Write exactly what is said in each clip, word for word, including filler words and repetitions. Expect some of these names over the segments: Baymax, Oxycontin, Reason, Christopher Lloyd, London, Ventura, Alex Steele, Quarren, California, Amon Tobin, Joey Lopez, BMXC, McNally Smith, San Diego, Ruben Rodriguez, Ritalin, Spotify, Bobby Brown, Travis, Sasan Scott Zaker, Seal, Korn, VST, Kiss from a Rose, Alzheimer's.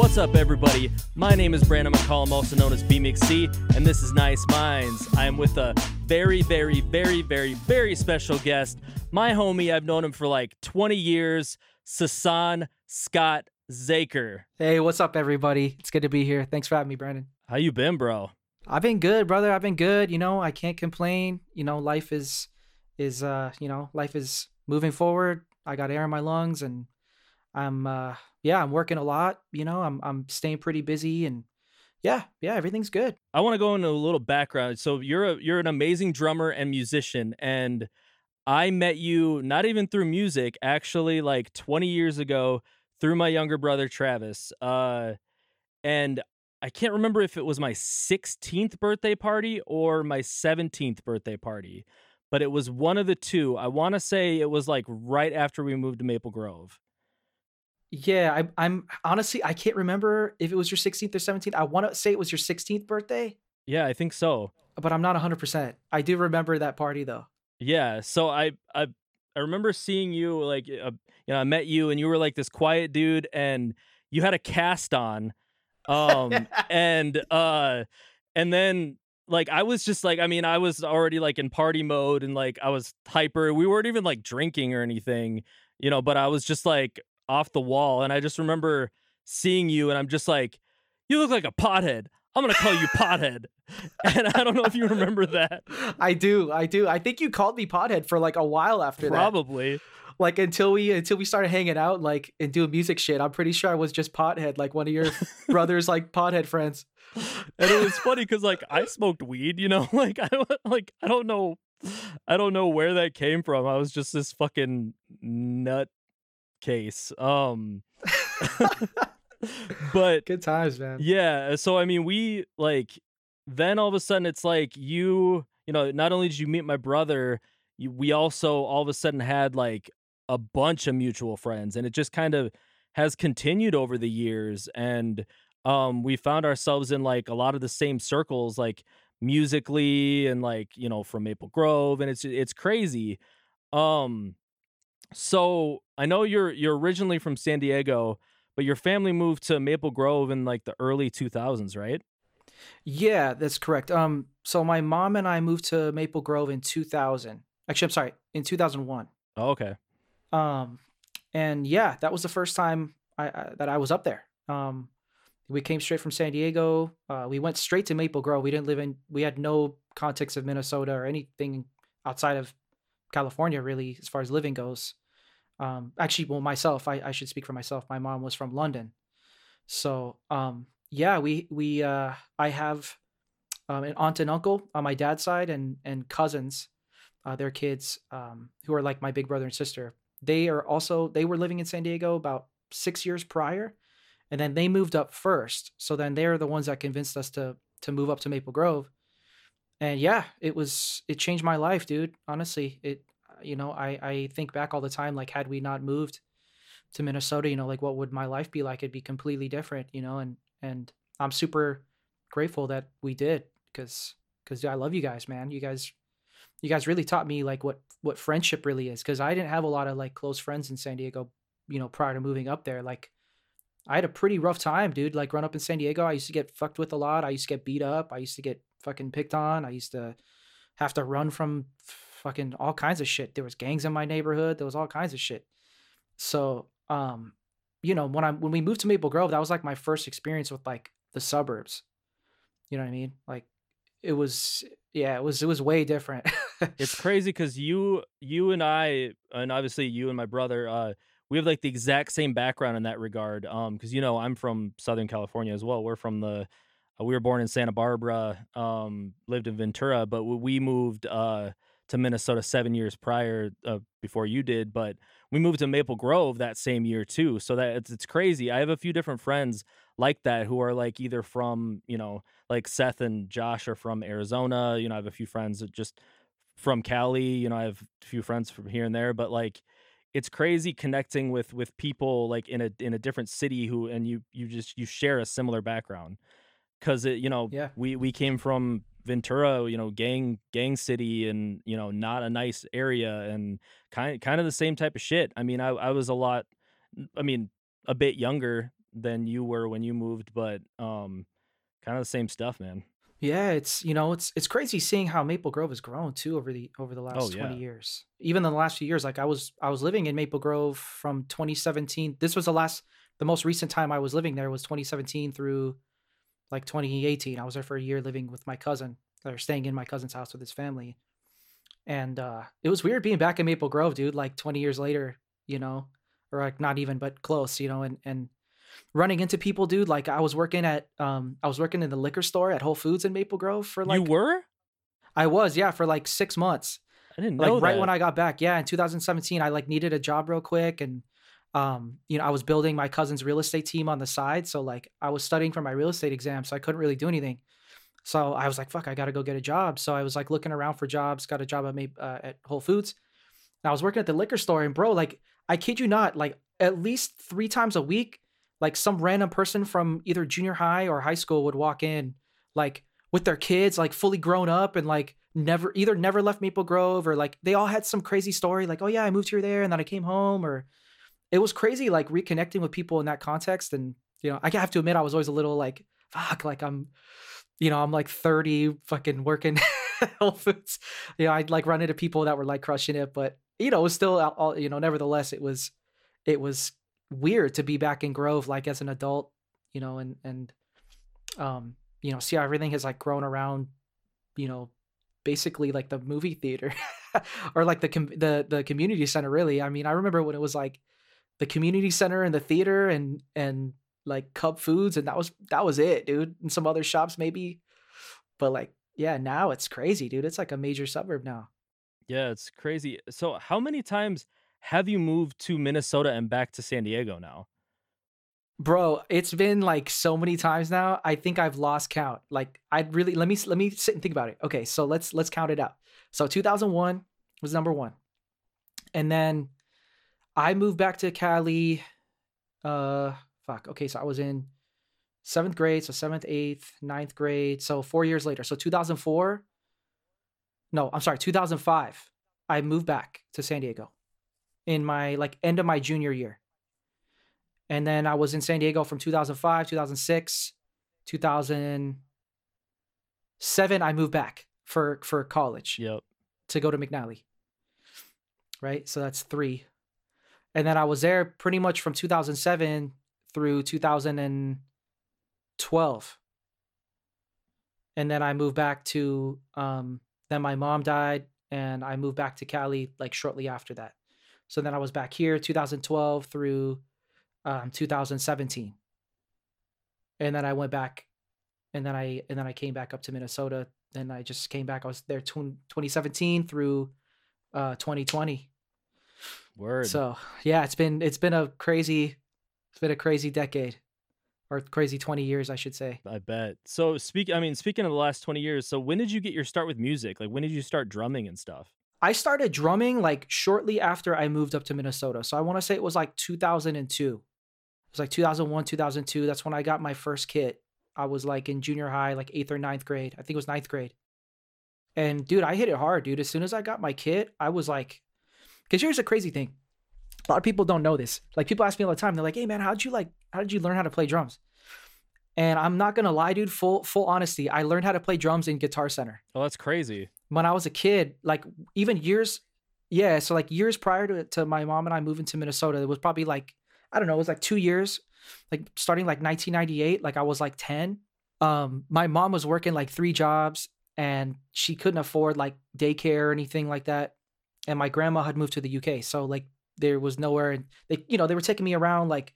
What's up, everybody? My name is Brandon McCall, I'm also known as B M X C, and this is Nice Minds. I am with a very, very, very, very, very special guest. My homie, I've known him for like twenty years, Sasan Scott Zaker. Hey, what's up, everybody? It's good to be here. Thanks for having me, Brandon. How you been, bro? I've been good, brother. I've been good. You know, I can't complain. You know, life is, is uh, you know, life is moving forward. I got air in my lungs, and I'm, uh, yeah, I'm working a lot. You know, I'm, I'm staying pretty busy, and yeah, yeah, everything's good. I want to go into a little background. So you're a, you're an amazing drummer and musician, and I met you not even through music, actually, like twenty years ago through my younger brother Travis, uh, and I can't remember if it was my sixteenth birthday party or my seventeenth birthday party, but it was one of the two. I want to say it was like right after we moved to Maple Grove. Yeah, I, I'm honestly, I can't remember if it was your sixteenth or seventeenth. I want to say it was your sixteenth birthday. Yeah, I think so. But I'm not one hundred percent. I do remember that party, though. Yeah, so I I, I remember seeing you, like, uh, you know, I met you and you were like this quiet dude and you had a cast on. um and uh and then like I was just like, I mean, I was already like in party mode and like I was hyper. We weren't even like drinking or anything, you know, but I was just like off the wall, and I just remember seeing you and I'm just like, you look like a pothead. I'm gonna call you pothead. And I don't know if you remember that. I do, I do. I think you called me pothead for like a while after that. Probably. Like until we until we started hanging out, like, and doing music shit, I'm pretty sure I was just pothead, like one of your brother's like pothead friends. And it was funny because like I smoked weed, you know, like I like I don't know, I don't know where that came from. I was just this fucking nut case. Um, but good times, man. Yeah. So I mean, we like then all of a sudden it's like you you know, not only did you meet my brother, you, we also all of a sudden had like a bunch of mutual friends, and it just kind of has continued over the years. And um, we found ourselves in like a lot of the same circles, like musically and like, you know, from Maple Grove, and it's, it's crazy. Um, so I know you're, you're originally from San Diego, but your family moved to Maple Grove in like the early two thousands, right? Yeah, that's correct. Um, so my mom and I moved to Maple Grove in two thousand. Actually, I'm sorry, in two thousand one. Oh, okay. Um, and yeah, that was the first time I, I, that I was up there. Um, we came straight from San Diego. Uh, we went straight to Maple Grove. We didn't live in, we had no context of Minnesota or anything outside of California, really, as far as living goes. Um, actually, well, myself, I, I should speak for myself. My mom was from London. So, um, yeah, we, we, uh, I have, um, an aunt and uncle on my dad's side, and, and cousins, uh, their kids, um, who are like my big brother and sister. They are also, they were living in San Diego about six years prior, and then they moved up first. So then they're the ones that convinced us to, to move up to Maple Grove. And yeah, it was, it changed my life, dude. Honestly, it, you know, I, I think back all the time, like, had we not moved to Minnesota, you know, like, what would my life be like? It'd be completely different, you know, and, and I'm super grateful that we did, because, because I love you guys, man. You guys, you guys really taught me like what, what friendship really is. Cause I didn't have a lot of like close friends in San Diego, you know, prior to moving up there. Like, I had a pretty rough time, dude. Like, run up in San Diego, I used to get fucked with a lot. I used to get beat up. I used to get fucking picked on. I used to have to run from fucking all kinds of shit. There was gangs in my neighborhood. There was all kinds of shit. So, um, you know, when I, when we moved to Maple Grove, that was like my first experience with like the suburbs, you know what I mean? Like, it was, yeah, it was, it was way different. It's crazy. Cause you, you and I, and obviously you and my brother, uh, we have like the exact same background in that regard. Um, cause you know, I'm from Southern California as well. We're from the, uh, we were born in Santa Barbara, um, lived in Ventura, but we moved, uh, to Minnesota seven years prior, uh, before you did, but we moved to Maple Grove that same year too. So that it's, it's crazy. I have a few different friends like that who are like either from, you know, like Seth and Josh are from Arizona. You know, I have a few friends that just from Cali, you know, I have a few friends from here and there, but like, it's crazy connecting with, with people like in a, in a different city who, and you, you just, you share a similar background. Cause it, you know, yeah. we, we came from Ventura, you know, gang gang city, and you know, not a nice area, and kind kind of the same type of shit. I mean, I, I was a lot, I mean, a bit younger than you were when you moved, but um, kind of the same stuff, man. Yeah, it's, you know, it's it's crazy seeing how Maple Grove has grown too over the over the last oh, yeah. twenty years. Even in the last few years, like I was I was living in Maple Grove from twenty seventeen. This was the last, the most recent time I was living there was twenty seventeen through like twenty eighteen. I was there for a year living with my cousin, or staying in my cousin's house with his family. And uh, it was weird being back in Maple Grove, dude, like twenty years later, you know, or like not even, but close, you know, and and. running into people, dude. Like I was working at, um, I was working in the liquor store at Whole Foods in Maple Grove for like. You were? I was, yeah, for like six months. I didn't know. Like that. Right when I got back, yeah, in two thousand seventeen, I like needed a job real quick, and um, you know, I was building my cousin's real estate team on the side, so like I was studying for my real estate exam, so I couldn't really do anything. So I was like, fuck, I gotta go get a job. So I was like looking around for jobs, got a job at May- uh, at Whole Foods. And I was working at the liquor store, and bro, like I kid you not, like at least three times a week. Like some random person from either junior high or high school would walk in like with their kids, like fully grown up and like never, either never left Maple Grove or like they all had some crazy story. Like, oh yeah, I moved here there and then I came home, or it was crazy. Like reconnecting with people in that context. And, you know, I have to admit, I was always a little like, fuck, like I'm, you know, I'm like thirty fucking working Whole Foods. You know, I'd like run into people that were like crushing it, but you know, it was still all, you know, nevertheless, it was, it was weird to be back in Grove like as an adult, you know, and and um you know, see how everything has like grown around, you know, basically like the movie theater or like the com- the the community center, really. I mean, I remember when it was like the community center and the theater and and like Cub Foods, and that was that was it, dude, and some other shops maybe, but like yeah, now it's crazy, dude. It's like a major suburb now. Yeah, it's crazy. So how many times have you moved to Minnesota and back to San Diego now? Bro, it's been like so many times now. I think I've lost count. Like I'd really, let me, let me sit and think about it. Okay. So let's, let's count it out. So two thousand one was number one. And then I moved back to Cali. Uh, fuck. Okay. So I was in seventh grade. So seventh, eighth, ninth grade. So four years later. So two thousand four. No, I'm sorry. two thousand five. I moved back to San Diego. In my like end of my junior year. And then I was in San Diego from two thousand five, two thousand six, two thousand seven. I moved back for for college. Yep. To go to McNally. Right? So that's three. And then I was there pretty much from two thousand seven through two thousand twelve. And then I moved back to um then my mom died and I moved back to Cali like shortly after that. So then I was back here two thousand twelve through um, two thousand seventeen. And then I went back and then I and then I came back up to Minnesota, and I just came back. I was there twenty seventeen through uh, twenty twenty. Word. So, yeah, it's been it's been a crazy it's been a crazy decade, or crazy twenty years, I should say. I bet. So speak I mean, speaking of the last twenty years, so when did you get your start with music? Like when did you start drumming and stuff? I started drumming like shortly after I moved up to Minnesota. So I want to say it was like two thousand two. It was like two thousand one, two thousand two. That's when I got my first kit. I was like in junior high, like eighth or ninth grade. I think it was ninth grade. And dude, I hit it hard, dude. As soon as I got my kit, I was like, because here's the crazy thing. A lot of people don't know this. Like people ask me all the time. They're like, hey man, how'd you like, how did you learn how to play drums? And I'm not going to lie, dude, full, full honesty. I learned how to play drums in Guitar Center. Oh, that's crazy. When I was a kid, like even years, yeah, so like years prior to, to my mom and I moving to Minnesota, it was probably like, I don't know, it was like two years, like starting like nineteen ninety-eight, like I was like ten. Um, my mom was working like three jobs and she couldn't afford like daycare or anything like that. And my grandma had moved to the U K. So like there was nowhere, and they, you know, they were taking me around, like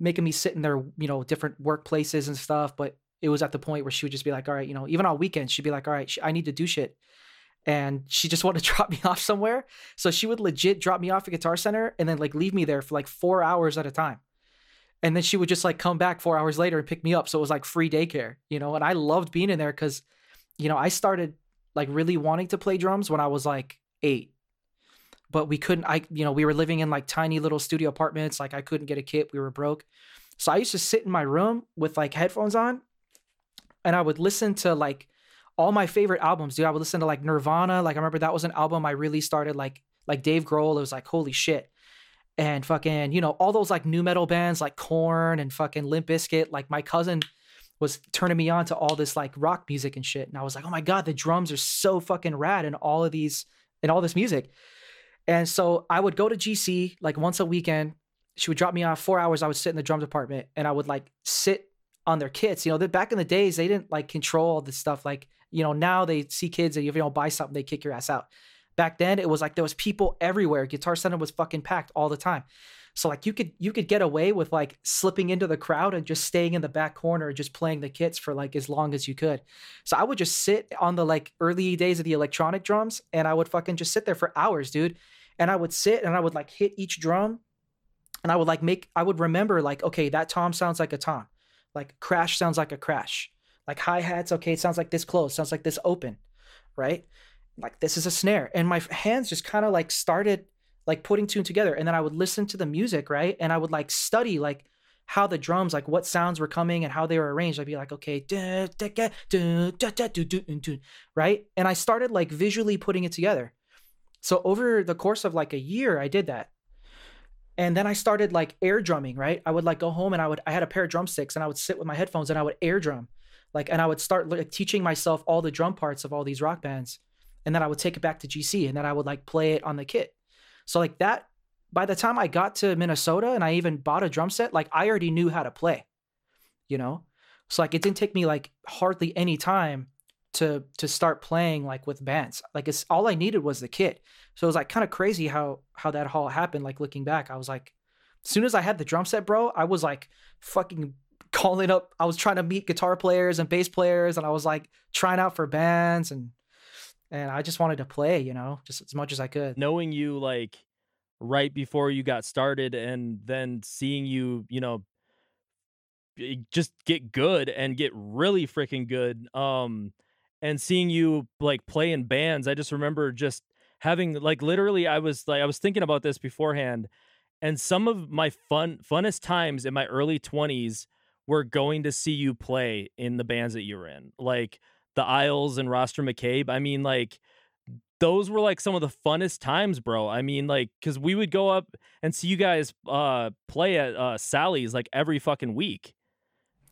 making me sit in their, you know, different workplaces and stuff. But it was at the point where she would just be like, all right, you know, even on weekends, she'd be like, all right, I need to do shit. And she just wanted to drop me off somewhere. So she would legit drop me off at Guitar Center and then like leave me there for like four hours at a time. And then she would just like come back four hours later and pick me up. So it was like free daycare, you know, and I loved being in there because, you know, I started like really wanting to play drums when I was like eight, but we couldn't, I, you know, we were living in like tiny little studio apartments. Like I couldn't get a kit. We were broke. So I used to sit in my room with like headphones on and I would listen to like all my favorite albums, dude. I would listen to like Nirvana. Like I remember that was an album I really started like, like Dave Grohl. It was like, holy shit. and fucking, you know, all those like new metal bands like Korn and fucking Limp Bizkit. Like my cousin was turning me on to all this like rock music and shit. And I was like, oh my God, the drums are so fucking rad in all of these, in all this music. And so I would go to G C like once a weekend. She would drop me off four hours. I would sit in the drum department and I would like sit on their kits. You know, that back in the days, they didn't like control all this stuff. Like, you know, now they see kids and if you don't buy something, they kick your ass out. Back then it was like, there was people everywhere. Guitar Center was fucking packed all the time. So like you could, you could get away with like slipping into the crowd and just staying in the back corner, just playing the kits for like as long as you could. So I would just sit on the like early days of the electronic drums and I would fucking just sit there for hours, dude. And I would sit and I would like hit each drum and I would like make, I would remember like, okay, that tom sounds like a tom, like crash sounds like a crash, like hi-hats. Okay. It sounds like this close, sounds like this open, right? Like this is a snare. And my hands just kind of like started like putting two together. And then I would listen to the music, right? And I would like study like how the drums, like what sounds were coming and how they were arranged. I'd be like, okay, right? And I started like visually putting it together. So over the course of like a year, I did that. And then I started like air drumming, right? I would like go home and I would, I had a pair of drumsticks and I would sit with my headphones and I would air drum. Like, and I would start like teaching myself all the drum parts of all these rock bands. And then I would take it back to G C and then I would like play it on the kit. So like that, by the time I got to Minnesota and I even bought a drum set, like I already knew how to play, you know? So like, it didn't take me like hardly any time to, to start playing like with bands. Like it's all I needed was the kit. So it was like kind of crazy how, how that all happened. Like looking back, I was like, as soon as I had the drum set, bro, I was like fucking calling up. I was trying to meet guitar players and bass players. And I was like trying out for bands and, And I just wanted to play, you know, just as much as I could. Knowing you like right before you got started and then seeing you, you know, just get good and get really freaking good. Um, and seeing you like play in bands. I just remember just having like literally I was like I was thinking about this beforehand. And some of my fun funnest times in my early twenties were going to see you play in the bands that you were in. Like The Isles and Roster McCabe. I mean, like, those were like some of the funnest times, bro. I mean, like, because we would go up and see you guys uh, play at uh, Sally's like every fucking week,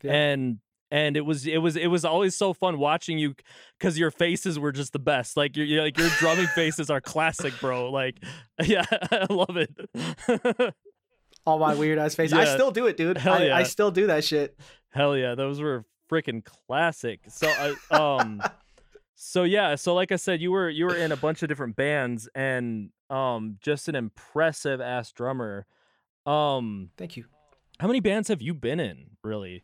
yeah. and and it was it was it was always so fun watching you because your faces were just the best. Like your like your drumming faces are classic, bro. Like, yeah, I love it. All my weird ass faces. Yeah. I still do it, dude. I, yeah. I still do that shit. Hell yeah, those were freaking classic. So uh, um so yeah so like I said, you were you were in a bunch of different bands and um just an impressive ass drummer. Um thank you. How many bands have you been in, really?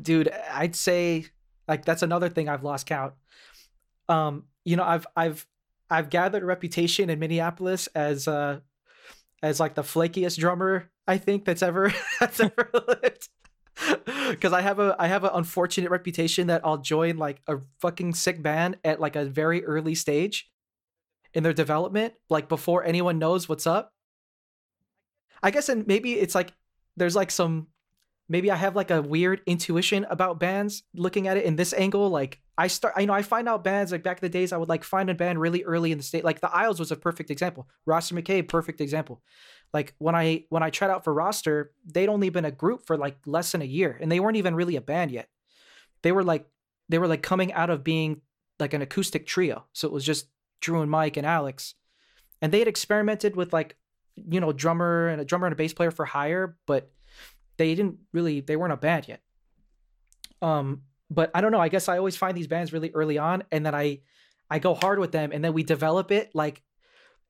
Dude, I'd say like that's another thing, I've lost count. Um you know, I've I've I've gathered a reputation in Minneapolis as uh as like the flakiest drummer I think that's ever that's ever lived. Because I have a I have an unfortunate reputation that I'll join like a fucking sick band at like a very early stage in their development, like before anyone knows what's up. I guess, and maybe it's like there's like some maybe I have like a weird intuition about bands looking at it in this angle. Like I start, you know, I find out bands like back in the days, I would like find a band really early in the state. Like The Isles was a perfect example. Roster McCabe, perfect example. Like when I when I tried out for Roster, they'd only been a group for like less than a year, and they weren't even really a band yet. They were like they were like coming out of being like an acoustic trio, so it was just Drew and Mike and Alex, and they had experimented with like, you know, drummer and a drummer and a bass player for hire, but they didn't really they weren't a band yet. Um, but I don't know. I guess I always find these bands really early on, and then I I go hard with them, and then we develop it like.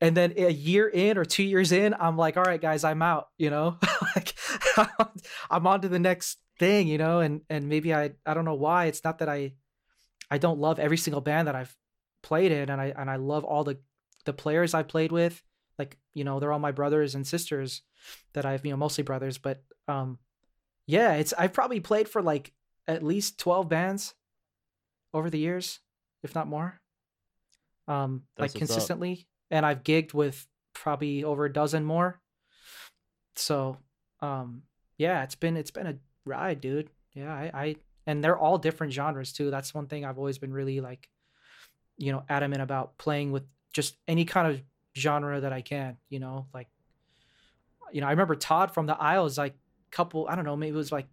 And then a year in or two years in, I'm like, all right, guys, I'm out, you know, like I'm on to the next thing, you know, and, and maybe I, I don't know why. It's not that I, I don't love every single band that I've played in. And I, and I love all the, the players I played with, like, you know, they're all my brothers and sisters that I've, you know, mostly brothers, but, um, yeah, it's, I've probably played for like at least twelve bands over the years, if not more, um, That's like consistently. Up. And I've gigged with probably over a dozen more. So, um, yeah, it's been, it's been a ride, dude. Yeah. I, I, and they're all different genres too. That's one thing I've always been really like, you know, adamant about playing with just any kind of genre that I can, you know, like, you know, I remember Todd from the Isles, like couple, I don't know, maybe it was like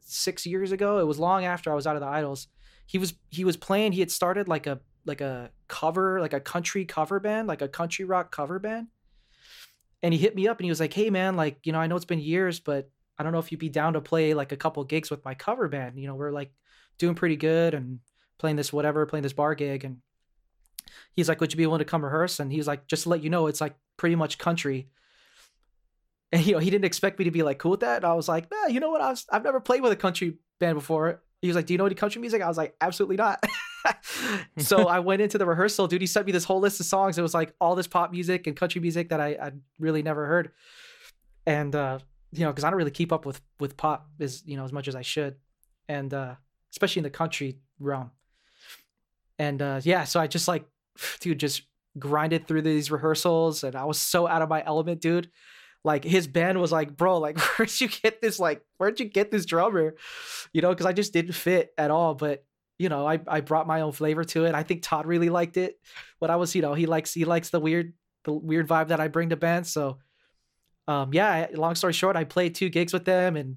six years ago. It was long after I was out of the Isles. He was, he was playing, he had started like a, like a cover, like a country cover band, like a country rock cover band. And he hit me up and he was like, hey man, like, you know, I know it's been years, but I don't know if you'd be down to play like a couple gigs with my cover band. You know, we're like doing pretty good and playing this, whatever, playing this bar gig. And he's like, would you be willing to come rehearse? And he was like, just to let you know, it's like pretty much country. And, you know, he didn't expect me to be like cool with that. And I was like, nah, you know what? I was, I've never played with a country band before. He was like, do you know any country music? I was like, absolutely not. So I went into the rehearsal, dude. He sent me this whole list of songs. It was like all this pop music and country music that I I'd really never heard. And, uh, you know, because I don't really keep up with, with pop as, you know, as much as I should. And uh, especially in the country realm. And uh, yeah, so I just like, dude, just grinded through these rehearsals. And I was so out of my element, dude. Like his band was like, bro, like, where'd you get this? Like, where'd you get this drummer? You know, because I just didn't fit at all. But, you know, I, I brought my own flavor to it. I think Todd really liked it. But I was, you know, he likes, he likes the weird, the weird vibe that I bring to bands. So um, yeah, long story short, I played two gigs with them and,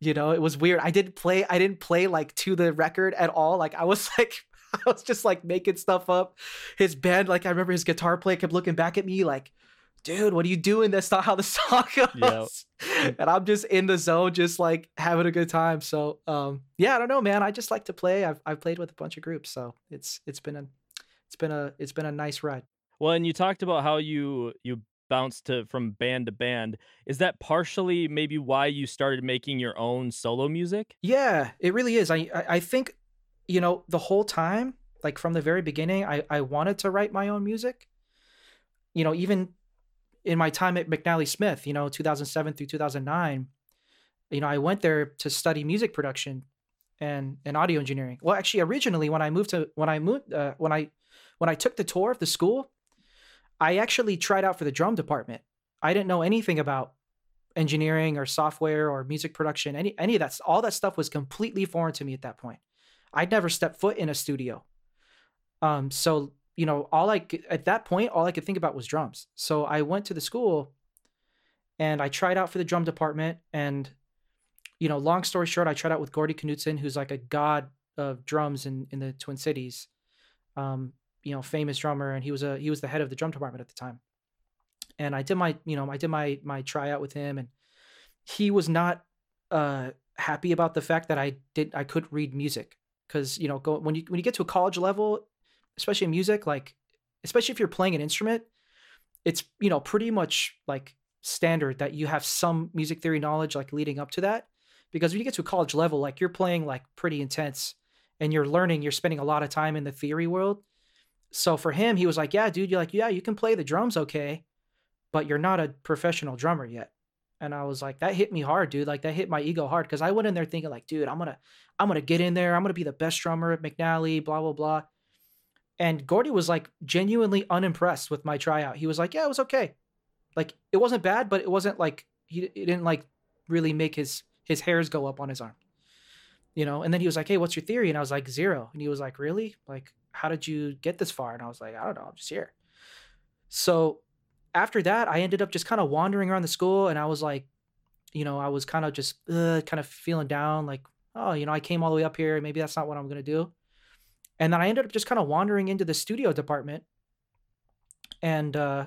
you know, it was weird. I didn't play, I didn't play like to the record at all. Like I was like, I was just like making stuff up. His band, like I remember his guitar player kept looking back at me like, dude, what are you doing? That's not how the song goes. Yep. And I'm just in the zone, just like having a good time. So um, yeah, I don't know, man. I just like to play. I've I've played with a bunch of groups, so it's it's been a it's been a it's been a nice ride. Well, and you talked about how you you bounced to from band to band. Is that partially maybe why you started making your own solo music? Yeah, it really is. I I think, you know, the whole time, like from the very beginning, I I wanted to write my own music. You know, even in my time at McNally Smith, you know, two thousand seven through two thousand nine, you know, I went there to study music production and, and audio engineering. Well, actually, originally when I moved to when I moved uh, when I when I took the tour of the school, I actually tried out for the drum department. I didn't know anything about engineering or software or music production. Any any of that, all that stuff was completely foreign to me at that point. I'd never stepped foot in a studio. Um, so. You know, all I could, at that point, all I could think about was drums. So I went to the school and I tried out for the drum department. And, you know, long story short, I tried out with Gordy Knudsen, who's like a god of drums in, in the Twin Cities, um, you know, famous drummer. And he was a, he was the head of the drum department at the time. And I did my, you know, I did my, my tryout with him, and he was not uh, happy about the fact that I did, I couldn't read music. Cause you know, go, when you, when you get to a college level, especially in music, like, especially if you're playing an instrument, it's, you know, pretty much like standard that you have some music theory knowledge, like leading up to that, because when you get to a college level, like you're playing like pretty intense and you're learning, you're spending a lot of time in the theory world. So for him, he was like, yeah, dude, you're like, yeah, you can play the drums. Okay. But you're not a professional drummer yet. And I was like, that hit me hard, dude. Like that hit my ego hard. Cause I went in there thinking like, dude, I'm going to, I'm going to get in there. I'm going to be the best drummer at McNally, blah, blah, blah. And Gordy was like genuinely unimpressed with my tryout. He was like, yeah, it was okay. Like it wasn't bad, but it wasn't like, he it didn't like really make his, his hairs go up on his arm, you know? And then he was like, hey, what's your theory? And I was like, zero. And he was like, really? Like, how did you get this far? And I was like, I don't know, I'm just here. So after that, I ended up just kind of wandering around the school. And I was like, you know, I was kind of just uh, kind of feeling down like, oh, you know, I came all the way up here. Maybe that's not what I'm going to do. And then I ended up just kind of wandering into the studio department and uh,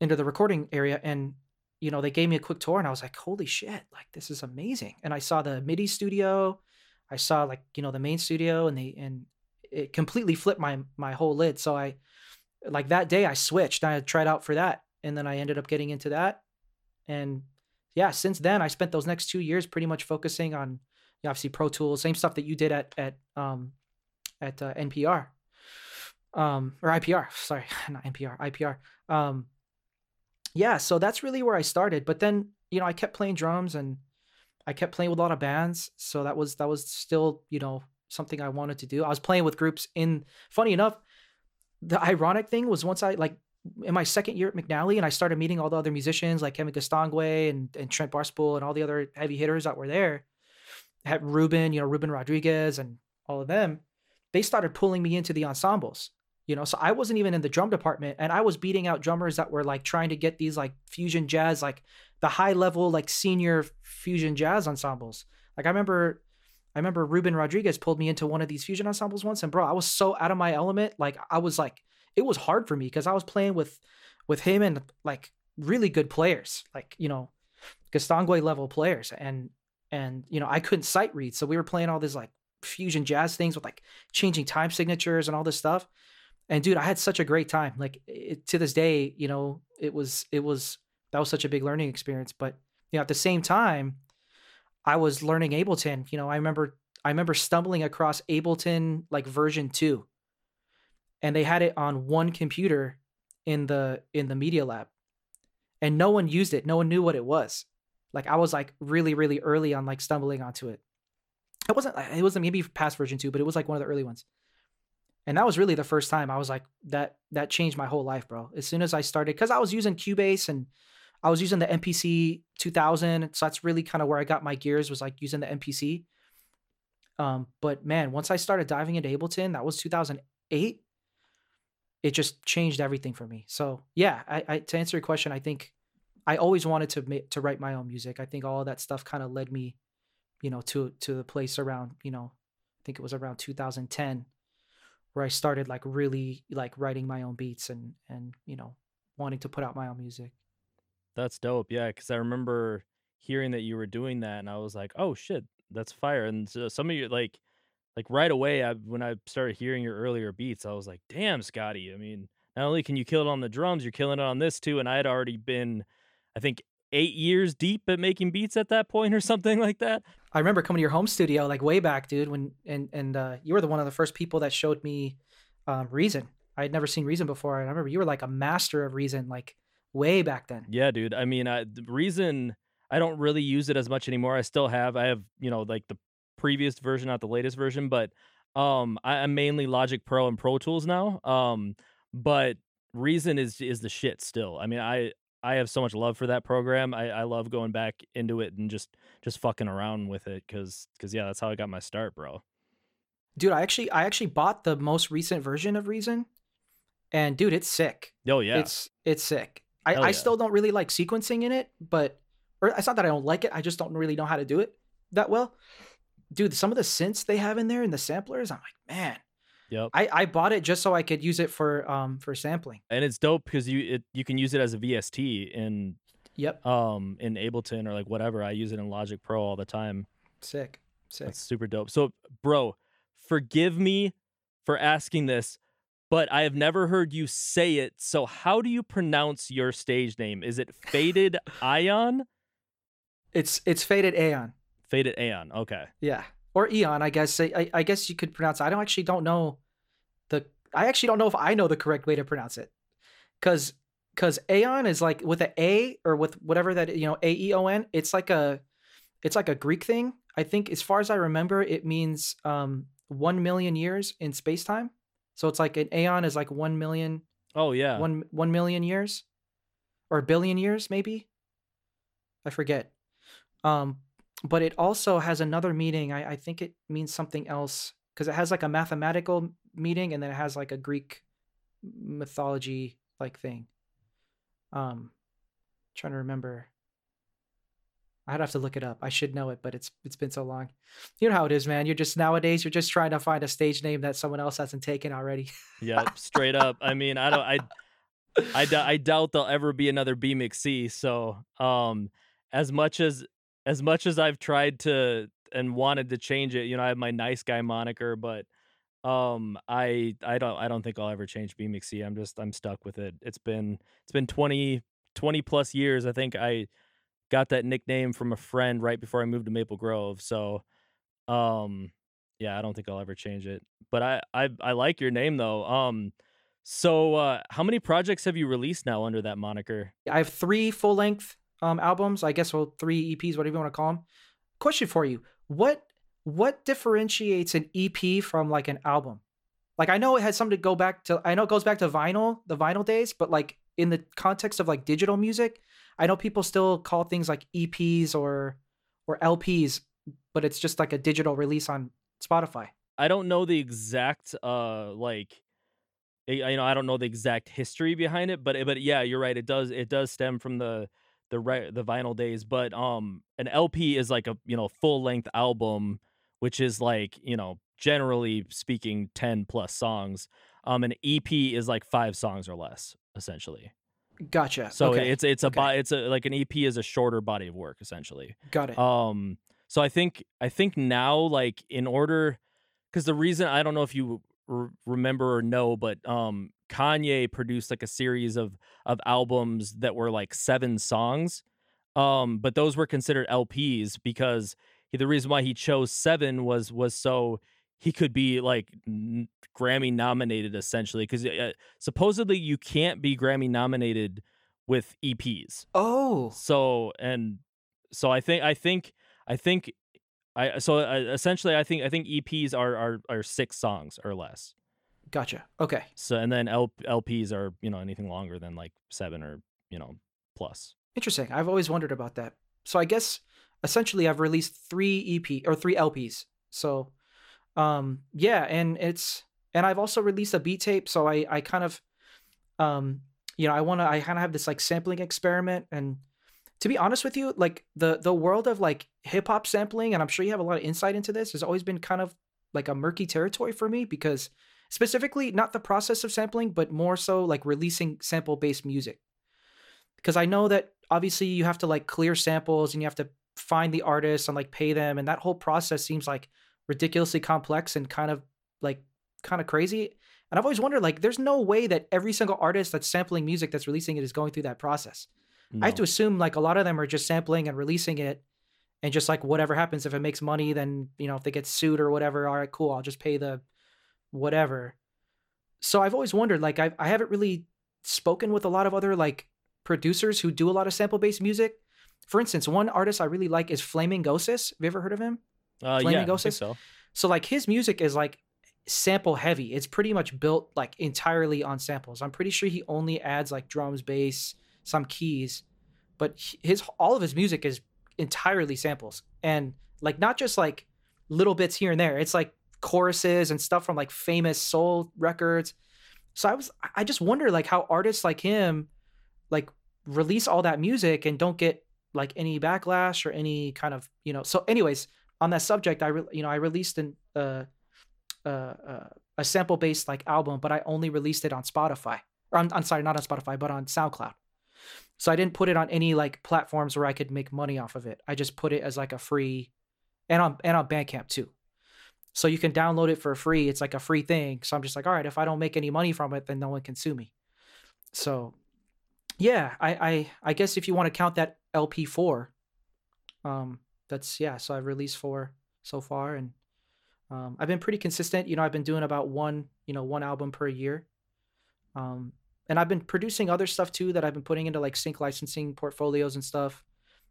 into the recording area. And, you know, they gave me a quick tour and I was like, holy shit, like, this is amazing. And I saw the MIDI studio. I saw like, you know, the main studio and they, and it completely flipped my, my whole lid. So I, like that day I switched and I tried out for that. And then I ended up getting into that. And yeah, since then I spent those next two years pretty much focusing on, you know, obviously Pro Tools, same stuff that you did at, at, um, at uh, N P R, um, or I P R, sorry, not N P R, I P R. Um, yeah, so that's really where I started. But then, you know, I kept playing drums and I kept playing with a lot of bands. So that was, that was still, you know, something I wanted to do. I was playing with groups in, funny enough, the ironic thing was once I, like in my second year at McNally and I started meeting all the other musicians like Kevin Gastonguay and, and Trent Barstool and all the other heavy hitters that were there, had Ruben, you know, Ruben Rodriguez and all of them. They started pulling me into the ensembles, You know, so I wasn't even in the drum department, and I was beating out drummers that were like trying to get these like fusion jazz, like the high level, like senior fusion jazz ensembles. Like I remember, I remember Ruben Rodriguez pulled me into one of these fusion ensembles once, and bro, I was so out of my element. Like I was like, it was hard for me because I was playing with, with him and like really good players, like, you know, Gastonguay level players. And, and, you know, I couldn't sight read. So we were playing all these like fusion jazz things with like changing time signatures and all this stuff. And dude, I had such a great time. Like it, to this day, you know, it was, it was, that was such a big learning experience. But, you know, at the same time, I was learning Ableton. You know, I remember, I remember stumbling across Ableton like version two, and they had it on one computer in the, in the media lab, and no one used it. No one knew what it was. Like I was like really, really early on, like stumbling onto it. It wasn't, it wasn't maybe past version two, but it was like one of the early ones. And that was really the first time I was like, that that changed my whole life, bro. As soon as I started, because I was using Cubase and I was using the M P C two thousand. So that's really kind of where I got my gears, was like using the M P C. Um, but man, once I started diving into Ableton, that was two thousand eight. It just changed everything for me. So yeah, I, I, to answer your question, I think I always wanted to make, to write my own music. I think all of that stuff kind of led me, you know, to to the place around, you know, I think it was around two thousand ten. Where I started like really like writing my own beats and, and, you know, wanting to put out my own music. That's dope. Yeah. Cause I remember hearing that you were doing that and I was like, oh shit, that's fire. And so some of you like, like right away, I, when I started hearing your earlier beats, I was like, damn Scotty. I mean, not only can you kill it on the drums, you're killing it on this too. And I had already been, I think eight years deep at making beats at that point or something like that. I remember coming to your home studio like way back, dude, when and and uh, you were the one of the first people that showed me um, Reason. I had never seen Reason before, and I remember you were like a master of Reason like way back then. Yeah, dude. I mean, I, Reason, I don't really use it as much anymore. I still have, I have, you know, like the previous version, not the latest version, but um, I, I'm mainly Logic Pro and Pro Tools now. Um, but Reason is is the shit still. I mean, I. I have so much love for that program. I, I love going back into it and just, just fucking around with it. Cause, cause yeah, that's how I got my start, bro. Dude, I actually, I actually bought the most recent version of Reason, and dude, it's sick. Oh yeah. It's, it's sick. I, yeah. I still don't really like sequencing in it, but, or it's not that I don't like it. I just don't really know how to do it that well. Dude, some of the synths they have in there and the samplers, I'm like, man. Yep. I, I bought it just so I could use it for um for sampling. And it's dope because you it, you can use it as a V S T in yep um in Ableton or like whatever. I use it in Logic Pro all the time. Sick, sick. That's super dope. So, bro, forgive me for asking this, but I have never heard you say it. So, how do you pronounce your stage name? Is it Faded Aeon? It's it's Faded Aeon. Faded Aeon. Okay. Yeah. Or Eon, I guess. I, I guess you could pronounce it. I don't actually don't know the. I actually don't know if I know the correct way to pronounce it, because because Aeon is like with an A or with whatever that, you know, A E O N. It's like a, it's like a Greek thing. I think as far as I remember, it means um one million years in space time. So it's like an Aeon is like one million. Oh yeah. One one million years, or a billion years maybe. I forget. Um. But it also has another meaning. I, I think it means something else because it has like a mathematical meaning, and then it has like a Greek mythology like thing. Um, trying to remember. I'd have to look it up. I should know it, but it's it's been so long. You know how it is, man. You're just nowadays. You're just trying to find a stage name that someone else hasn't taken already. Yeah, straight up. I mean, I don't. I I, d- I doubt there'll ever be another B M X C. So um, as much as As much as I've tried to and wanted to change it, you know, I have my nice guy moniker, but um, I I don't I don't think I'll ever change B M X C. I'm just I'm stuck with it. It's been it's been twenty plus years. I think I got that nickname from a friend right before I moved to Maple Grove. So, um, yeah, I don't think I'll ever change it. But I I, I like your name though. Um, so uh, how many projects have you released now under that moniker? I have three full length. Um, albums, I guess, well, three E Ps, whatever you want to call them. Question for you: What what differentiates an E P from like an album? Like, I know it has something to go back to. I know it goes back to vinyl, the vinyl days, but like in the context of like digital music, I know people still call things like E Ps or or L Ps, but it's just like a digital release on Spotify. I don't know the exact uh like you know, I don't know the exact history behind it, but but yeah, you're right. It does it does stem from the the re- the vinyl days. But um, an L P is like a you know full length album, which is like you know generally speaking ten plus songs. Um, an E P is like five songs or less, essentially. Gotcha. So okay. it's it's a okay. it's a like an E P is a shorter body of work, essentially. Got it. Um, so I think I think now like in order, because the reason I don't know if you re- remember or know, but um, Kanye produced like a series of of albums that were like seven songs, um, but those were considered L Ps because he, the reason why he chose seven was was so. He could be like n- Grammy nominated essentially because uh, supposedly you can't be Grammy nominated with E Ps. Oh, so and so I think I think I think I so I, essentially I think I think E Ps are are are six songs or less. Gotcha. Okay. So and then L- LPs are you know anything longer than like seven or you know plus. Interesting. I've always wondered about that. So I guess essentially I've released three E P or three L Ps. So. Um, yeah, and it's, and I've also released a beat tape. So I, I kind of, um, you know, I want to, I kind of have this like sampling experiment. And to be honest with you, like the, the world of like hip hop sampling, and I'm sure you have a lot of insight into this, has always been kind of like a murky territory for me because specifically not the process of sampling, but more so like releasing sample based music. Because I know that obviously you have to like clear samples and you have to find the artists and like pay them. And that whole process seems like ridiculously complex and kind of like kind of crazy. And I've always wondered, like, there's no way that every single artist that's sampling music that's releasing it is going through that process. No. I have to assume like a lot of them are just sampling and releasing it and just like whatever happens, if it makes money, then, you know, if they get sued or whatever, all right, cool, I'll just pay the whatever. So I've always wondered, like, I've, I haven't really spoken with a lot of other like producers who do a lot of sample-based music. For instance, one artist I really like is Flaming Ghosis. Have you ever heard of him? Uh, yeah, I think so. So like his music is like sample heavy. It's pretty much built like entirely on samples. I'm pretty sure he only adds like drums, bass, some keys, but his all of his music is entirely samples and like not just like little bits here and there. It's like choruses and stuff from like famous soul records. So I was I just wonder like how artists like him like release all that music and don't get like any backlash or any kind of, you know. So anyways, on that subject, I re- you know I released an uh, uh, uh, a sample based like album, but I only released it on Spotify. Or I'm, I'm sorry, not on Spotify, but on SoundCloud. So I didn't put it on any like platforms where I could make money off of it. I just put it as like a free, and on and on Bandcamp too. So you can download it for free. It's like a free thing. So I'm just like, all right, if I don't make any money from it, then no one can sue me. So yeah, I I, I guess if you want to count that L P four, um. That's, yeah, so I've released four so far, and um, I've been pretty consistent. You know, I've been doing about one, you know, one album per year. Um, and I've been producing other stuff, too, that I've been putting into, like, sync licensing portfolios and stuff.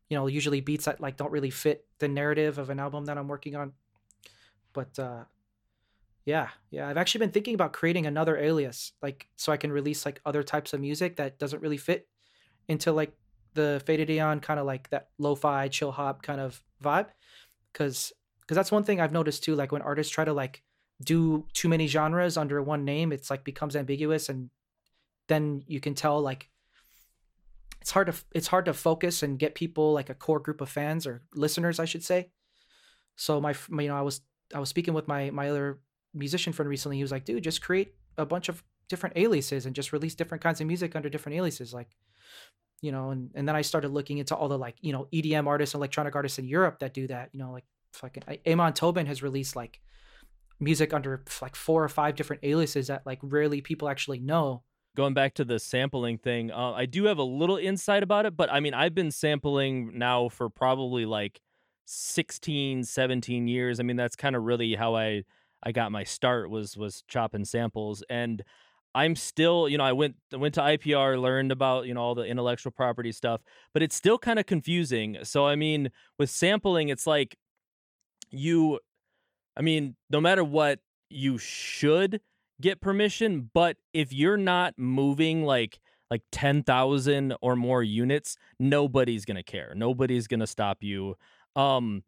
You know, usually beats that, like, don't really fit the narrative of an album that I'm working on. But, uh, yeah, yeah, I've actually been thinking about creating another alias, like, so I can release, like, other types of music that doesn't really fit into, like, the Faded Aeon kind of like that lo-fi chill hop kind of vibe, because because that's one thing I've noticed too, like when artists try to like do too many genres under one name, it's like becomes ambiguous, and then you can tell like it's hard to it's hard to focus and get people like a core group of fans or listeners, I should say. So my, my you know I was I was speaking with my my other musician friend recently. He was like, dude, just create a bunch of different aliases and just release different kinds of music under different aliases, like, you know, and, and then I started looking into all the like, you know, E D M artists and electronic artists in Europe that do that, you know, like fucking Amon Tobin has released like music under like four or five different aliases that like rarely people actually know. Going back to the sampling thing, uh, I do have a little insight about it, but I mean, I've been sampling now for probably like sixteen, seventeen years. I mean, that's kind of really how I, I got my start was, was chopping samples. And I'm still, you know, I went I went to I P R, learned about, you know, all the intellectual property stuff, but it's still kind of confusing. So, I mean, with sampling, it's like you, I mean, no matter what, you should get permission, but if you're not moving like like ten thousand or more units, nobody's going to care. Nobody's going to stop you. Um,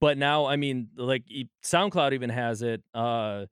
but now, I mean, like SoundCloud even has it, uh,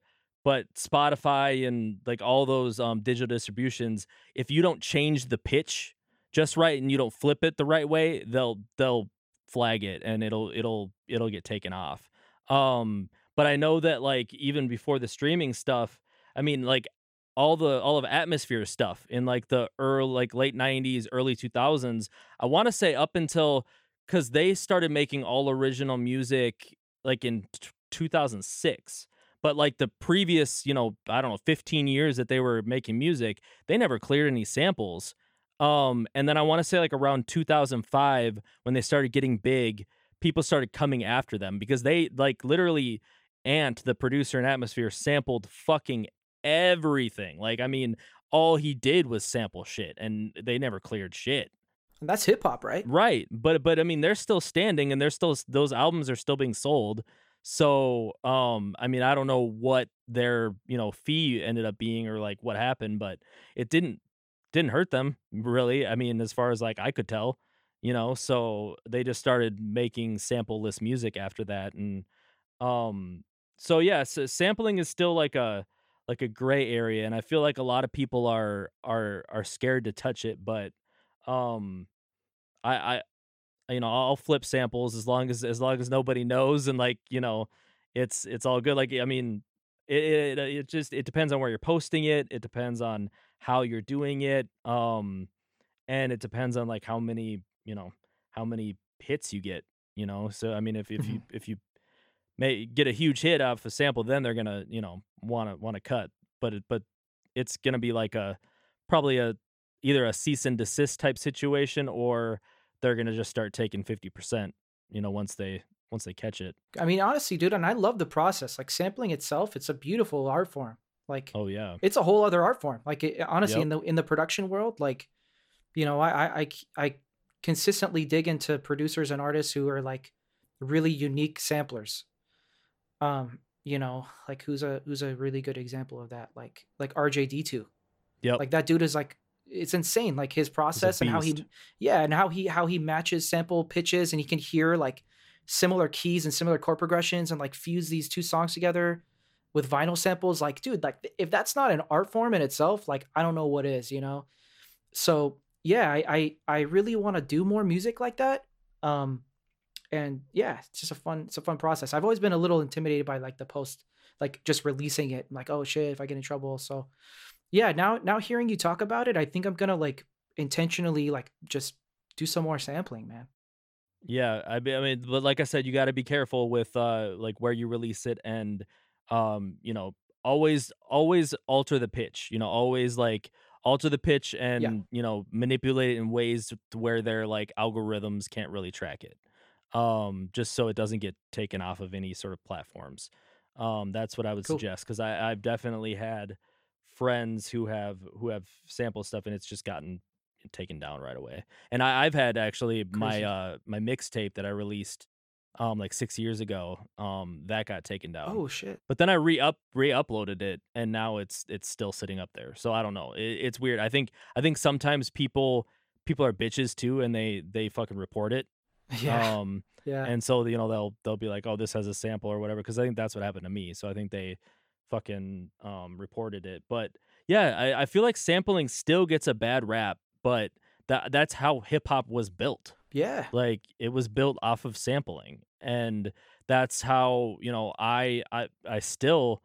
But Spotify and like all those um, digital distributions, if you don't change the pitch just right and you don't flip it the right way, they'll they'll flag it and it'll it'll it'll get taken off. Um, but I know that like even before the streaming stuff, I mean like all the all of Atmosphere stuff in like the early like late nineties, early two thousands. I want to say up until, because they started making all original music like in two thousand six. But like the previous, you know, I don't know, fifteen years that they were making music, they never cleared any samples. Um, and then I want to say like around two thousand five, when they started getting big, people started coming after them because they like literally Ant, the producer in Atmosphere, sampled fucking everything. Like, I mean, all he did was sample shit and they never cleared shit. And that's hip hop, right? Right. But, but I mean, they're still standing and they're still, those albums are still being sold. So, um, I mean, I don't know what their, you know, fee ended up being or like what happened, but it didn't, didn't hurt them really. I mean, as far as like, I could tell, you know, so they just started making sample less music after that. And, um, so yeah, so sampling is still like a, like a gray area. And I feel like a lot of people are, are, are scared to touch it, but, um, I, I, you know, I'll flip samples as long as, as long as nobody knows. And like, you know, it's, it's all good. Like, I mean, it, it, it just, it depends on where you're posting it. It depends on how you're doing it. Um, and it depends on like how many, you know, how many hits you get, you know? So, I mean, if, if you, if you may get a huge hit off a sample, then they're going to, you know, want to, want to cut, but, it, but it's going to be like a, probably a, either a cease and desist type situation, or they're going to just start taking fifty percent, you know, once they, once they catch it. I mean, honestly, dude, and I love the process, like sampling itself. It's a beautiful art form. Like, oh yeah, it's a whole other art form. Like it, honestly, yep. in the, in the production world, like, you know, I, I, I consistently dig into producers and artists who are like really unique samplers. Um, you know, like who's a, who's a really good example of that? Like, like R J D two. Yeah. Like that dude is like, it's insane, like his process and how he yeah and how he how he matches sample pitches, and he can hear like similar keys and similar chord progressions and like fuse these two songs together with vinyl samples. Like, dude, like if that's not an art form in itself, like I don't know what is, you know? So yeah, i i, I really want to do more music like that. Um and yeah, it's just a fun it's a fun process. I've always been a little intimidated by like the post, like just releasing it. I'm like, oh shit, if I get in trouble. So yeah, now now hearing you talk about it, I think I'm gonna like intentionally like just do some more sampling, man. Yeah, I mean, but like I said, you got to be careful with uh like where you release it, and um you know, always always alter the pitch. You know, always like alter the pitch and yeah. you know, manipulate it in ways to where their like algorithms can't really track it. Um, just so it doesn't get taken off of any sort of platforms. Um, that's what I would cool. suggest, because I I've definitely had friends who have who have sample stuff and it's just gotten taken down right away. And I, I've had actually Crazy. my uh my mixtape that I released um like six years ago, um that got taken down. Oh shit. But then I re-up re-uploaded it and now it's it's still sitting up there. So I don't know. It, it's weird. I think I think sometimes people people are bitches too, and they they fucking report it. Yeah. Um yeah. And so, you know, they'll they'll be like, oh, this has a sample or whatever, because I think that's what happened to me. So I think they fucking um reported it. But yeah, I, I feel like sampling still gets a bad rap, but that that's how hip-hop was built. Yeah, like it was built off of sampling, and that's how, you know, I I, I still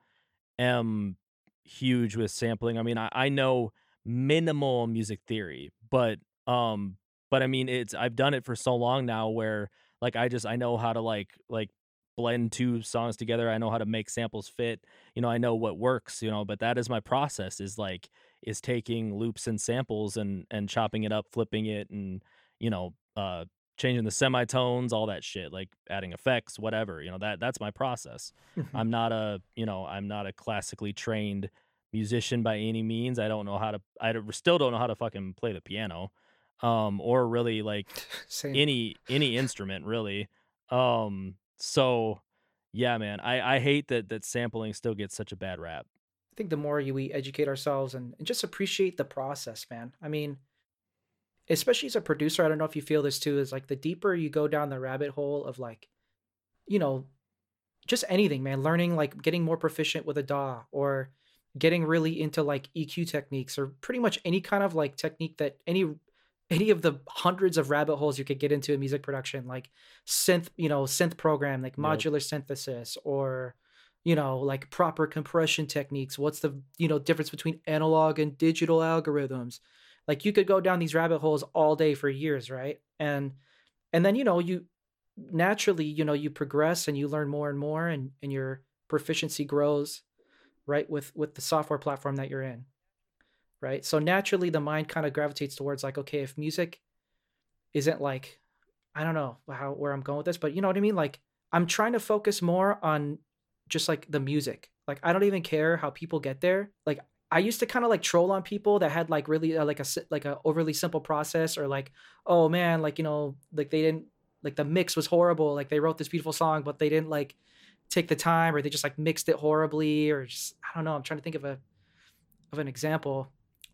am huge with sampling. I mean, I, I know minimal music theory, but um but I mean, it's I've done it for so long now where like I just I know how to like like blend two songs together. I know how to make samples fit, you know, I know what works, you know, but that is my process, is like, is taking loops and samples and, and chopping it up, flipping it, and, you know, uh, changing the semitones, all that shit, like adding effects, whatever, you know, that, that's my process. I'm not a, you know, I'm not a classically trained musician by any means. I don't know how to, I still don't know how to fucking play the piano, um, or really like Same. any, any instrument really. Um, So, yeah, man, I, I hate that that sampling still gets such a bad rap. I think the more you, we educate ourselves and, and just appreciate the process, man. I mean, especially as a producer, I don't know if you feel this too, is like the deeper you go down the rabbit hole of like, you know, just anything, man. Learning, like, getting more proficient with a D A W, or getting really into, like, E Q techniques, or pretty much any kind of, like, technique that any any of the hundreds of rabbit holes you could get into in music production, like synth, you know, synth program, like modular yep. synthesis, or, you know, like proper compression techniques. What's the, you know, difference between analog and digital algorithms? Like, you could go down these rabbit holes all day for years, right? And and then, you know, you naturally, you know, you progress and you learn more and more, and, and your proficiency grows, right, with with the software platform that you're in, right? So naturally the mind kind of gravitates towards, like, okay, if music isn't, like, I don't know how where I'm going with this, but you know what I mean? Like, I'm trying to focus more on just, like, the music. Like, I don't even care how people get there. Like, I used to kind of, like, troll on people that had, like, really uh, like a like a overly simple process, or like, oh man, like, you know, like they didn't, like, the mix was horrible. Like, they wrote this beautiful song, but they didn't, like, take the time, or they just, like, mixed it horribly, or just, I don't know. I'm trying to think of a of an example.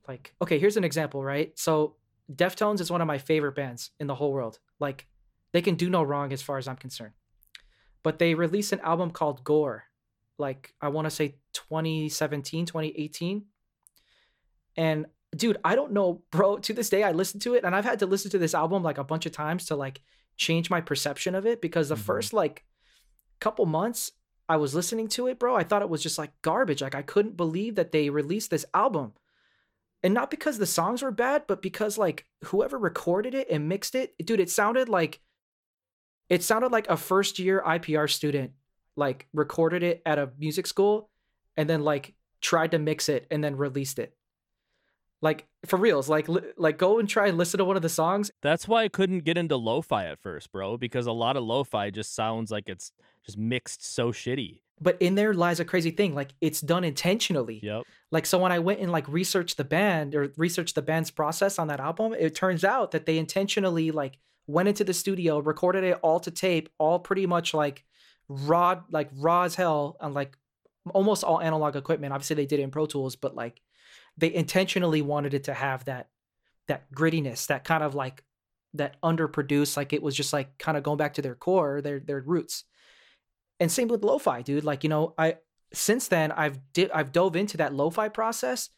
Like, okay, here's an example, right? So Deftones is one of my favorite bands in the whole world. Like, they can do no wrong as far as I'm concerned. But they released an album called Gore, like, I want to say twenty seventeen, twenty eighteen. And dude, I don't know, bro, to this day, I listened to it, and I've had to listen to this album, like, a bunch of times to, like, change my perception of it, because the mm-hmm. first, like, couple months I was listening to it, bro, I thought it was just, like, garbage. Like, I couldn't believe that they released this album. And not because the songs were bad, but because, like, whoever recorded it and mixed it, dude, it sounded like it sounded like a first year I P R student, like, recorded it at a music school and then, like, tried to mix it and then released it. Like, for reals, like, li- like go and try and listen to one of the songs. That's why I couldn't get into lo-fi at first, bro, because a lot of lo-fi just sounds like it's just mixed so shitty. But in there lies a crazy thing. Like, it's done intentionally. Yep. Like, so when I went and, like, researched the band or researched the band's process on that album, it turns out that they intentionally, like, went into the studio, recorded it all to tape, all pretty much, like, raw, like, raw as hell, on, like, almost all analog equipment. Obviously they did it in Pro Tools, but, like, they intentionally wanted it to have that that grittiness, that kind of, like, that underproduced, like, it was just, like, kind of going back to their core, their their roots. And same with lo-fi, dude. Like, you know, I since then I've di- I've dove into that lo-fi process,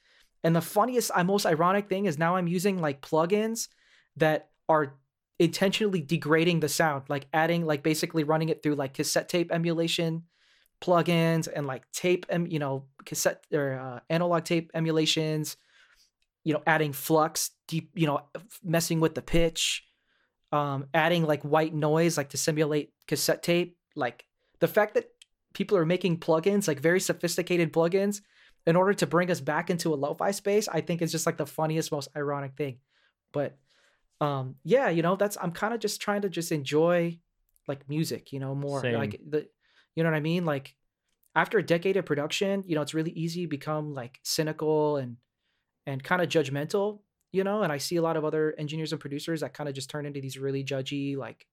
and the funniest, most ironic thing is now I'm using, like, plugins that are intentionally degrading the sound, like adding, like, basically running it through, like, cassette tape emulation plugins, and, like, tape, and, you know, cassette or uh, analog tape emulations, you know, adding flux, deep, you know, messing with the pitch, um, adding, like, white noise, like, to simulate cassette tape. Like, the fact that people are making plugins, like, very sophisticated plugins, in order to bring us back into a lo-fi space, I think is just, like, the funniest, most ironic thing. But um, yeah, you know, that's, I'm kind of just trying to just enjoy, like, music, you know, more. Same. Like the, you know what I mean? Like, after a decade of production, you know, it's really easy to become, like, cynical and and kind of judgmental, you know? And I see a lot of other engineers and producers that kind of just turn into these really judgy, like,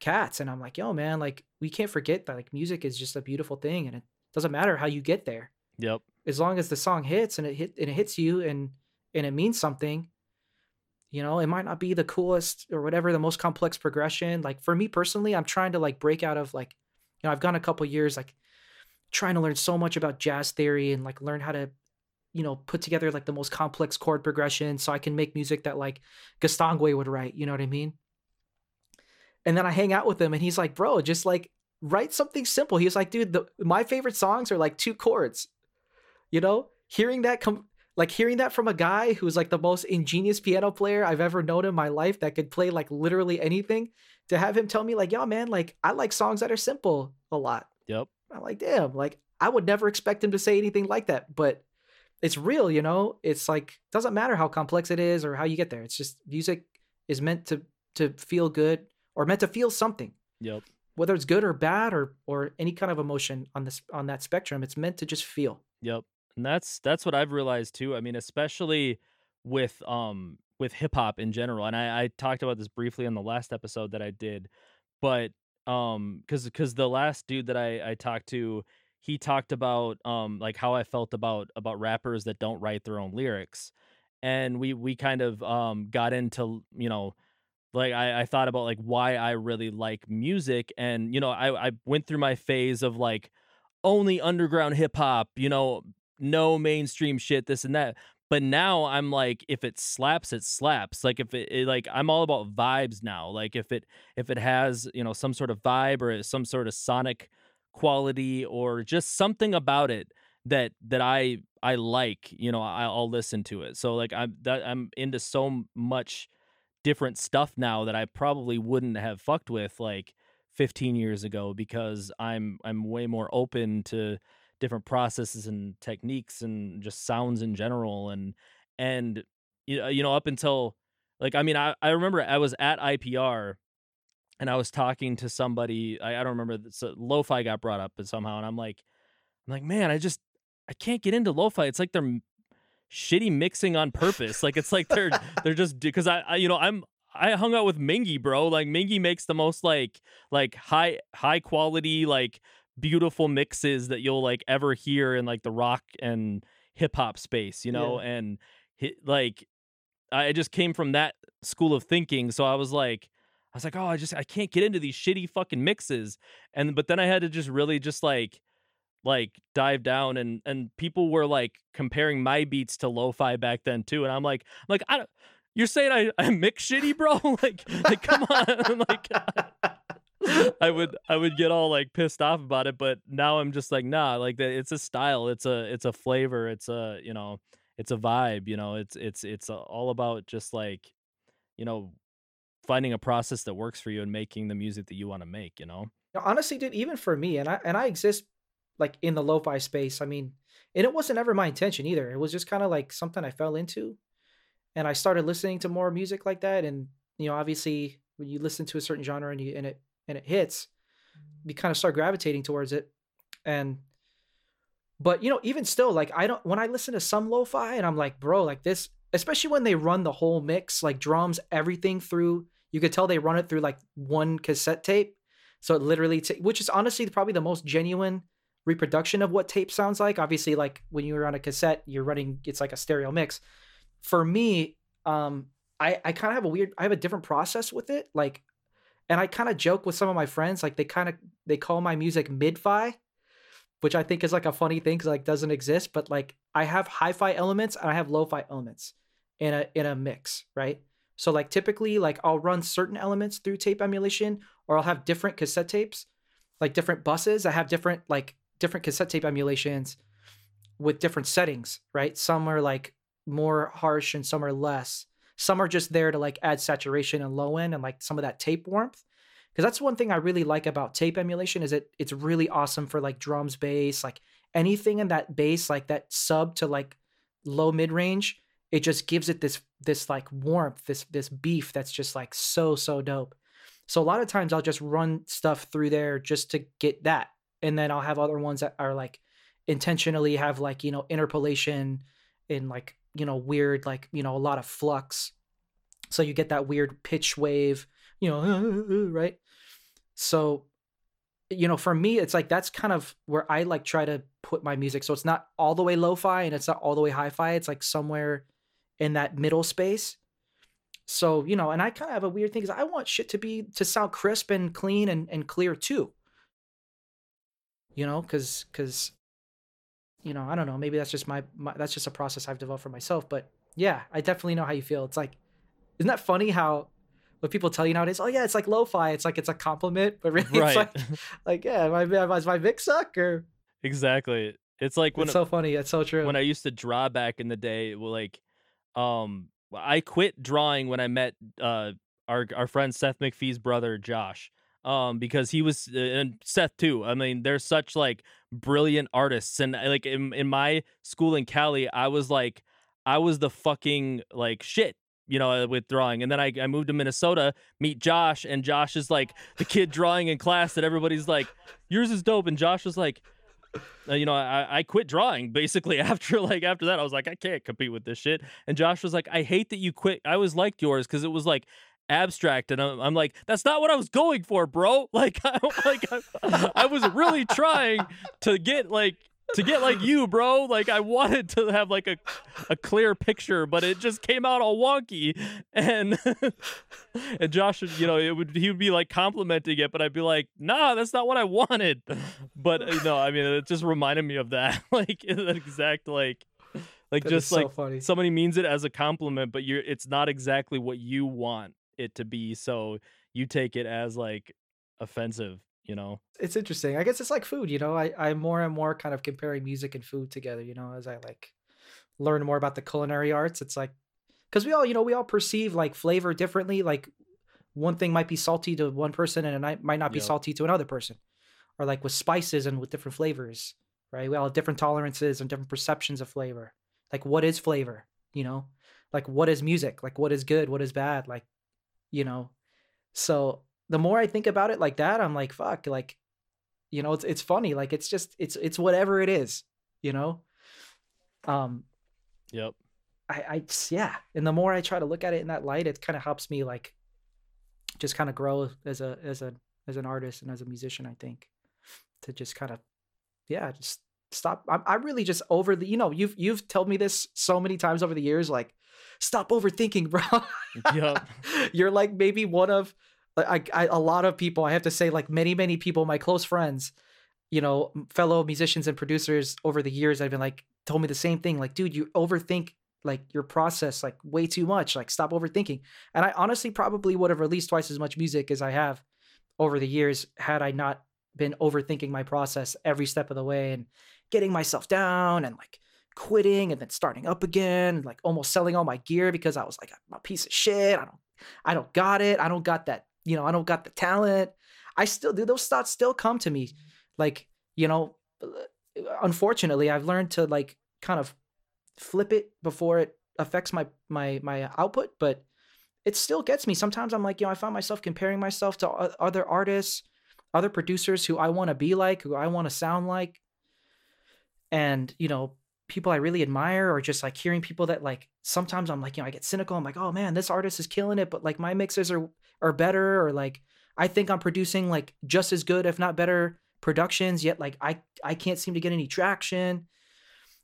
cats. And I'm like, yo, man, like, we can't forget that, like, music is just a beautiful thing, and it doesn't matter how you get there. Yep. As long as the song hits and it hit and it hits you and and it means something, you know, it might not be the coolest or whatever, the most complex progression. Like, for me personally, I'm trying to, like, break out of, like, you know, I've gone a couple years, like, trying to learn so much about jazz theory and, like, learn how to, you know, put together, like, the most complex chord progression so I can make music that, like, Gastonguay would write, you know what I mean? And then I hang out with him and he's like, bro, just, like, write something simple. He's like, dude, the, my favorite songs are, like, two chords, you know? Hearing that come, like, hearing that from a guy who's, like, the most ingenious piano player I've ever known in my life that could play, like, literally anything, to have him tell me, like, yo, man, like, I like songs that are simple a lot. Yep. I'm like, damn, like, I would never expect him to say anything like that, but it's real, you know? It's, like, doesn't matter how complex it is or how you get there. It's just, music is meant to to feel good, or meant to feel something. Yep. Whether it's good or bad, or or any kind of emotion on this on that spectrum, it's meant to just feel. Yep. And that's that's what I've realized too. I mean, especially with um with hip hop in general. And I, I talked about this briefly on the last episode that I did, but um because because the last dude that I, I talked to, he talked about um like how I felt about about rappers that don't write their own lyrics. And we we kind of um got into, you know, Like I, I thought about like why I really like music, and you know, I, I went through my phase of like only underground hip hop, you know, no mainstream shit, this and that. But now I'm like, if it slaps, it slaps. Like if it, it like I'm all about vibes now. Like if it if it has, you know, some sort of vibe or some sort of sonic quality or just something about it that that I I like, you know, I, I'll listen to it. So like I'm that, I'm into so much different stuff now that I probably wouldn't have fucked with like fifteen years ago, because I'm I'm way more open to different processes and techniques and just sounds in general. And and you know, up until like, I mean, I, I remember I was at I P R and I was talking to somebody, I, I don't remember, so lo-fi got brought up and somehow, and I'm like I'm like man, I just I can't get into lo-fi. It's like they're shitty mixing on purpose. Like it's like they're they're just because I, I you know I'm I hung out with Mingy, bro. Like Mingy makes the most like like high high quality like beautiful mixes that you'll like ever hear in like the rock and hip hop space, you know. Yeah. And he, like I just came from that school of thinking, so I was like I was like oh I just I can't get into these shitty fucking mixes. And but then I had to just really just like like dive down, and and people were like comparing my beats to lo-fi back then too, and I'm like I'm like I don't, you're saying I, I mix shitty, bro? like like come on. I'm like I would I would get all like pissed off about it, but now I'm just like nah, like that it's a style, it's a it's a flavor, it's a you know it's a vibe, you know it's it's it's all about just like you know finding a process that works for you and making the music that you want to make, you know. Honestly, dude, even for me, and I and I exist like in the lo-fi space, I mean, and it wasn't ever my intention either. It was just kind of like something I fell into, and I started listening to more music like that. And you know, obviously, when you listen to a certain genre and you and it and it hits, you kind of start gravitating towards it. And but you know, even still, like I don't when I listen to some lo-fi and I'm like, bro, like this, especially when they run the whole mix, like drums, everything through. You could tell they run it through like one cassette tape, so it literally, t- which is honestly probably the most genuine reproduction of what tape sounds like. Obviously, like when you're on a cassette, you're running, it's like a stereo mix. For me, um I I kind of have a weird I have a different process with it, like, and I kind of joke with some of my friends, like they kind of they call my music mid-fi, which I think is like a funny thing because like doesn't exist, but like I have hi-fi elements and I have lo-fi elements in a in a mix, right? So like typically like I'll run certain elements through tape emulation, or I'll have different cassette tapes, like different buses. I have different like different cassette tape emulations with different settings, right? Some are like more harsh and some are less. Some are just there to like add saturation and low end and like some of that tape warmth. Cause that's one thing I really like about tape emulation is it it's really awesome for like drums, bass, like anything in that bass, like that sub to like low mid range. It just gives it this, this like warmth, this, this beef that's just like so, so dope. So a lot of times I'll just run stuff through there just to get that. And then I'll have other ones that are like intentionally have like, you know, interpolation and like, you know, weird, like, you know, a lot of flux. So you get that weird pitch wave, you know, right? So, you know, for me, it's like, that's kind of where I like try to put my music. So it's not all the way lo-fi and it's not all the way hi-fi. It's like somewhere in that middle space. So, you know, and I kind of have a weird thing because I want shit to be, to sound crisp and clean and, and clear too. You know, because, because, you know, I don't know, maybe that's just my, my, that's just a process I've developed for myself. But yeah, I definitely know how you feel. It's like, isn't that funny how what people tell you nowadays, oh yeah, it's like lo-fi. It's like, it's a compliment, but really right. It's like, like, yeah, my, my, my mix suck or. Exactly. It's like, when it's so funny. It's so true. When I used to draw back in the day, well, like, um, I quit drawing when I met, uh, our, our friend, Seth McPhee's brother, Josh. Um, because he was, uh, and Seth too. I mean, they're such like brilliant artists, and like in, in my school in Cali, I was like, I was the fucking like shit, you know, with drawing. And then I, I moved to Minnesota, meet Josh, and Josh is like the kid drawing in class that everybody's like, yours is dope, and Josh was like, uh, you know, I, I quit drawing basically after like after that. I was like, I can't compete with this shit, and Josh was like, I hate that you quit. I was like yours because it was like abstract, and I'm, I'm like, that's not what I was going for, bro. Like, I, like I, I was really trying to get like to get like you, bro. Like I wanted to have like a a clear picture, but it just came out all wonky. And and Josh, you know, it would he would be like complimenting it, but I'd be like, nah, that's not what I wanted. But you know, I mean, it just reminded me of that, like that exact like. Like that just so like funny. Somebody means it as a compliment, but you're it's not exactly what you want it to be, so you take it as like offensive, you know. It's interesting. I guess it's like food, you know. I I'm more and more kind of comparing music and food together, you know, as I like learn more about the culinary arts. It's like because we all, you know, we all perceive like flavor differently. Like one thing might be salty to one person and it might not be yep. salty to another person, or like with spices and with different flavors, right? We all have different tolerances and different perceptions of flavor. Like, what is flavor, you know? Like, what is music? Like, what is good? What is bad? Like, you know? So the more I think about it like that, I'm like, fuck, like, you know, it's it's funny. Like, it's just, it's it's whatever it is, you know? Um, Yep. I, I yeah. And the more I try to look at it in that light, it kind of helps me, like, just kind of grow as a as a as an artist and as a musician, I think, to just kind of, yeah, just, stop. I'm, I really just over the, you know, you've, you've told me this so many times over the years, like stop overthinking, bro. Yep. You're like maybe one of, I, I, a lot of people, I have to say like many, many people, my close friends, you know, fellow musicians and producers over the years, I've been like, told me the same thing. Like, dude, you overthink like your process, like way too much, like stop overthinking. And I honestly probably would have released twice as much music as I have over the years, had I not been overthinking my process every step of the way and getting myself down and like quitting and then starting up again, like almost selling all my gear because I was like, I'm a piece of shit. I don't, I don't got it. I don't got that, you know, I don't got the talent. I still do. Those thoughts still come to me. Like, you know, unfortunately I've learned to like kind of flip it before it affects my, my, my output, but it still gets me. Sometimes I'm like, you know, I found myself comparing myself to other artists, other producers who I want to be like, who I want to sound like. And, you know, people I really admire, or just like hearing people that like, sometimes I'm like, you know, I get cynical. I'm like, oh man, this artist is killing it, but like my mixes are, are better. Or like, I think I'm producing like just as good, if not better productions, yet like I, I can't seem to get any traction,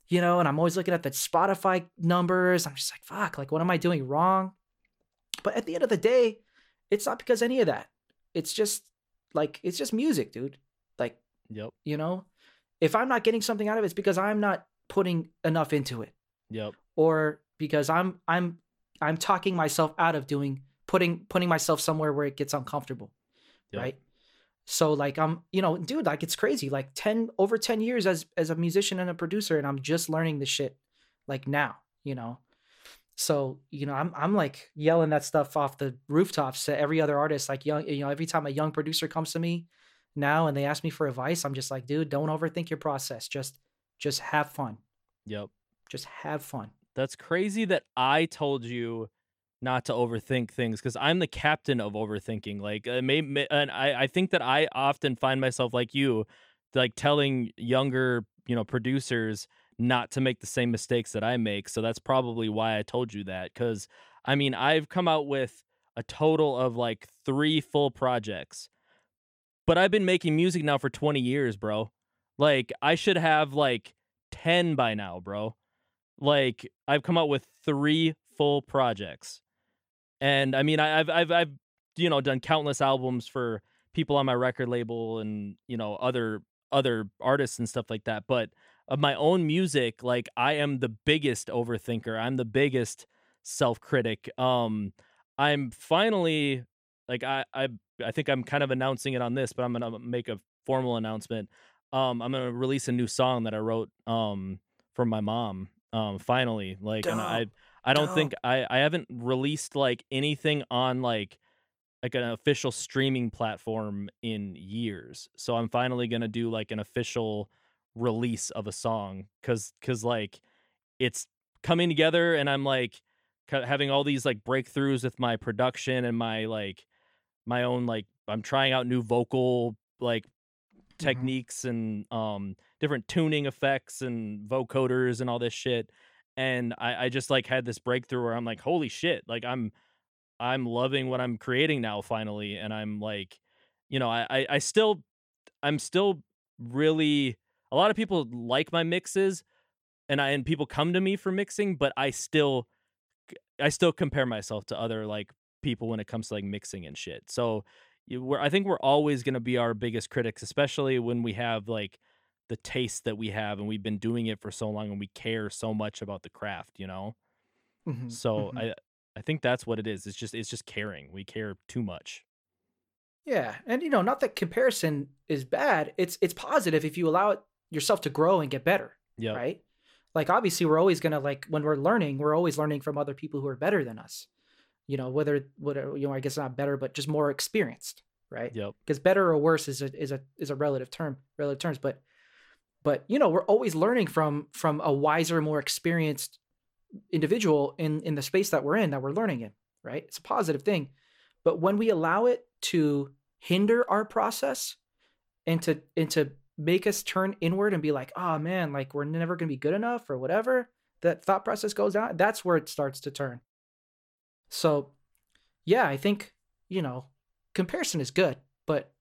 you know? And I'm always looking at the Spotify numbers. I'm just like, fuck, like what am I doing wrong? But at the end of the day, it's not because any of that. It's just like, it's just music, dude. Like, yep. You know? If I'm not getting something out of it, it's because I'm not putting enough into it. Yep. Or because I'm I'm I'm talking myself out of doing putting putting myself somewhere where it gets uncomfortable. Yep. Right. So like I'm, you know, dude, like it's crazy. Like ten over ten years as as a musician and a producer, and I'm just learning this shit like now, you know. So, you know, I'm I'm like yelling that stuff off the rooftops to every other artist. Like young, you know, every time a young producer comes to me now and they ask me for advice, I'm just like, dude, don't overthink your process. Just, just have fun. Yep. Just have fun. That's crazy that I told you not to overthink things, because I'm the captain of overthinking. Like, uh, may, may, and I, I think that I often find myself like you, like telling younger, you know, producers not to make the same mistakes that I make. So that's probably why I told you that. Because I mean, I've come out with a total of like three full projects. But I've been making music now for twenty years, bro. Like, I should have, like, ten by now, bro. Like, I've come out with three full projects. And, I mean, I've, I've, I've, you know, done countless albums for people on my record label and, you know, other other artists and stuff like that. But of my own music, like, I am the biggest overthinker. I'm the biggest self-critic. Um, I'm finally, like, I... I I think I'm kind of announcing it on this, but I'm going to make a formal announcement. Um, I'm going to release a new song that I wrote um, for my mom. Um, finally, like, and I, I don't Dope. think I, I haven't released like anything on like, like an official streaming platform in years. So I'm finally going to do like an official release of a song. Cause, cause like it's coming together, and I'm like having all these like breakthroughs with my production and my, like, my own, like, I'm trying out new vocal, like, techniques and um different tuning effects and vocoders and all this shit. And I, I just, like, had this breakthrough where I'm like, holy shit, like, I'm I'm loving what I'm creating now, finally. And I'm, like, you know, I, I, I still, I'm still really a lot of people like my mixes, and I and people come to me for mixing, but I still I still compare myself to other like people when it comes to like mixing and shit. So we're I think we're always going to be our biggest critics, especially when we have like the taste that we have and we've been doing it for so long and we care so much about the craft, you know? Mm-hmm. So mm-hmm. I I think that's what it is. It's just it's just caring. We care too much. Yeah. And you know, not that comparison is bad. It's it's positive if you allow yourself to grow and get better. Yeah. Right? Like obviously we're always going to like when we're learning, we're always learning from other people who are better than us. You know, whether whether you know, I guess not better, but just more experienced, right? Yep. Because better or worse is a is a is a relative term, relative terms, but but you know, we're always learning from from a wiser, more experienced individual in in the space that we're in, that we're learning in, right? It's a positive thing. But when we allow it to hinder our process and to and to make us turn inward and be like, oh man, like we're never going to be good enough or whatever, that thought process goes on, that's where it starts to turn. So yeah, I think, you know, comparison is good, but,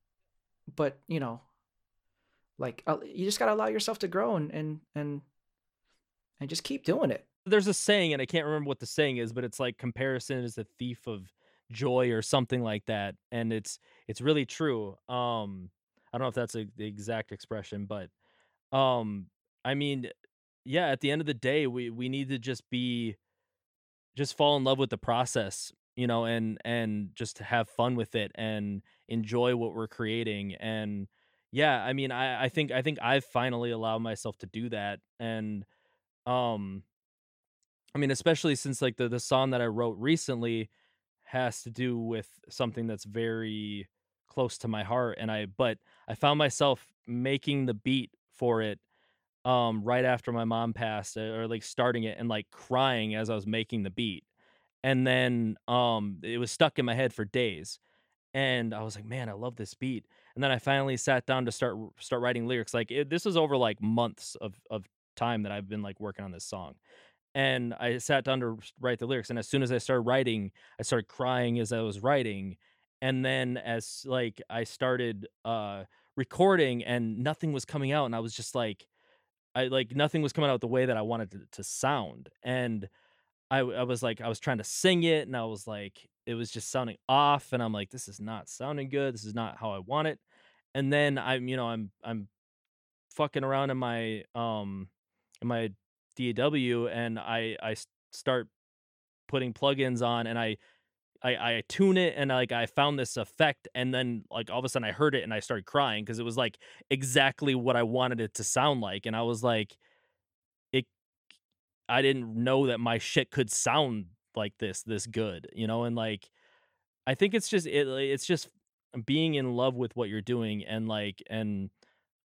but, you know, like you just got to allow yourself to grow and, and, and, and just keep doing it. There's a saying, and I can't remember what the saying is, but it's like comparison is the thief of joy or something like that. And it's, it's really true. Um, I don't know if that's a, the exact expression, but, um, I mean, yeah, at the end of the day, we, we need to just be, just fall in love with the process, you know, and, and just have fun with it and enjoy what we're creating. And yeah, I mean, I, I think, I think I've finally allowed myself to do that. And, um, I mean, especially since like the, the song that I wrote recently has to do with something that's very close to my heart. And I, but I found myself making the beat for it Um, right after my mom passed, or like starting it and like crying as I was making the beat. And then um, it was stuck in my head for days. And I was like, man, I love this beat. And then I finally sat down to start start writing lyrics. Like it, this was over like months of, of time that I've been like working on this song. And I sat down to write the lyrics. And as soon as I started writing, I started crying as I was writing. And then as like I started uh, recording and nothing was coming out, and I was just like, I like nothing was coming out the way that I wanted to, to sound. And I, I was like, I was trying to sing it, and I was like, it was just sounding off. And I'm like, this is not sounding good. This is not how I want it. And then I'm, you know, I'm, I'm fucking around in my, um, in my D A W, and I, I start putting plugins on, and I, I, I tune it, and like I found this effect, and then like all of a sudden I heard it and I started crying because it was like exactly what I wanted it to sound like. And I was like, it I didn't know that my shit could sound like this this good, you know? And like I think it's just it, it's just being in love with what you're doing, and like and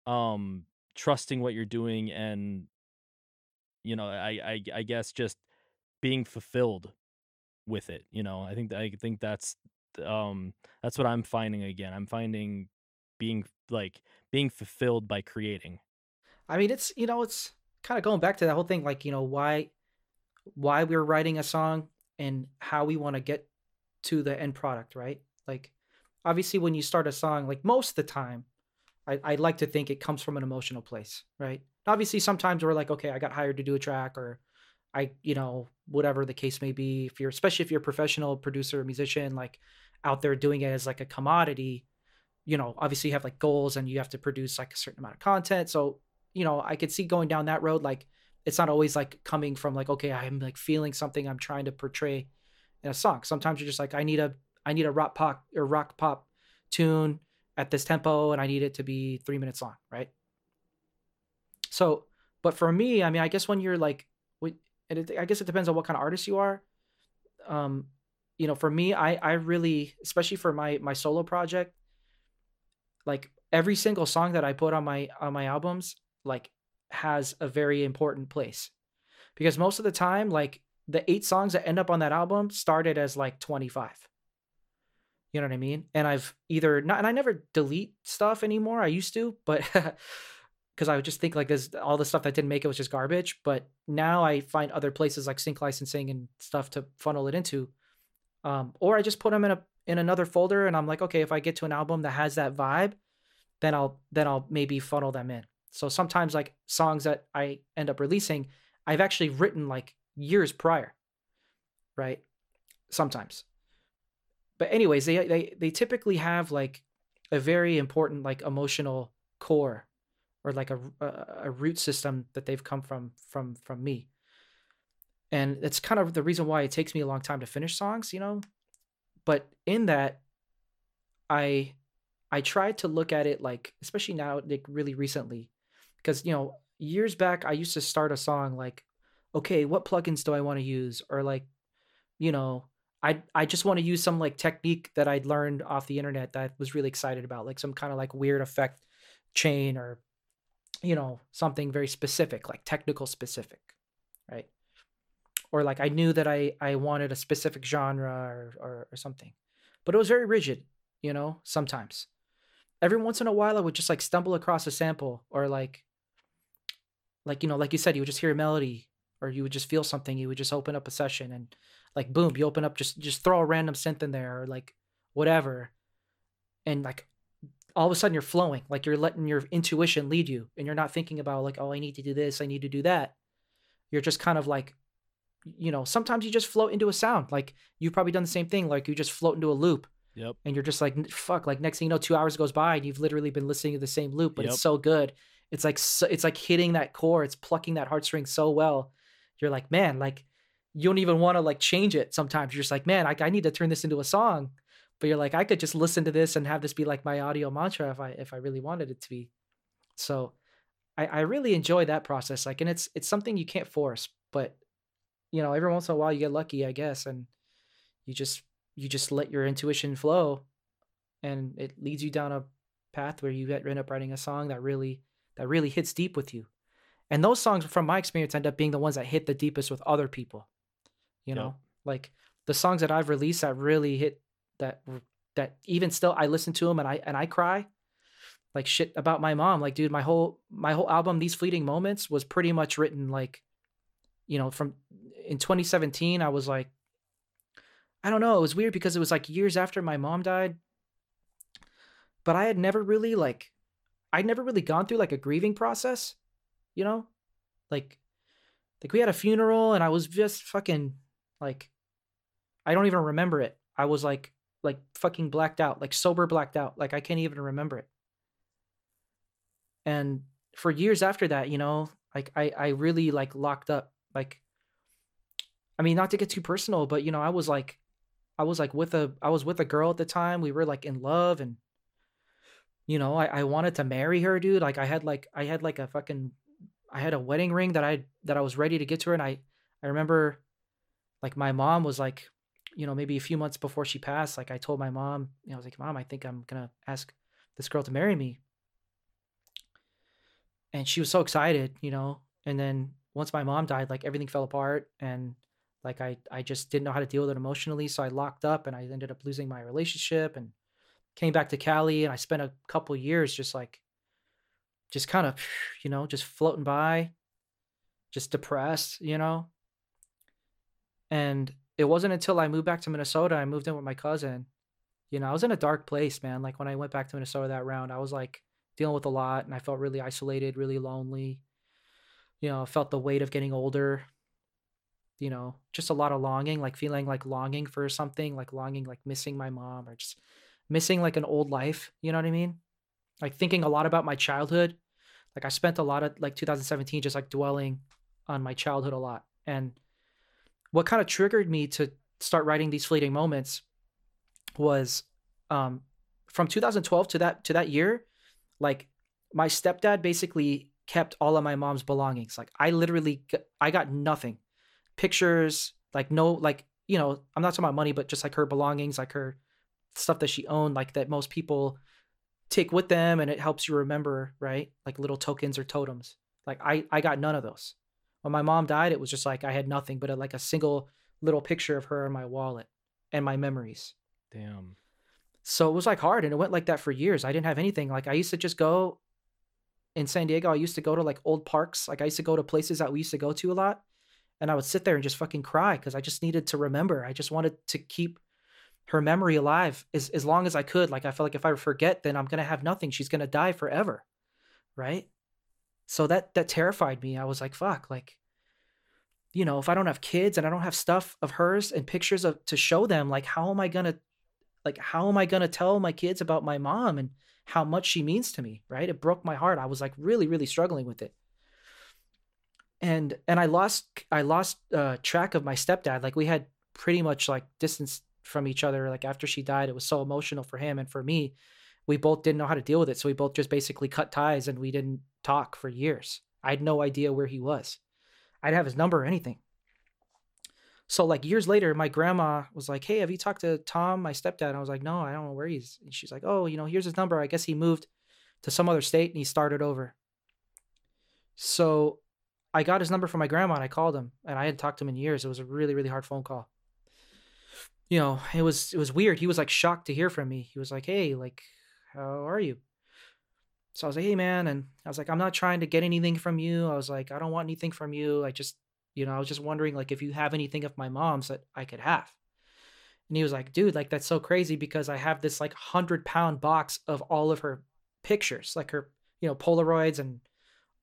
um trusting what you're doing, and you know, I I, I guess just being fulfilled with it, you know. I think I think that's um that's what I'm finding again. I'm finding being like being fulfilled by creating. I mean, it's you know, it's kind of going back to that whole thing, like, you know, why why we're writing a song and how we want to get to the end product, right? Like obviously when you start a song, like most of the time, I, I like to think it comes from an emotional place, right? Obviously sometimes we're like, okay, I got hired to do a track, or I, you know, whatever the case may be, if you're, especially if you're a professional producer, musician, like out there doing it as like a commodity, you know, obviously you have like goals and you have to produce like a certain amount of content. So, you know, I could see going down that road. Like it's not always like coming from like, okay, I'm like feeling something I'm trying to portray in a song. Sometimes you're just like, I need a, I need a rock pop or rock pop tune at this tempo, and I need it to be three minutes long. Right. So, but for me, I mean, I guess when you're like, and it, I guess it depends on what kind of artist you are. Um, you know, for me, I I really, especially for my my solo project, like every single song that I put on my on my albums, like has a very important place, because most of the time, like the eight songs that end up on that album started as like twenty-five. You know what I mean? And I've either not, and I never delete stuff anymore. I used to, but. Because I would just think like this, all the stuff that didn't make it was just garbage. But now I find other places like sync licensing and stuff to funnel it into, um, or I just put them in a in another folder. And I'm like, okay, if I get to an album that has that vibe, then I'll then I'll maybe funnel them in. So sometimes like songs that I end up releasing, I've actually written like years prior, right? Sometimes. But anyways, they they they typically have like a very important like emotional core, or like a a root system that they've come from from from me. And that's kind of the reason why it takes me a long time to finish songs, you know? But in that, I I tried to look at it like, especially now, like really recently, because, you know, years back, I used to start a song like, okay, what plugins do I want to use? Or like, you know, I I just want to use some like technique that I'd learned off the internet that I was really excited about, like some kind of like weird effect chain, or, you know, something very specific, like technical specific, right? Or like I knew that I I wanted a specific genre, or, or or something, but it was very rigid, you know. Sometimes, every once in a while, I would just like stumble across a sample, or like, like you know, like you said, you would just hear a melody, or you would just feel something. You would just open up a session, and like boom, you open up just just throw a random synth in there, or like whatever, and like all of a sudden you're flowing, like you're letting your intuition lead you, and you're not thinking about like, oh, I need to do this, I need to do that. You're just kind of like, you know, sometimes you just float into a sound. Like you've probably done the same thing. Like you just float into a loop. Yep. And you're just like, fuck, like next thing you know, two hours goes by and you've literally been listening to the same loop, but yep. It's so good. It's like, so, it's like hitting that core. It's plucking that heartstring so well. You're like, man, like you don't even want to like change it. Sometimes you're just like, man, I, I need to turn this into a song, but you're like, I could just listen to this and have this be like my audio mantra if I, if I really wanted it to be. So I, I really enjoy that process. Like, and it's, it's something you can't force, but you know, every once in a while you get lucky, I guess, and you just you just let your intuition flow, and it leads you down a path where you end up writing a song that really that really hits deep with you. And those songs, from my experience, end up being the ones that hit the deepest with other people. You know, yeah. Like the songs that I've released that really hit, that that even still I listen to them and I and I cry, like shit about my mom. Like, dude, my whole my whole album, These Fleeting Moments, was pretty much written like, you know, from. In twenty seventeen, I was like, I don't know. It was weird because it was like years after my mom died, but I had never really like, I'd never really gone through like a grieving process, you know, like, like we had a funeral and I was just fucking like, I don't even remember it. I was like, like fucking blacked out, like sober blacked out. Like I can't even remember it. And for years after that, you know, like I, I really like locked up, like, I mean, not to get too personal, but you know, I was like, I was like with a, I was with a girl at the time. We were like in love, and you know, I, I wanted to marry her, dude. Like I had like, I had like a fucking, I had a wedding ring that I, that I was ready to get to her. And I, I remember like my mom was like, you know, maybe a few months before she passed, like I told my mom, you know, I was like, Mom, I think I'm going to ask this girl to marry me. And she was so excited, you know? And then once my mom died, like everything fell apart, and like I, I just didn't know how to deal with it emotionally. So I locked up and I ended up losing my relationship, and came back to Cali, and I spent a couple years just like, just kind of, you know, just floating by, just depressed, you know? And it wasn't until I moved back to Minnesota, I moved in with my cousin, you know, I was in a dark place, man. Like when I went back to Minnesota that round, I was like dealing with a lot, and I felt really isolated, really lonely, you know, I felt the weight of getting older, you know, just a lot of longing, like feeling like longing for something, like longing, like missing my mom, or just missing like an old life. You know what I mean? Like thinking a lot about my childhood. Like I spent a lot of like two thousand seventeen, just like dwelling on my childhood a lot. And what kind of triggered me to start writing These Fleeting Moments was um, from two thousand twelve to that, to that year, like my stepdad basically kept all of my mom's belongings. Like I literally, I got nothing. Pictures, like no, like, you know, I'm not talking about money, but just like her belongings, like her stuff that she owned, like that most people take with them and it helps you remember, right? Like little tokens or totems. Like I, I got none of those. When my mom died, it was just like, I had nothing but a, like a single little picture of her in my wallet and my memories. Damn. So it was like hard, and it went like that for years. I didn't have anything. Like I used to just go in San Diego. I used to go to like old parks. Like I used to go to places that we used to go to a lot. And I would sit there and just fucking cry because I just needed to remember. I just wanted to keep her memory alive as, as long as I could. Like, I felt like if I forget, then I'm going to have nothing. She's going to die forever, right? So that that terrified me. I was like, fuck, like, you know, if I don't have kids and I don't have stuff of hers and pictures of to show them, like, how am I gonna, like, how am I gonna tell my kids about my mom and how much she means to me, right? It broke my heart. I was like really, really struggling with it. And and I lost I lost uh, track of my stepdad. Like, we had pretty much like distance from each other. Like, after she died, it was so emotional for him and for me. We both didn't know how to deal with it, so we both just basically cut ties and we didn't talk for years. I had no idea where he was. I didn't have his number or anything. So like years later, my grandma was like, "Hey, have you talked to Tom, my stepdad?" And I was like, "No, I don't know where he's." And she's like, "Oh, you know, here's his number. I guess he moved to some other state and he started over." So I got his number from my grandma and I called him, and I hadn't talked to him in years. It was a really, really hard phone call. You know, it was it was weird. He was like shocked to hear from me. He was like, "Hey, like, how are you?" So I was like, "Hey, man." And I was like, "I'm not trying to get anything from you. I was like, I don't want anything from you. I just, you know, I was just wondering, like, if you have anything of my mom's that I could have." And he was like, "Dude, like, that's so crazy because I have this like hundred pound box of all of her pictures, like her, you know, Polaroids and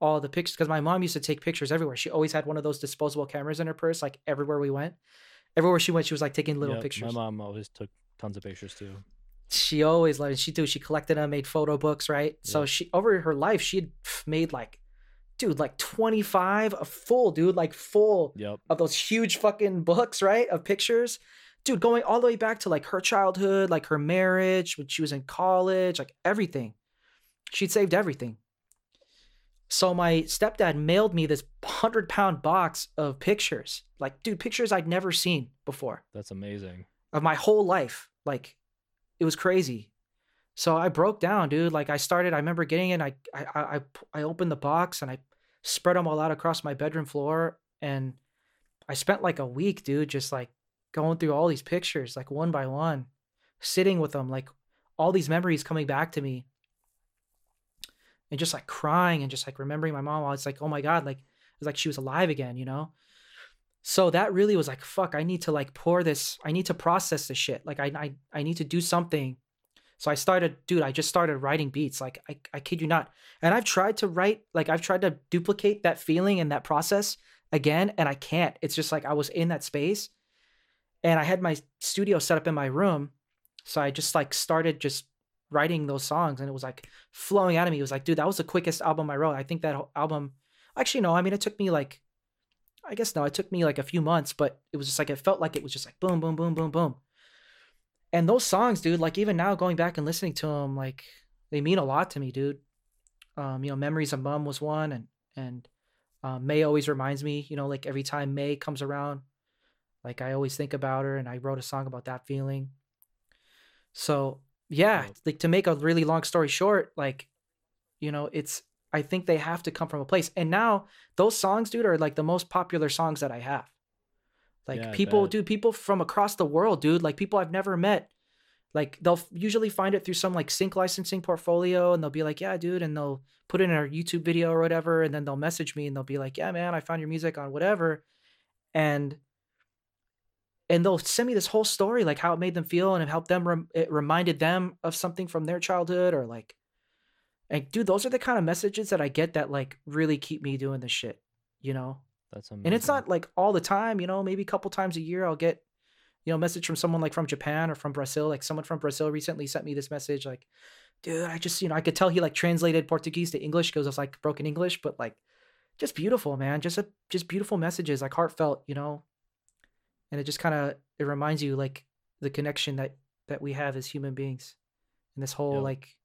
all the pictures." Because my mom used to take pictures everywhere. She always had one of those disposable cameras in her purse, like everywhere we went. Everywhere she went, she was like taking little yep, pictures. My mom always took tons of pictures too. She always loved it. She too. She collected them, made photo books, right? Yeah. So she, over her life, she had made like, dude, like twenty-five, a full, dude, like full yep. of those huge fucking books, right? Of pictures. Dude, going all the way back to like her childhood, like her marriage, when she was in college, like everything. She'd saved everything. So my stepdad mailed me this hundred pound box of pictures, like, dude, pictures I'd never seen before. That's amazing. Of my whole life. Like, it was crazy. So I broke down, dude. Like, I started, I remember getting in, I, I, I, I opened the box and I spread them all out across my bedroom floor. And I spent like a week, dude, just like going through all these pictures, like one by one, sitting with them, like all these memories coming back to me. And just like crying and just like remembering my mom. I was like, oh my God, like, it was like she was alive again, you know? So that really was like, fuck, I need to like pour this. I need to process this shit. Like I, I, I need to do something. So I started, dude, I just started writing beats. Like, I, I kid you not. And I've tried to write, like I've tried to duplicate that feeling and that process again. And I can't. It's just like, I was in that space and I had my studio set up in my room. So I just like started just writing those songs, and it was like flowing out of me. It was like, dude, that was the quickest album I wrote. I think that album, actually, no, I mean, it took me like, I guess no, it took me like a few months, but it was just like, it felt like it was just like boom, boom, boom, boom, boom. And those songs, dude, like even now going back and listening to them, like they mean a lot to me, dude. Um, you know, Memories of Mum was one, and, and uh, May always reminds me, you know, like every time May comes around, like I always think about her, and I wrote a song about that feeling. So yeah, like to make a really long story short, like, you know, it's, I think they have to come from a place. And now those songs, dude, are like the most popular songs that I have. Like yeah, people, dude, people from across the world, dude, like people I've never met, like they'll usually find it through some like sync licensing portfolio, and they'll be like, yeah, dude. And they'll put it in our YouTube video or whatever. And then they'll message me and they'll be like, yeah, man, I found your music on whatever. And And they'll send me this whole story, like how it made them feel, and it helped them, rem- it reminded them of something from their childhood, or like, like, dude, those are the kind of messages that I get that like really keep me doing this shit, you know? That's amazing. And it's not like all the time, you know, maybe a couple times a year I'll get, you know, a message from someone like from Japan or from Brazil. Like someone from Brazil recently sent me this message, like, dude, I just, you know, I could tell he like translated Portuguese to English because it was like broken English, but like, just beautiful, man. Just, a, just beautiful messages, like heartfelt, you know? And it just kind of, it reminds you like the connection that, that we have as human beings. And this whole, yep. like,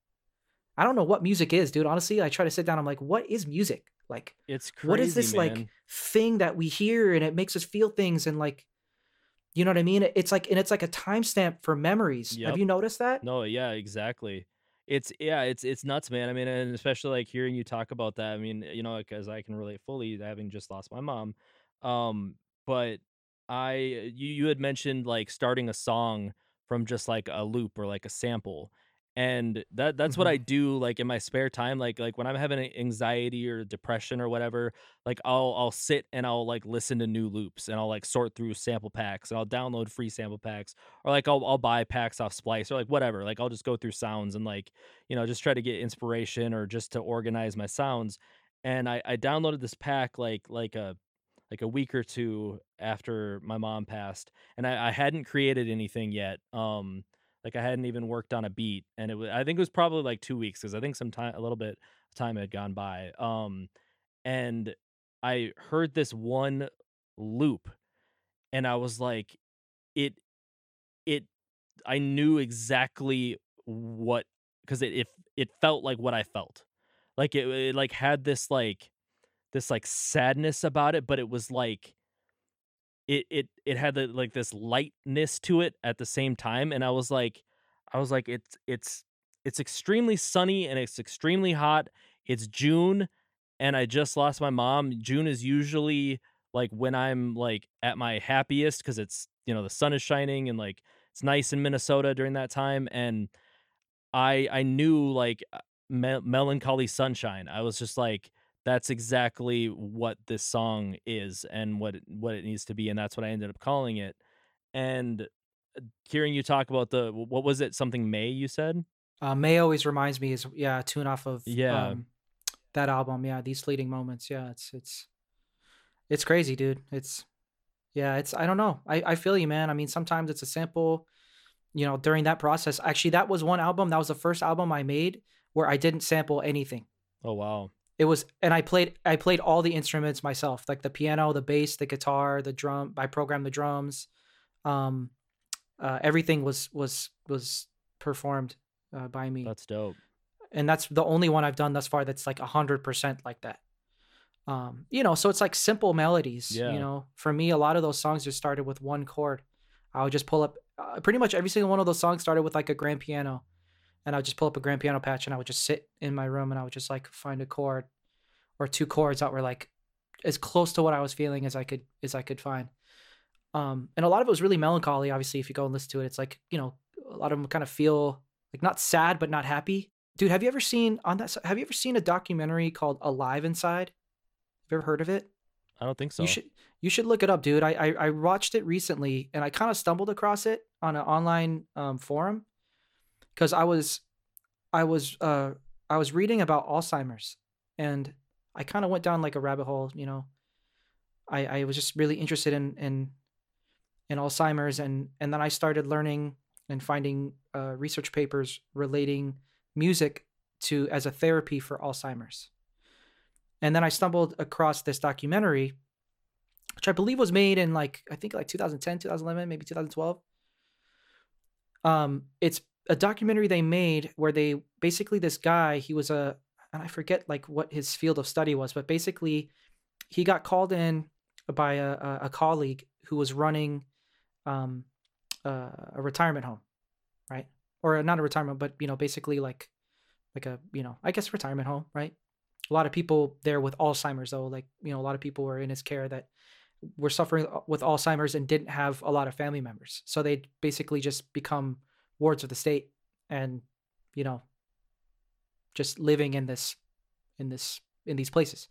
I don't know what music is, dude. Honestly, I try to sit down. I'm like, what is music? Like, it's crazy, what is this man. like thing that we hear and it makes us feel things? And like, you know what I mean? It's like, and it's like a timestamp for memories. Yep. Have you noticed that? No. Yeah, exactly. It's yeah, it's, it's nuts, man. I mean, and especially like hearing you talk about that. I mean, you know, cause I can relate fully having just lost my mom. Um, but I you, you had mentioned like starting a song from just like a loop or like a sample, and that that's mm-hmm. what I do like in my spare time, like like when I'm having anxiety or depression or whatever, like I'll I'll sit and I'll like listen to new loops, and I'll like sort through sample packs, and I'll download free sample packs, or like I'll I'll buy packs off Splice or like whatever, like I'll just go through sounds and like, you know, just try to get inspiration or just to organize my sounds. And I, I downloaded this pack like like a like a week or two after my mom passed, and I, I hadn't created anything yet. Um, like I hadn't even worked on a beat, and it was, I think it was probably like two weeks because I think some time, a little bit of time had gone by. Um, and I heard this one loop, and I was like, it, it, I knew exactly what, because it, it it felt like what I felt, like it, it like had this like this like sadness about it, but it was like it it it had the, like this lightness to it at the same time. And I was like, I was like, it's it's it's extremely sunny and it's extremely hot. It's June, and I just lost my mom. June is usually like when I'm like at my happiest because it's, you know, the sun is shining and like it's nice in Minnesota during that time. And I I knew like me- melancholy sunshine. I was just like, that's exactly what this song is and what it, what it needs to be, and that's what I ended up calling it. And hearing you talk about the, what was it, something May you said? Uh, May always reminds me is yeah a tune off of yeah um, that album yeah These Fleeting Moments. yeah it's it's it's crazy, dude. It's yeah it's I don't know, I I feel you, man. I mean, sometimes it's a simple, you know, during that process. Actually, that was one album, that was the first album I made where I didn't sample anything. Oh, wow. It was, and I played, I played all the instruments myself, like the piano, the bass, the guitar, the drum. I programmed the drums. Um, uh, everything was, was, was performed uh, by me. That's dope. And that's the only one I've done thus far that's like a hundred percent like that. Um, you know, so it's like simple melodies, yeah. you know, for me, a lot of those songs just started with one chord. I would just pull up uh, pretty much every single one of those songs started with like a grand piano. And I would just pull up a grand piano patch and I would just sit in my room and I would just like find a chord or two chords that were like as close to what I was feeling as I could, as I could find. Um, and a lot of it was really melancholy. Obviously, if you go and listen to it, it's like, you know, a lot of them kind of feel like not sad, but not happy. Dude, have you ever seen on that? Have you ever seen a documentary called Alive Inside? Have you ever heard of it? I don't think so. You should, you should look it up, dude. I, I, I watched it recently and I kind of stumbled across it on an online um, forum. Because I was, I was, uh, I was reading about Alzheimer's, and I kind of went down like a rabbit hole. You know, I, I was just really interested in in, in Alzheimer's, and, and then I started learning and finding uh, research papers relating music to as a therapy for Alzheimer's, and then I stumbled across this documentary, which I believe was made in like I think like two thousand ten, two thousand eleven, maybe two thousand twelve. Um, it's a documentary they made where they basically this guy, he was a, and I forget like what his field of study was, but basically he got called in by a, a colleague who was running um, uh, a retirement home, right? Or not a retirement, but, you know, basically like, like a, you know, I guess retirement home, right? A lot of people there with Alzheimer's though, like, you know, a lot of people were in his care that were suffering with Alzheimer's and didn't have a lot of family members. So they basically just become wards of the state and, you know, just living in this, in this, in these places.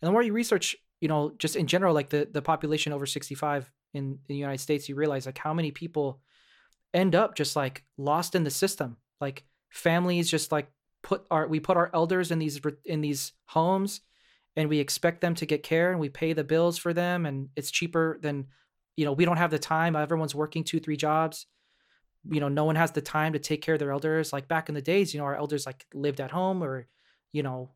And the more you research, you know, just in general, like the, the population over sixty-five in, in the United States, you realize like how many people end up just like lost in the system. Like families just like put our, we put our elders in these, in these homes and we expect them to get care and we pay the bills for them. And it's cheaper than, you know, we don't have the time. Everyone's working two, three jobs. You know, no one has the time to take care of their elders. Like back in the days, you know, our elders like lived at home or, you know,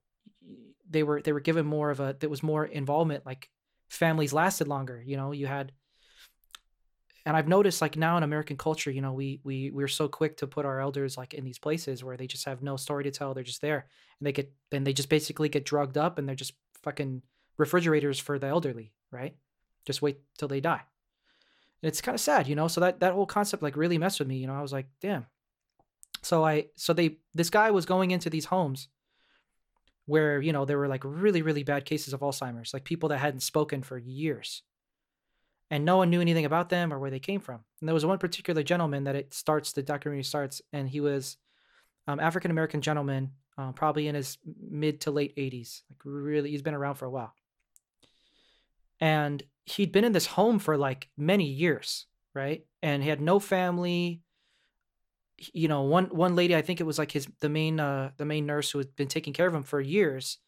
they were, they were given more of a, there was more involvement, like families lasted longer, you know, you had, and I've noticed like now in American culture, you know, we, we, we're so quick to put our elders like in these places where they just have no story to tell. They're just there and they get, then they just basically get drugged up and they're just fucking refrigerators for the elderly, right? Just wait till they die. It's kind of sad, you know, so that, that whole concept like really messed with me, you know, I was like, damn. So I, so they, this guy was going into these homes where, you know, there were like really, really bad cases of Alzheimer's, like people that hadn't spoken for years and no one knew anything about them or where they came from. And there was one particular gentleman that it starts, the documentary starts, and he was um, African-American gentleman, um, probably in his mid to late eighties, like really, he's been around for a while. And he'd been in this home for like many years, right? And he had no family. You know, one one lady, I think it was like his the main uh, the main nurse who had been taking care of him for years.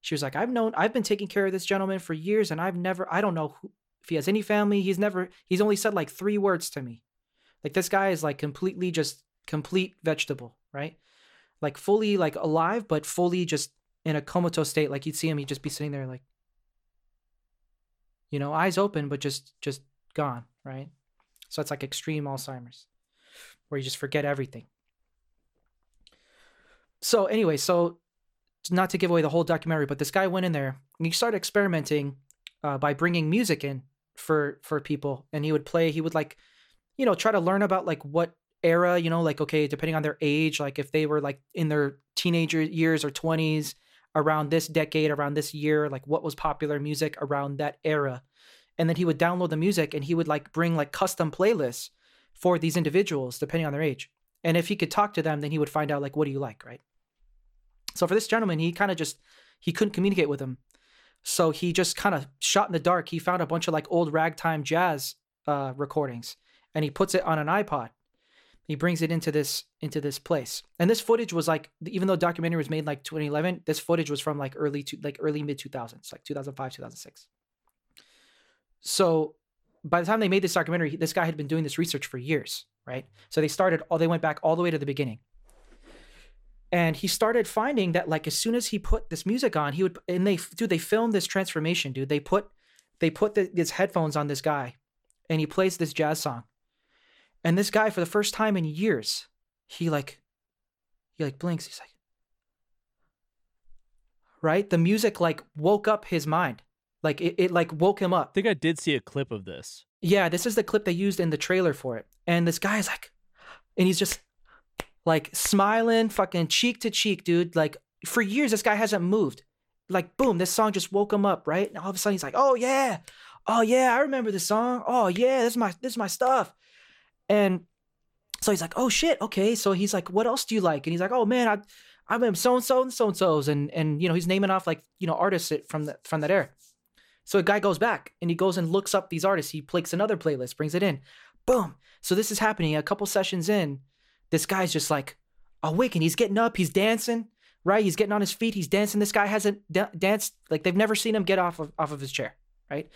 She was like, I've known, I've been taking care of this gentleman for years, and I've never, I don't know who, if he has any family. He's never, he's only said like three words to me. Like, this guy is like completely just complete vegetable, right? Like fully like alive, but fully just in a comatose state. Like, you'd see him, he'd just be sitting there like, you know, eyes open, but just, just gone, right? So it's like extreme Alzheimer's, where you just forget everything. So anyway, so not to give away the whole documentary, but this guy went in there and he started experimenting uh, by bringing music in for, for people. And he would play, he would like, you know, try to learn about like what era, you know, like, okay, depending on their age, like if they were like in their teenager years or twenties, around this decade, around this year, like what was popular music around that era. And then he would download the music and he would like bring like custom playlists for these individuals, depending on their age. And if he could talk to them, then he would find out like, what do you like, right? So for this gentleman, he kind of just, he couldn't communicate with him. So he just kind of shot in the dark. He found a bunch of like old ragtime jazz uh, recordings, and he puts it on an iPod. He brings it into this, into this place. And this footage was like, even though documentary was made like twenty eleven, this footage was from like early to like early mid two thousands, like two thousand five, two thousand six. So by the time they made this documentary, this guy had been doing this research for years, right? So they started, all they went back all the way to the beginning. And he started finding that like, as soon as he put this music on, he would, and they, dude, they filmed this transformation, dude. They put, they put the, his headphones on this guy, and he plays this jazz song. And this guy, for the first time in years, he like, he like blinks. He's like, right? The music like woke up his mind. Like it, it like woke him up. I think I did see a clip of this. Yeah, this is the clip they used in the trailer for it. And this guy is like, and he's just like smiling, fucking cheek to cheek, dude. Like for years, this guy hasn't moved. Like, boom, this song just woke him up, right? And all of a sudden he's like, oh yeah, oh yeah, I remember this song. Oh yeah, this is my, this is my stuff. And so he's like, oh shit, okay. So he's like, what else do you like? And he's like, oh man, I, I'm in so-and-so and so-and-so's. And, and, you know, he's naming off like, you know, artists from the, from that era. So a guy goes back and he goes and looks up these artists. He plays another playlist, brings it in, boom. So this is happening a couple sessions in. This guy's just like awakened. He's getting up, he's dancing, right? He's getting on his feet, he's dancing. This guy hasn't da- danced, like they've never seen him get off of, off of his chair, right?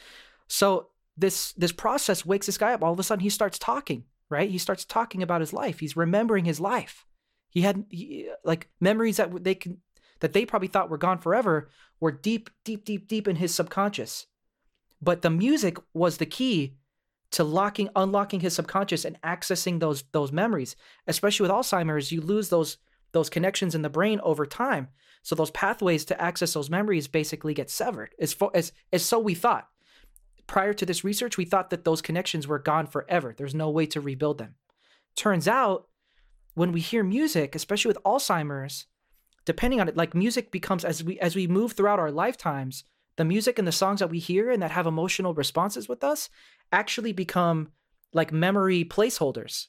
So this, this process wakes this guy up. All of a sudden he starts talking. Right? He starts talking about his life. He's remembering his life. He had he, like memories that they can, that they probably thought were gone forever were deep, deep, deep, deep in his subconscious. But the music was the key to locking, unlocking his subconscious and accessing those, those memories. Especially with Alzheimer's, you lose those, those connections in the brain over time. So those pathways to access those memories basically get severed. As fo- as, as so we thought. Prior to this research, we thought that those connections were gone forever. There's no way to rebuild them. Turns out, when we hear music, especially with Alzheimer's, depending on it, like music becomes, as we as we move throughout our lifetimes, the music and the songs that we hear and that have emotional responses with us actually become like memory placeholders,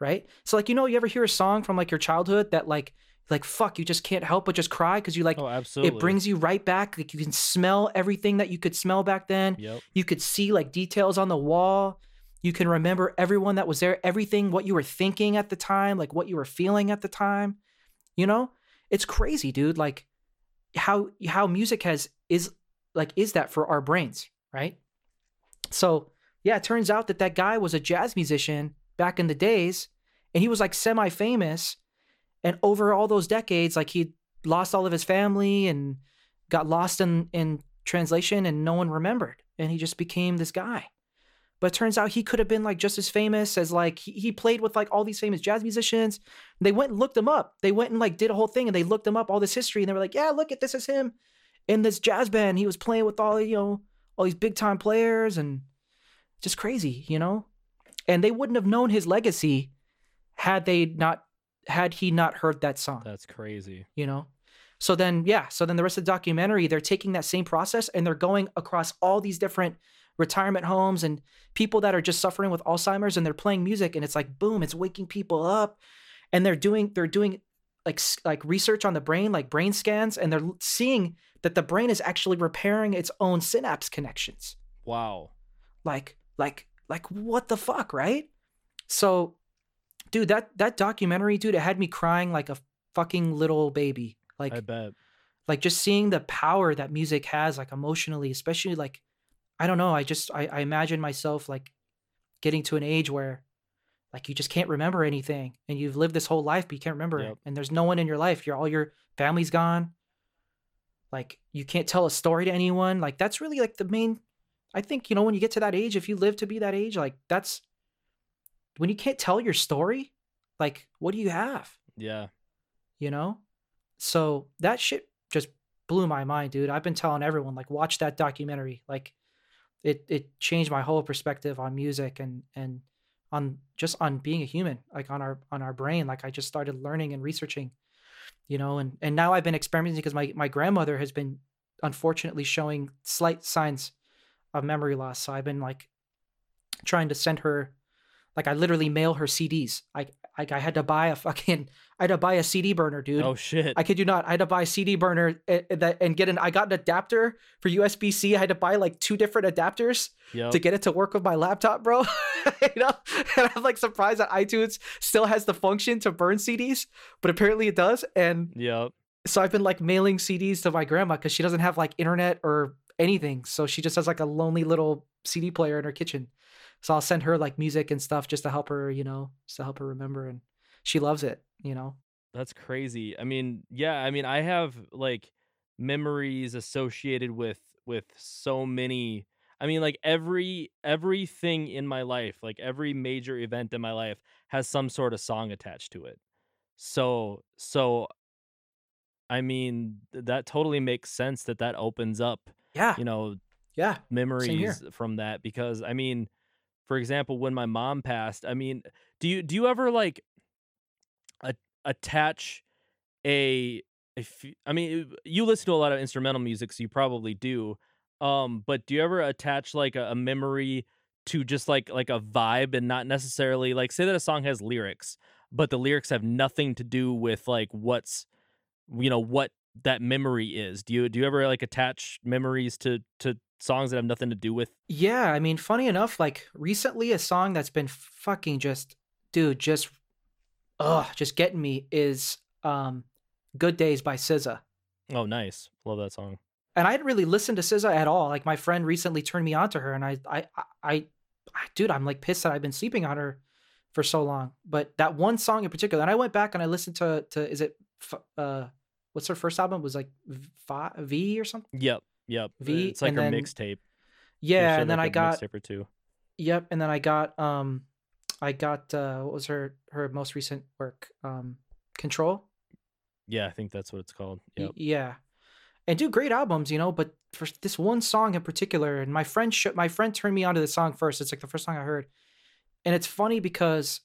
right? So like, you know, you ever hear a song from like your childhood that like, like, fuck, you just can't help but just cry because you like, oh, absolutely. It brings you right back. Like you can smell everything that you could smell back then. Yep. You could see like details on the wall. You can remember everyone that was there, everything, what you were thinking at the time, like what you were feeling at the time. You know, it's crazy, dude. Like how, how music has, is like, is that for our brains, right? So yeah, it turns out that that guy was a jazz musician back in the days, and he was like semi-famous. And over all those decades, like he lost all of his family and got lost in, in translation, and no one remembered. And he just became this guy. But it turns out he could have been like just as famous as like, he, he played with like all these famous jazz musicians. They went and looked him up. They went and like did a whole thing and they looked him up, all this history. And they were like, yeah, look at this is him in this jazz band. He was playing with all, you know, all these big time players, and just crazy, you know? And they wouldn't have known his legacy had they not had he not heard that song. That's crazy. You know? So then, yeah. So then the rest of the documentary, they're taking that same process and they're going across all these different retirement homes and people that are just suffering with Alzheimer's, and they're playing music, and it's like, boom, it's waking people up. And they're doing, they're doing like, like research on the brain, like brain scans. And they're seeing that the brain is actually repairing its own synapse connections. Wow. Like, like, like what the fuck? Right? So dude, that, that documentary, dude, it had me crying like a fucking little baby. Like, I bet. like just seeing the power that music has, like emotionally, especially like, I don't know, I just, I, I imagine myself like getting to an age where like you just can't remember anything and you've lived this whole life, but you can't remember yep. it. And there's no one in your life. You're all your family's gone. Like you can't tell a story to anyone. Like that's really like the main, I think, you know, when you get to that age, if you live to be that age, like that's when you can't tell your story, like what do you have? Yeah. You know? So that shit just blew my mind, dude. I've been telling everyone, like, watch that documentary. Like it it changed my whole perspective on music and and on just on being a human, like on our on our brain. Like I just started learning and researching, you know, and and now I've been experimenting because my, my grandmother has been unfortunately showing slight signs of memory loss. So I've been like trying to send her, like I literally mail her C Ds. I Like I had to buy a fucking, I had to buy a C D burner, dude. Oh shit! I kid you not. I had to buy a C D burner that and get an. I got an adapter for U S B C. I had to buy like two different adapters yep. to get it to work with my laptop, bro. You know, and I'm like surprised that iTunes still has the function to burn C Ds, but apparently it does. And yeah, so I've been like mailing C Ds to my grandma because she doesn't have like internet or anything, so she just has like a lonely little C D player in her kitchen. So I'll send her like music and stuff just to help her, you know, just to help her remember. And she loves it, you know? That's crazy. I mean, yeah, I mean, I have like memories associated with, with so many, I mean, like every, everything in my life, like every major event in my life has some sort of song attached to it. So, so, I mean, that totally makes sense that that opens up, yeah, you know, yeah, memories from that, because I mean, for example, when my mom passed, I mean, do you do you ever like a, attach a, a I mean, you listen to a lot of instrumental music, so you probably do. Um, but do you ever attach like a, a memory to just like like a vibe and not necessarily like say that a song has lyrics, but the lyrics have nothing to do with like what's, you know, what that memory is? Do you do you ever like attach memories to to songs that have nothing to do with? Yeah, I mean, funny enough, like recently a song that's been fucking just, dude, just, ugh, just getting me is um, Good Days by S Z A. Oh, nice. Love that song. And I hadn't really listened to S Z A at all. Like my friend recently turned me on to her and I, I, I, I, dude, I'm like pissed that I've been sleeping on her for so long. But that one song in particular, and I went back and I listened to, to is it, uh, what's her first album? It was like V or something? Yep. Yep. V, it's like her mixtape. Yeah, and then I got mixtape or two. Yep, and then I got um I got uh what was her her most recent work? Um Control. Yeah, I think that's what it's called. Yep. Yeah. And do great albums, you know, but for this one song in particular, and my friend sh- my friend turned me onto the song first. It's like the first song I heard. And it's funny because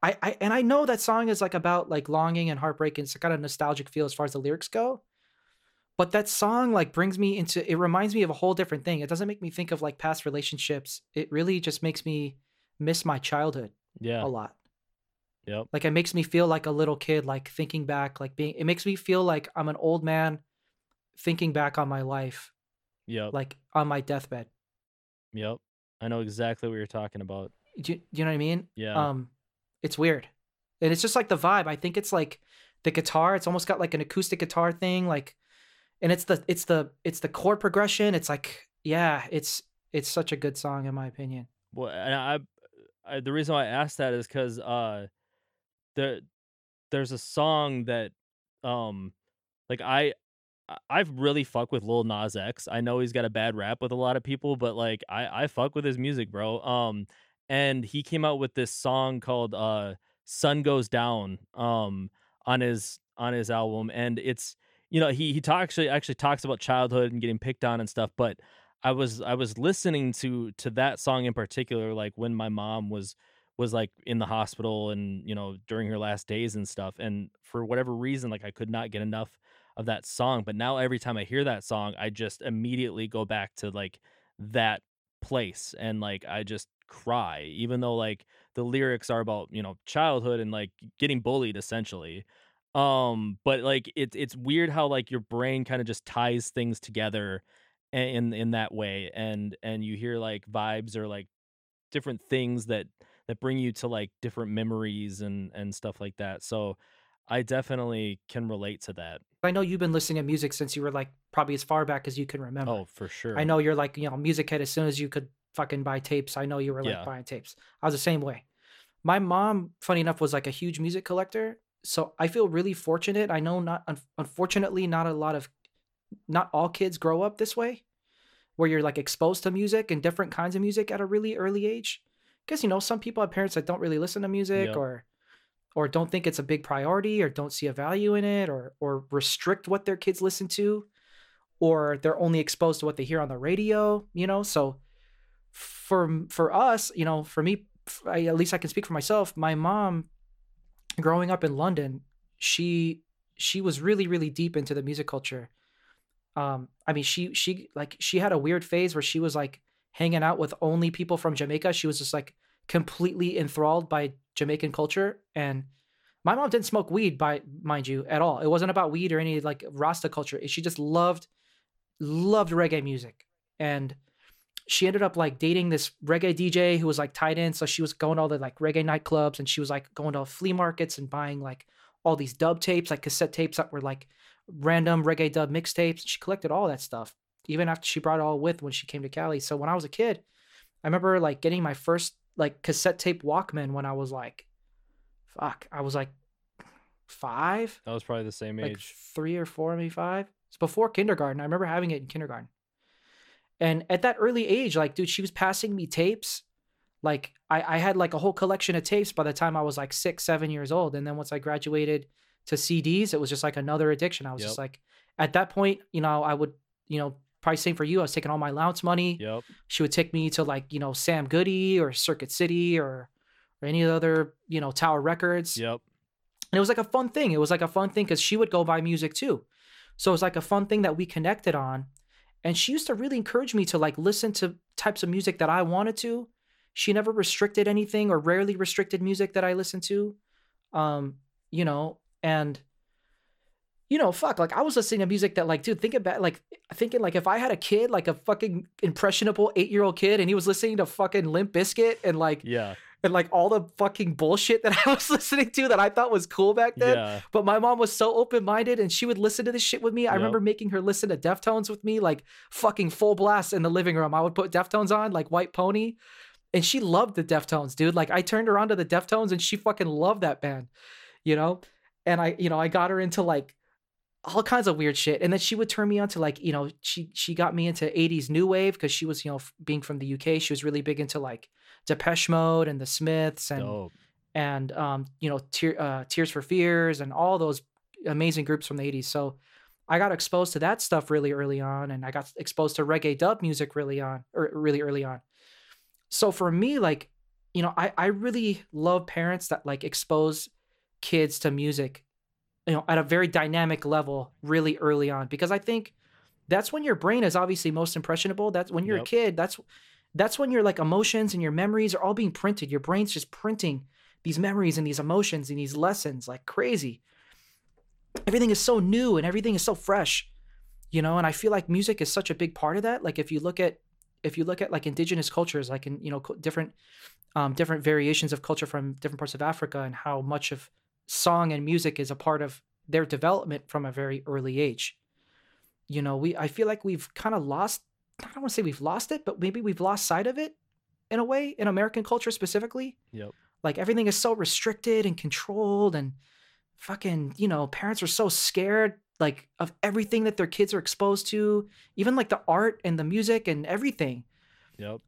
I, I and I know that song is like about like longing and heartbreak, and it's got a nostalgic feel as far as the lyrics go. But that song like brings me into, it reminds me of a whole different thing. It doesn't make me think of like past relationships. It really just makes me miss my childhood yeah. a lot. Yep. Like it makes me feel like a little kid, like thinking back, like being, it makes me feel like I'm an old man thinking back on my life. Yeah. Like on my deathbed. Yep. I know exactly what you're talking about. Do you, do you know what I mean? Yeah. Um, it's weird. And it's just like the vibe. I think it's like the guitar. It's almost got like an acoustic guitar thing. Like, And it's the it's the it's the chord progression. It's like yeah, it's it's such a good song in my opinion. Well, and I, I the reason why I asked that is because uh, there there's a song that um like I I've really fuck with Lil Nas X. I know he's got a bad rap with a lot of people, but like I I fuck with his music, bro. Um, and he came out with this song called uh "Sun Goes Down" um on his on his album, and it's. You know, he he talks actually, actually talks about childhood and getting picked on and stuff. But I was I was listening to to that song in particular, like when my mom was was like in the hospital and, you know, during her last days and stuff. And for whatever reason, like I could not get enough of that song. But now every time I hear that song, I just immediately go back to like that place. And like I just cry, even though like the lyrics are about, you know, childhood and like getting bullied, essentially. Um, but like it's it's weird how like your brain kind of just ties things together in in that way, and and you hear like vibes or like different things that that bring you to like different memories and and stuff like that. So I definitely can relate to that. I know you've been listening to music since you were like probably as far back as you can remember. Oh, for sure. I know you're like, you know, music head as soon as you could fucking buy tapes. I know you were like yeah. buying tapes. I was the same way. My mom, funny enough, was like a huge music collector. So I feel really fortunate. I know not, un- unfortunately, not a lot of, not all kids grow up this way, where you're like exposed to music and different kinds of music at a really early age. Because, you know, some people have parents that don't really listen to music yep. or or don't think it's a big priority or don't see a value in it or or restrict what their kids listen to, or they're only exposed to what they hear on the radio, you know? So for for us, you know, for me, I, at least I can speak for myself, my mom, growing up in London, she she was really, really deep into the music culture. Um, I mean, she she like she had a weird phase where she was like hanging out with only people from Jamaica. She was just like completely enthralled by Jamaican culture. And my mom didn't smoke weed, by mind you, at all. It wasn't about weed or any like Rasta culture. She just loved loved reggae music. And she ended up like dating this reggae D J who was like tied in. So she was going to all the like reggae nightclubs, and she was like going to flea markets and buying like all these dub tapes, like cassette tapes that were like random reggae dub mixtapes. She collected all that stuff, even after she brought it all with when she came to Cali. So when I was a kid, I remember like getting my first like cassette tape Walkman when I was like, fuck, I was like five. That was probably the same age. Like three or four, maybe five. It's before kindergarten. I remember having it in kindergarten. And at that early age, like, dude, she was passing me tapes. Like I, I had like a whole collection of tapes by the time I was like six, seven years old. And then once I graduated to C Ds, it was just like another addiction. I was yep. just like, at that point, you know, I would, you know, probably same for you. I was taking all my allowance money. Yep. She would take me to like, you know, Sam Goody or Circuit City or, or any other, you know, Tower Records. Yep. And it was like a fun thing. It was like a fun thing because she would go buy music too. So it was like a fun thing that we connected on. And she used to really encourage me to like listen to types of music that I wanted to. She never restricted anything, or rarely restricted music that I listened to. Um, you know, and you know, fuck, like I was listening to music that like, dude, think about like thinking like if I had a kid, like a fucking impressionable eight-year-old kid, and he was listening to fucking Limp Bizkit and like yeah. and like all the fucking bullshit that I was listening to that I thought was cool back then. Yeah. But my mom was so open-minded, and she would listen to this shit with me. I yep. remember making her listen to Deftones with me, like fucking full blast in the living room. I would put Deftones on, like White Pony. And she loved the Deftones, dude. Like I turned her on to the Deftones and she fucking loved that band, you know? And I, you know, I got her into like all kinds of weird shit. And then she would turn me on to like, you know, she she got me into eighties new wave because she was, you know, f- being from the U K, she was really big into like Depeche Mode and the Smiths and dope. and um you know te- uh, Tears for Fears and all those amazing groups from the eighties. So I got exposed to that stuff really early on, and I got exposed to reggae dub music really on or really early on. So for me, like, you know, I I really love parents that like expose kids to music, you know, at a very dynamic level really early on, because I think that's when your brain is obviously most impressionable. That's when you're yep. a kid. That's, that's when your like emotions and your memories are all being printed. Your brain's just printing these memories and these emotions and these lessons like crazy. Everything is so new and everything is so fresh, you know? And I feel like music is such a big part of that. Like if you look at, if you look at like indigenous cultures, like in, you know, different, um, different variations of culture from different parts of Africa, and how much of song and music is a part of their development from a very early age. You know, we I feel like we've kind of lost, I don't want to say we've lost it, but maybe we've lost sight of it in a way, in American culture specifically. Yep. Like everything is so restricted and controlled, and fucking, you know, parents are so scared like of everything that their kids are exposed to, even like the art and the music and everything. Yep.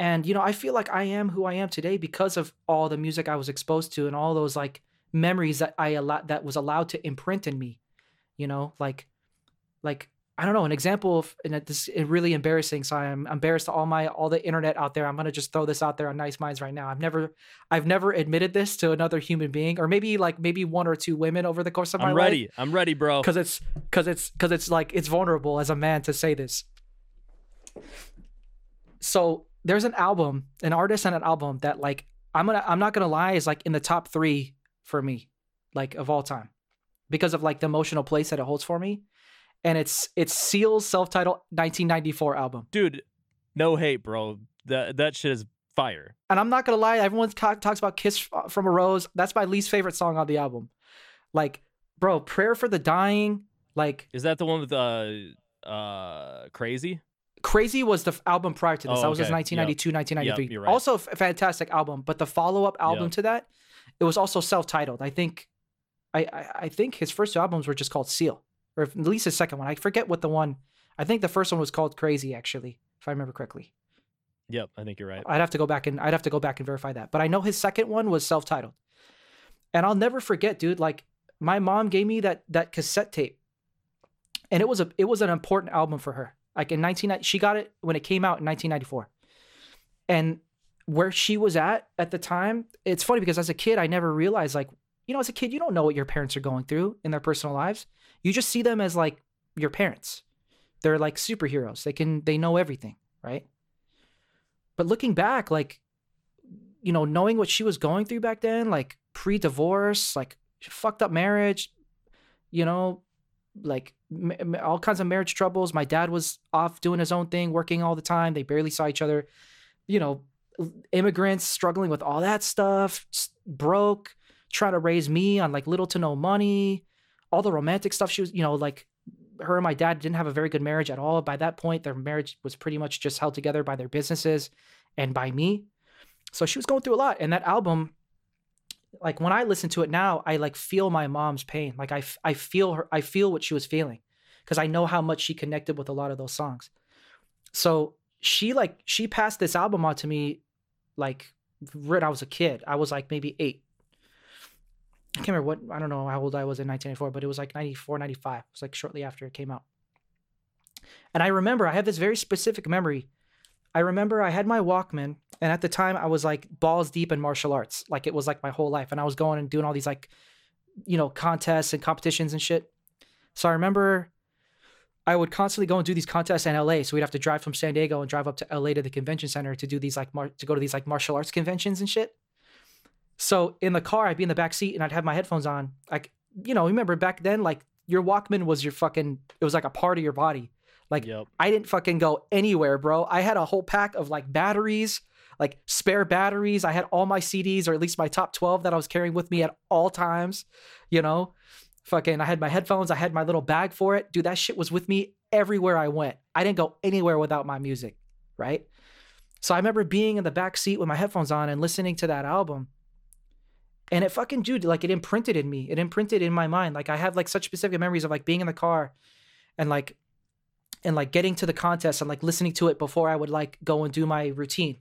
And, you know, I feel like I am who I am today because of all the music I was exposed to and all those like memories that I allowed, that was allowed to imprint in me, you know, like, like, I don't know, an example of, and this is really embarrassing. So I'm embarrassed to all my, all the internet out there. I'm going to just throw this out there on Nice Minds right now. I've never, I've never admitted this to another human being, or maybe like maybe one or two women over the course of my life. I'm ready. Life. I'm ready, bro. Cause it's, cause it's, cause it's like, it's vulnerable as a man to say this. So there's an album, an artist and an album that like, I'm going to, I'm not going to lie, is like in the top three for me, like of all time, because of like the emotional place that it holds for me. And it's it's Seal's self-titled nineteen ninety-four album. Dude, no hate, bro. That that shit is fire. And I'm not gonna lie, everyone talk, talks about "Kiss from a Rose." That's my least favorite song on the album. Like, bro, Prayer for the Dying. Like, is that the one with uh, uh, Crazy? Crazy was the f album prior to this. Oh, that was okay. His nineteen ninety-two, yep. nineteen ninety-three. Yep, right. Also, f fantastic album. But the follow-up album yep. to that, it was also self-titled. I think, I, I I think his first two albums were just called Seal, or at least his second one. I forget what the one. I think the first one was called Crazy, actually, if I remember correctly. Yep, I think you're right. I'd have to go back and I'd have to go back and verify that. But I know his second one was self-titled, and I'll never forget, dude. Like, my mom gave me that that cassette tape, and it was a it was an important album for her. Like in nineteen ninety, she got it when it came out in nineteen ninety-four, and where she was at at the time, it's funny because as a kid, I never realized, like, you know, as a kid, you don't know what your parents are going through in their personal lives. You just see them as like your parents. They're like superheroes. They can they know everything, right? But looking back, like, you know, knowing what she was going through back then, like pre-divorce, like fucked up marriage, you know, like all kinds of marriage troubles. My dad was off doing his own thing, working all the time. They barely saw each other, you know, immigrants struggling with all that stuff, broke, trying to raise me on like little to no money, all the romantic stuff. She was, you know, like, her and my dad didn't have a very good marriage at all. By that point, their marriage was pretty much just held together by their businesses and by me. So she was going through a lot. And that album, like when I listen to it now, I like feel my mom's pain. Like I, I feel her, I feel what she was feeling because I know how much she connected with a lot of those songs. So she like, she passed this album on to me like when I was a kid. I was like maybe eight. I can't remember what, I don't know how old I was in nineteen ninety-four, but it was like ninety-four, ninety-five. It was like shortly after it came out. And I remember, I have this very specific memory. I remember I had my Walkman, and at the time I was like balls deep in martial arts. Like it was like my whole life. And I was going and doing all these like, you know, contests and competitions and shit. So I remember I would constantly go and do these contests in L A. So we'd have to drive from San Diego and drive up to L A to the convention center to do these like, mar to go to these like martial arts conventions and shit. So in the car, I'd be in the back seat and I'd have my headphones on. Like, you know, remember back then, like your Walkman was your fucking, it was like a part of your body. Like yep. I didn't fucking go anywhere, bro. I had a whole pack of like batteries, like spare batteries. I had all my C Ds, or at least my top twelve that I was carrying with me at all times, you know, fucking, I had my headphones. I had my little bag for it. Dude, that shit was with me everywhere I went. I didn't go anywhere without my music, right? So I remember being in the back seat with my headphones on and listening to that album. And it fucking, dude, like it imprinted in me. It imprinted in my mind. Like I have like such specific memories of like being in the car and like, and like getting to the contest and like listening to it before I would like go and do my routine.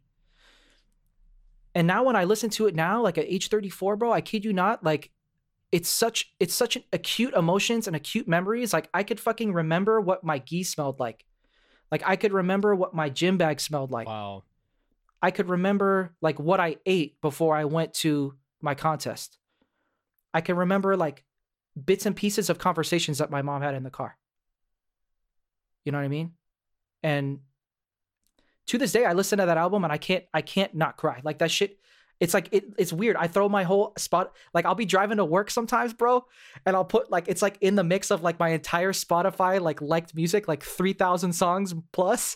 And now when I listen to it now, like at age thirty-four, bro, I kid you not, like it's such, it's such an acute emotions and acute memories. Like I could fucking remember what my gi smelled like. Like I could remember what my gym bag smelled like. Wow. I could remember like what I ate before I went to my contest. I can remember like bits and pieces of conversations that my mom had in the car. You know what I mean? And to this day, I listen to that album and I can't, I can't not cry. Like that shit, it's like, it, it's weird. I throw my whole spot, like I'll be driving to work sometimes, bro. And I'll put like, it's like in the mix of like my entire Spotify, like liked music, like three thousand songs plus.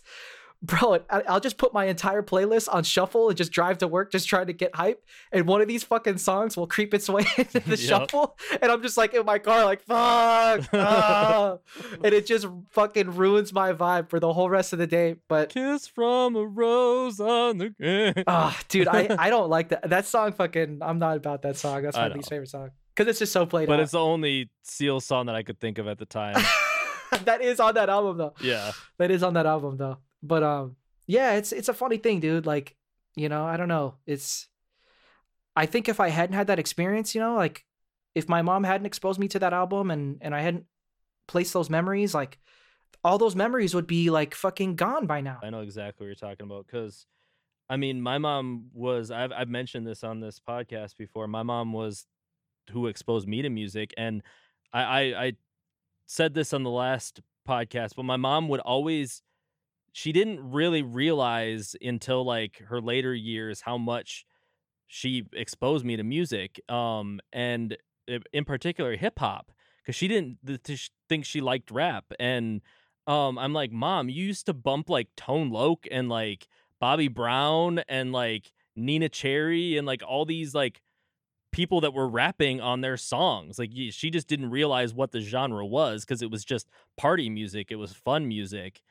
Bro, I'll just put my entire playlist on shuffle and just drive to work, just trying to get hype. And one of these fucking songs will creep its way into the yep. shuffle. And I'm just like in my car, like, fuck. Ah. And it just fucking ruins my vibe for the whole rest of the day. But kiss from a rose on the ah, oh, dude, I, I don't like that. That song fucking, I'm not about that song. That's my least favorite song. Because it's just so played But out. It's the only Seal song that I could think of at the time. That is on that album, though. Yeah. That is on that album, though. But um, yeah, it's it's a funny thing, dude. Like, you know, I don't know. It's, I think if I hadn't had that experience, you know, like if my mom hadn't exposed me to that album and and I hadn't placed those memories, like all those memories would be like fucking gone by now. I know exactly what you're talking about because, I mean, my mom was. I've I've mentioned this on this podcast before. My mom was who exposed me to music, and I I, I said this on the last podcast, but my mom would always. She didn't really realize until like her later years how much she exposed me to music, um, and in particular hip hop, because she didn't th think she liked rap. And um, I'm like, Mom, you used to bump like Tone Loc and like Bobby Brown and like Nina Cherry and like all these like people that were rapping on their songs. Like, she just didn't realize what the genre was, because it was just party music. It was fun music.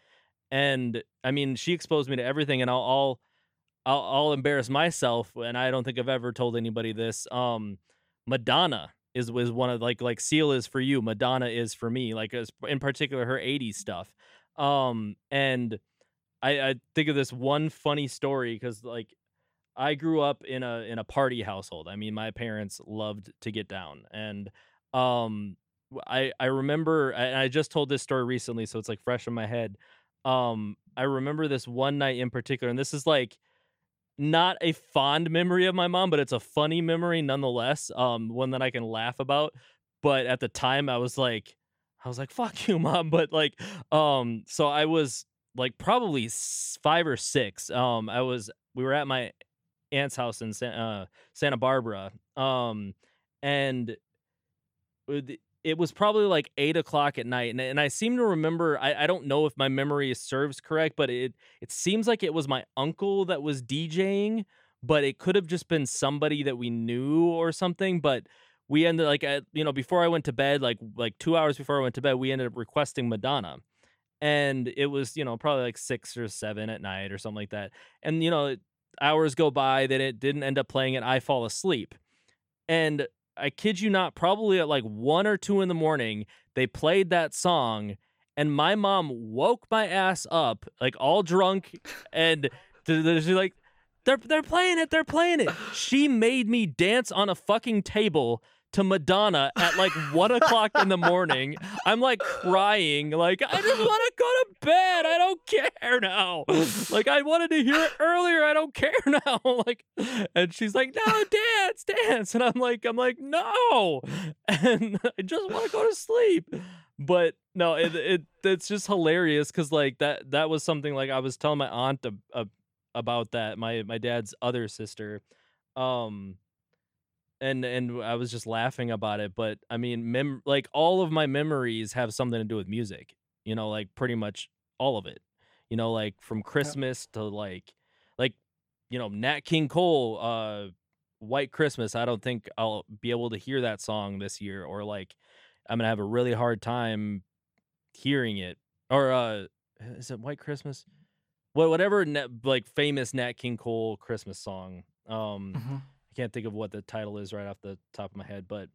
And I mean, she exposed me to everything, and I'll, I'll, I'll, I'll embarrass myself. And I don't think I've ever told anybody this. Um, Madonna is, was one of like, like Seal is for you. Madonna is for me, like in particular, her eighties stuff. Um, and I, I think of this one funny story, because like, I grew up in a in a party household. I mean, my parents loved to get down, and um, I I remember. And I just told this story recently, so it's like fresh in my head. Um, I remember this one night in particular, and this is like not a fond memory of my mom, but it's a funny memory nonetheless. Um, one that I can laugh about. But at the time, I was like, I was like, "Fuck you, mom!" But like, um, so I was like probably five or six. Um, I was we were at my aunt's house in uh, Santa Barbara, um, and it was probably like eight o'clock at night, and, and I seem to remember, I, I don't know if my memory serves correct, but it it seems like it was my uncle that was DJing, but it could have just been somebody that we knew or something. But we ended like at, you know before I went to bed, like like two hours before I went to bed, we ended up requesting Madonna. And it was you know probably like six or seven at night or something like that, and you know it, hours go by that it didn't end up playing, and I fall asleep. And I kid you not, probably at like one or two in the morning, they played that song, and my mom woke my ass up, like all drunk, and she's like, "They're they're playing it, they're playing it." She made me dance on a fucking table to Madonna at like one o'clock in the morning. I'm like crying, like, I just want to go to bed. I don't care now. Like, I wanted to hear it earlier. I don't care now. Like, and she's like, "No, dance, dance." And I'm like, I'm like, no. And I just want to go to sleep. But no, it, it it's just hilarious, because like that that was something like I was telling my aunt a, a, about that, my my dad's other sister. Um. And and I was just laughing about it, but I mean, mem- like all of my memories have something to do with music, you know, like pretty much all of it, you know, like from Christmas yeah. to like, like, you know, Nat King Cole, uh, White Christmas. I don't think I'll be able to hear that song this year, or like, I'm gonna have a really hard time hearing it. Or uh, is it White Christmas? Well, whatever, like famous Nat King Cole Christmas song. Um. Mm-hmm. I can't think of what the title is right off the top of my head, but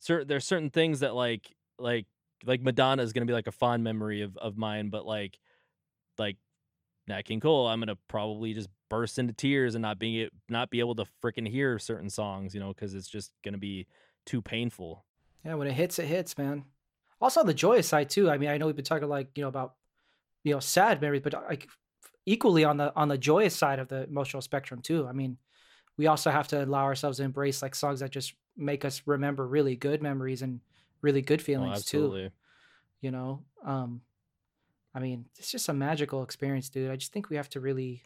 cer- there's certain things that like, like, like Madonna is going to be like a fond memory of, of mine, but like, like Nat King Cole, I'm going to probably just burst into tears and not being, not be able to freaking hear certain songs, you know, cause it's just going to be too painful. Yeah. When it hits, it hits, man. Also the joyous side too. I mean, I know we've been talking like, you know, about, you know, sad memories, but like equally on the, on the joyous side of the emotional spectrum too. I mean, we also have to allow ourselves to embrace like songs that just make us remember really good memories and really good feelings oh, absolutely. too. You know, um, I mean, it's just a magical experience, dude. I just think we have to really,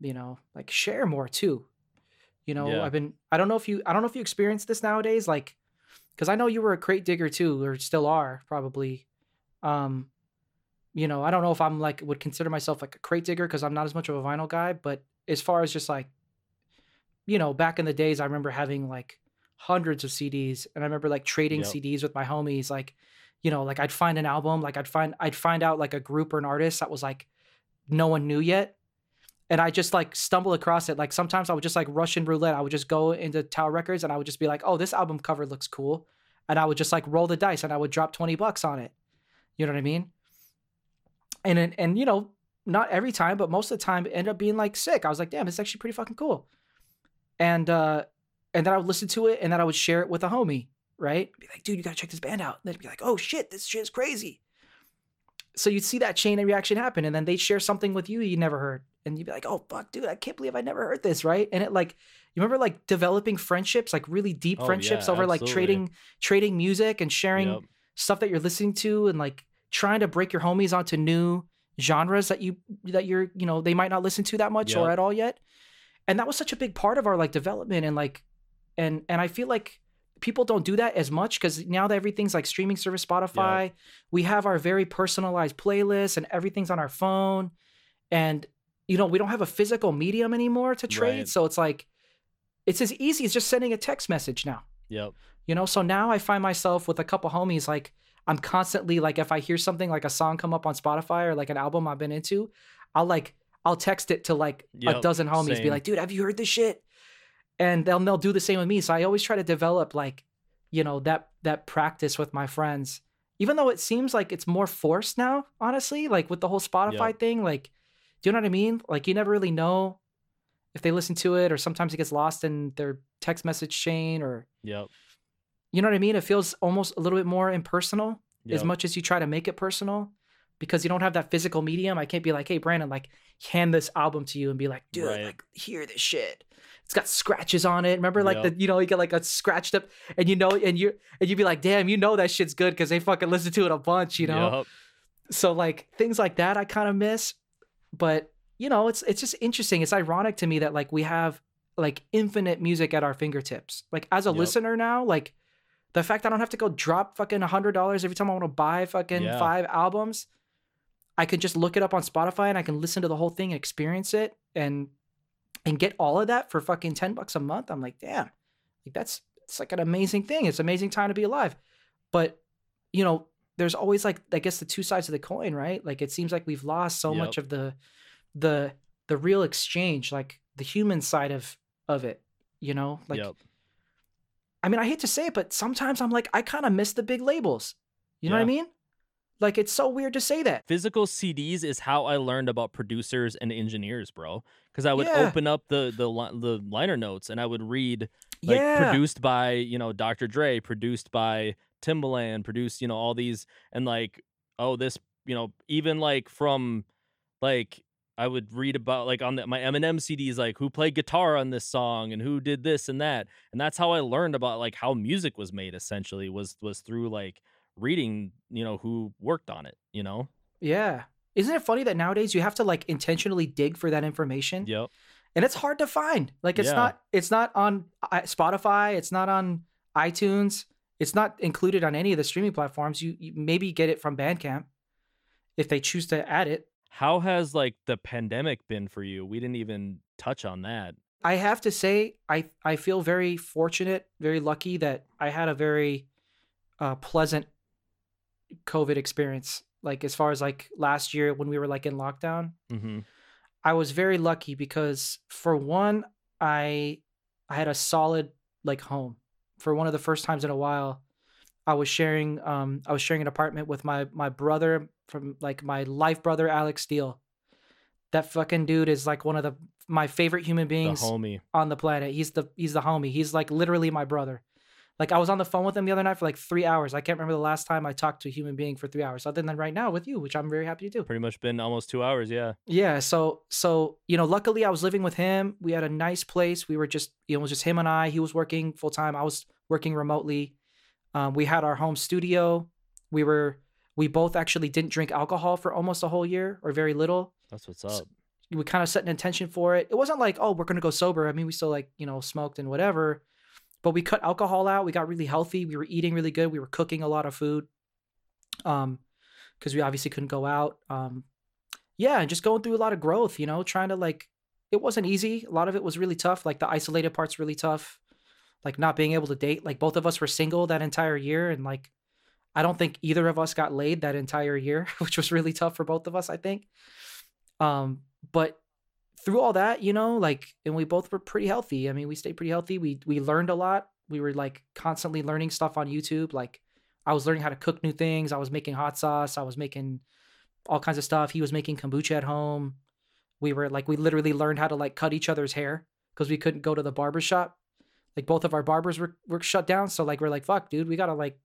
you know, like share more too. You know, yeah. I've been, I don't know if you, I don't know if you experience this nowadays. Like, cause I know you were a crate digger too, or still are probably. Um, you know, I don't know if I'm like, would consider myself like a crate digger, cause I'm not as much of a vinyl guy, but as far as just like, you know, back in the days, I remember having like hundreds of C Ds, and I remember like trading yep. C Ds with my homies. Like, you know, like I'd find an album, like I'd find, I'd find out like a group or an artist that was like, no one knew yet. And I just like stumble across it. Like sometimes I would just like Russian roulette. I would just go into Tower Records and I would just be like, oh, this album cover looks cool. And I would just like roll the dice and I would drop twenty bucks on it. You know what I mean? And, and, and you know, not every time, but most of the time it ended up being like sick. I was like, damn, it's actually pretty fucking cool. And uh, and then I would listen to it, and then I would share it with a homie, right? I'd be like, dude, you gotta check this band out. And they'd be like, oh shit, this shit is crazy. So you'd see that chain of reaction happen, and then they'd share something with you you never heard. And you'd be like, oh fuck, dude, I can't believe I never heard this, right? And it like, you remember like developing friendships, like really deep oh, friendships yeah, over absolutely. like trading trading music and sharing yep. stuff that you're listening to, and like trying to break your homies onto new genres that you that you're, you know, they might not listen to that much yep. or at all yet. And that was such a big part of our like development, and like, and and I feel like people don't do that as much, because now that everything's like streaming service, Spotify, yeah. we have our very personalized playlists and everything's on our phone, and you know we don't have a physical medium anymore to trade. Right. So it's like It's as easy as just sending a text message now. Yep. You know, so now I find myself with a couple homies, like, I'm constantly, like, if I hear something, like a song come up on Spotify or like an album I've been into, I'll like, I'll text it to like yep, a dozen homies, same. Be like, dude, have you heard this shit? And they'll, they'll do the same with me. So I always try to develop, like, you know, that, that practice with my friends, even though it seems like it's more forced now, honestly, like with the whole Spotify yep. thing, like, do you know what I mean? Like, you never really know if they listen to it, or sometimes it gets lost in their text message chain, or, yep. you know what I mean? It feels almost a little bit more impersonal yep. as much as you try to make it personal, because you don't have that physical medium. I can't be like, hey, Brandon, like, hand this album to you and be like, dude, right. like, hear this shit. It's got scratches on it. Remember, like, yep. the, you know, you get like a scratched up, and you know, and you and you'd be like, damn, you know that shit's good because they fucking listen to it a bunch, you know? Yep. So like things like that I kind of miss. But, you know, it's it's just interesting. It's ironic to me that like we have like infinite music at our fingertips. Like as a yep. listener now, like, the fact I don't have to go drop fucking one hundred dollars every time I want to buy fucking yeah. five albums, I can just look it up on Spotify and I can listen to the whole thing and experience it and and get all of that for fucking ten bucks a month. I'm like, damn, like that's, it's like an amazing thing. It's an amazing time to be alive. But, you know, there's always like, I guess the two sides of the coin, right? Like it seems like we've lost so yep. much of the, the, the real exchange, like the human side of, of it, you know, like, yep. I mean, I hate to say it, but sometimes I'm like, I kind of miss the big labels. You yeah. know what I mean? Like, it's so weird to say that. Physical C Ds is how I learned about producers and engineers, bro. Because I would yeah. open up the, the the liner notes and I would read, like, yeah. produced by, you know, Doctor Dre, produced by Timbaland, produced, you know, all these. And, like, oh, this, you know, even, like, from, like, I would read about, like, on the, my Eminem C Ds, like, who played guitar on this song and who did this and that. And that's how I learned about, like, how music was made, essentially, was was through, like, reading, you know, who worked on it, you know? Yeah. Isn't it funny that nowadays you have to, like, intentionally dig for that information? Yep. And it's hard to find. Like, it's yeah. not, it's not on Spotify. It's not on iTunes. It's not included on any of the streaming platforms. You, you maybe get it from Bandcamp if they choose to add it. How has, like, the pandemic been for you? We didn't even touch on that. I have to say, I, I feel very fortunate, very lucky that I had a very uh, pleasant COVID experience. Like, as far as, like, last year when we were, like, in lockdown, mm-hmm. I was very lucky because, for one, I I had a solid, like, home. For one of the first times in a while, I was sharing um I was sharing an apartment with my my brother from, like, my life brother, Alex Steele. That fucking dude is, like, one of the my favorite human beings the on the planet. He's the he's the homie. He's, like, literally my brother. Like, I was on the phone with him the other night for like three hours. I can't remember the last time I talked to a human being for three hours, other than right now with you, which I'm very happy to do. Pretty much been almost two hours, yeah. Yeah, so, so you know, luckily I was living with him. We had a nice place. We were just, you know, it was just him and I. He was working full-time. I was working remotely. Um, we had our home studio. We were, we both actually didn't drink alcohol for almost a whole year, or very little. That's what's up. So we kind of set an intention for it. It wasn't like, oh, we're going to go sober. I mean, we still, like, you know, smoked and whatever. But we cut alcohol out. We got really healthy. We were eating really good. We were cooking a lot of food, um, because we obviously couldn't go out. Um, yeah, and just going through a lot of growth, you know, trying to, like, it wasn't easy. A lot of it was really tough. Like, the isolated part's really tough. Like, not being able to date. Like, both of us were single that entire year. And, like, I don't think either of us got laid that entire year, which was really tough for both of us, I think. Um, but through all that, you know, like, and we both were pretty healthy. I mean, we stayed pretty healthy. We we learned a lot. We were, like, constantly learning stuff on YouTube. Like, I was learning how to cook new things. I was making hot sauce. I was making all kinds of stuff. He was making kombucha at home. We were, like, we literally learned how to, like, cut each other's hair because we couldn't go to the barbershop. Like, both of our barbers were, were shut down. So, like, we're like, fuck, dude, we got to, like,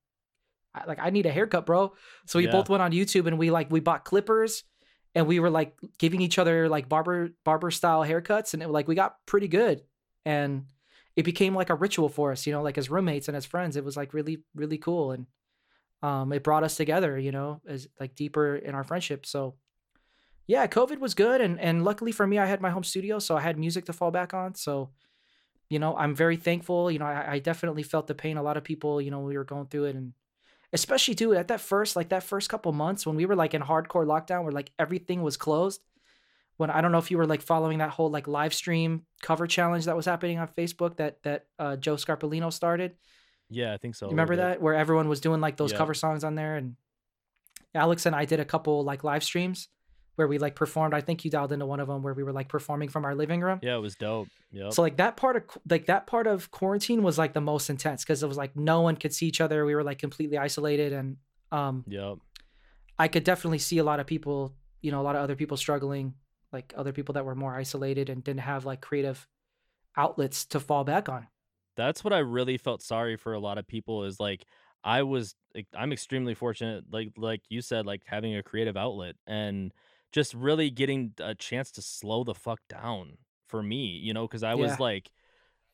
I, like, I need a haircut, bro. So we yeah. both went on YouTube and we, like, we bought clippers and we were, like, giving each other, like, barber barber style haircuts. And it, like, we got pretty good. And it became, like, a ritual for us, you know, like, as roommates and as friends. It was, like, really, really cool. And um, it brought us together, you know, as, like, deeper in our friendship. So, yeah, COVID was good. And, and luckily for me, I had my home studio. So I had music to fall back on. So, you know, I'm very thankful. You know, I, I definitely felt the pain. A lot of people, you know, we were going through it, and especially too at that first, like that first couple months when we were, like, in hardcore lockdown, where, like, everything was closed. when I don't know if you were like following that whole like live stream cover challenge that was happening on Facebook that that uh, Joe Scarpolino started. Yeah, I think so. You remember that, where everyone was doing like those yeah. cover songs on there, and Alex and I did a couple like live streams where we like performed. I think you dialed into one of them where we were like performing from our living room. Yeah, it was dope. Yeah. So like that part of like that part of quarantine was like the most intense because it was like no one could see each other. We were like completely isolated, and um, yeah, I could definitely see a lot of people, you know, a lot of other people struggling, like other people that were more isolated and didn't have like creative outlets to fall back on. That's what I really felt sorry for a lot of people is like, I was, like, I'm extremely fortunate. Like, like you said, like having a creative outlet and just really getting a chance to slow the fuck down for me, you know? Cause I yeah. was like,